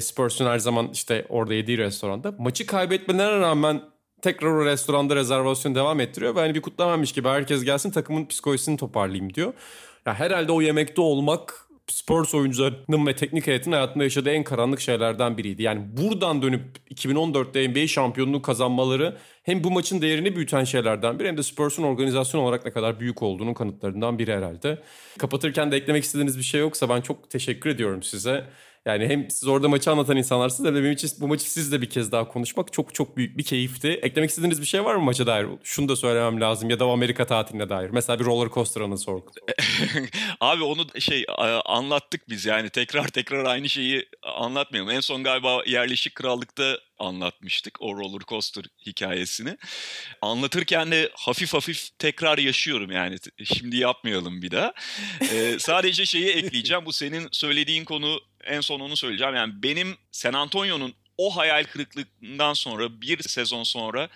Spurs'un her zaman işte orada yediği restoranda. Maçı kaybetmelerine rağmen tekrar o restoranda rezervasyon devam ettiriyor. Ve hani bir kutlamamış gibi herkes gelsin, takımın psikolojisini toparlayayım diyor. Yani herhalde o yemekte olmak Spurs oyuncularının ve teknik heyetinin hayatında yaşadığı en karanlık şeylerden biriydi. Yani buradan dönüp iki bin on dörtte N B A şampiyonluğu kazanmaları hem bu maçın değerini büyüten şeylerden biri, hem de Spurs'un organizasyon olarak ne kadar büyük olduğunun kanıtlarından biri herhalde. Kapatırken de eklemek istediğiniz bir şey yoksa ben çok teşekkür ediyorum size. Yani hem siz orada maçı anlatan insanlarsınız, hem de benim için bu maçı sizle bir kez daha konuşmak çok çok büyük bir keyifti. Eklemek istediğiniz bir şey var mı maça dair? Şunu da söylemem lazım, ya da Amerika tatiline dair. Mesela bir roller coaster anısı Orkun. Abi onu şey anlattık biz, yani tekrar tekrar aynı şeyi anlatmayalım. En son galiba yerleşik krallıkta anlatmıştık o roller coaster hikayesini. Anlatırken de hafif hafif tekrar yaşıyorum yani. Şimdi yapmayalım bir daha. Ee, sadece şeyi ekleyeceğim. Bu senin söylediğin konu, en son onu söyleyeceğim. Yani benim San Antonio'nun o hayal kırıklığından sonra, bir sezon sonra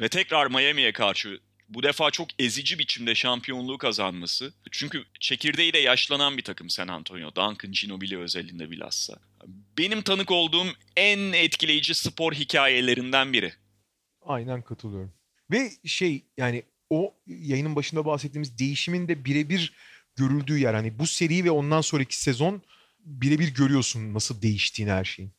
ve tekrar Miami'ye karşı bu defa çok ezici biçimde şampiyonluğu kazanması. Çünkü çekirdeği de yaşlanan bir takım San Antonio. Duncan, Ginobili özelinde bilhassa. Benim tanık olduğum en etkileyici spor hikayelerinden biri. Aynen katılıyorum. Ve şey, yani o yayının başında bahsettiğimiz değişimin de birebir görüldüğü yer. Hani bu seri ve ondan sonraki sezon birebir görüyorsun nasıl değiştiğini, her şeyin.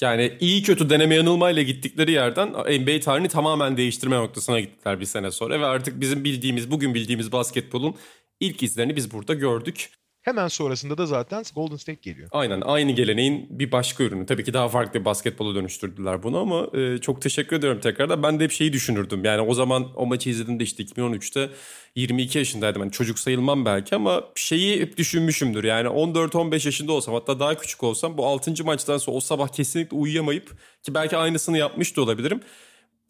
Yani iyi kötü deneme yanılmayla gittikleri yerden N B A tarihini tamamen değiştirme noktasına gittiler bir sene sonra. Ve artık bizim bildiğimiz, bugün bildiğimiz basketbolun ilk izlerini biz burada gördük. Hemen sonrasında da zaten Golden State geliyor. Aynen, aynı geleneğin bir başka ürünü. Tabii ki daha farklı bir basketbola dönüştürdüler bunu, ama e, çok teşekkür ediyorum tekrardan. Ben de hep şeyi düşünürdüm. Yani o zaman o maçı izlediğimde işte iki bin on üçte yirmi iki yaşındaydım. Yani çocuk sayılmam belki, ama şeyi hep düşünmüşümdür. Yani on dört on beş yaşında olsam, hatta daha küçük olsam, bu altıncı maçtan sonra o sabah kesinlikle uyuyamayıp, ki belki aynısını yapmış da olabilirim,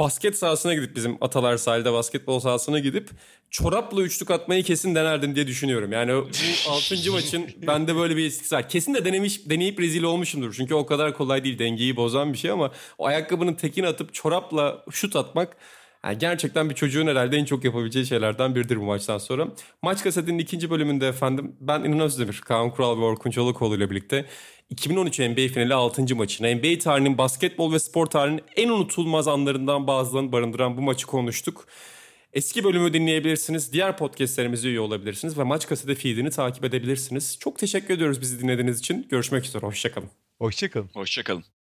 basket sahasına gidip, bizim Atalar sahilde basketbol sahasına gidip çorapla üçlük atmayı kesin denerdim diye düşünüyorum. Yani bu altıncı maçın bende böyle bir etkisi var. Kesin de denemiş, deneyip rezil olmuşumdur. Çünkü o kadar kolay değil, dengeyi bozan bir şey, ama o ayakkabının tekini atıp çorapla şut atmak, yani gerçekten bir çocuğun herhalde en çok yapabileceği şeylerden biridir bu maçtan sonra. Maç kasetinin ikinci bölümünde efendim, ben İnan Özdemir, Kaan Kural ve Orkun Çolakoğlu ile birlikte iki bin on üç N B A finali altıncı maçına, N B A tarihinin, basketbol ve spor tarihinin en unutulmaz anlarından bazılarını barındıran bu maçı konuştuk. Eski bölümü dinleyebilirsiniz, diğer podcastlerimize üye olabilirsiniz ve maç kaseti feedini takip edebilirsiniz. Çok teşekkür ediyoruz bizi dinlediğiniz için. Görüşmek üzere, hoşçakalın. Hoşçakalın. Hoşçakalın.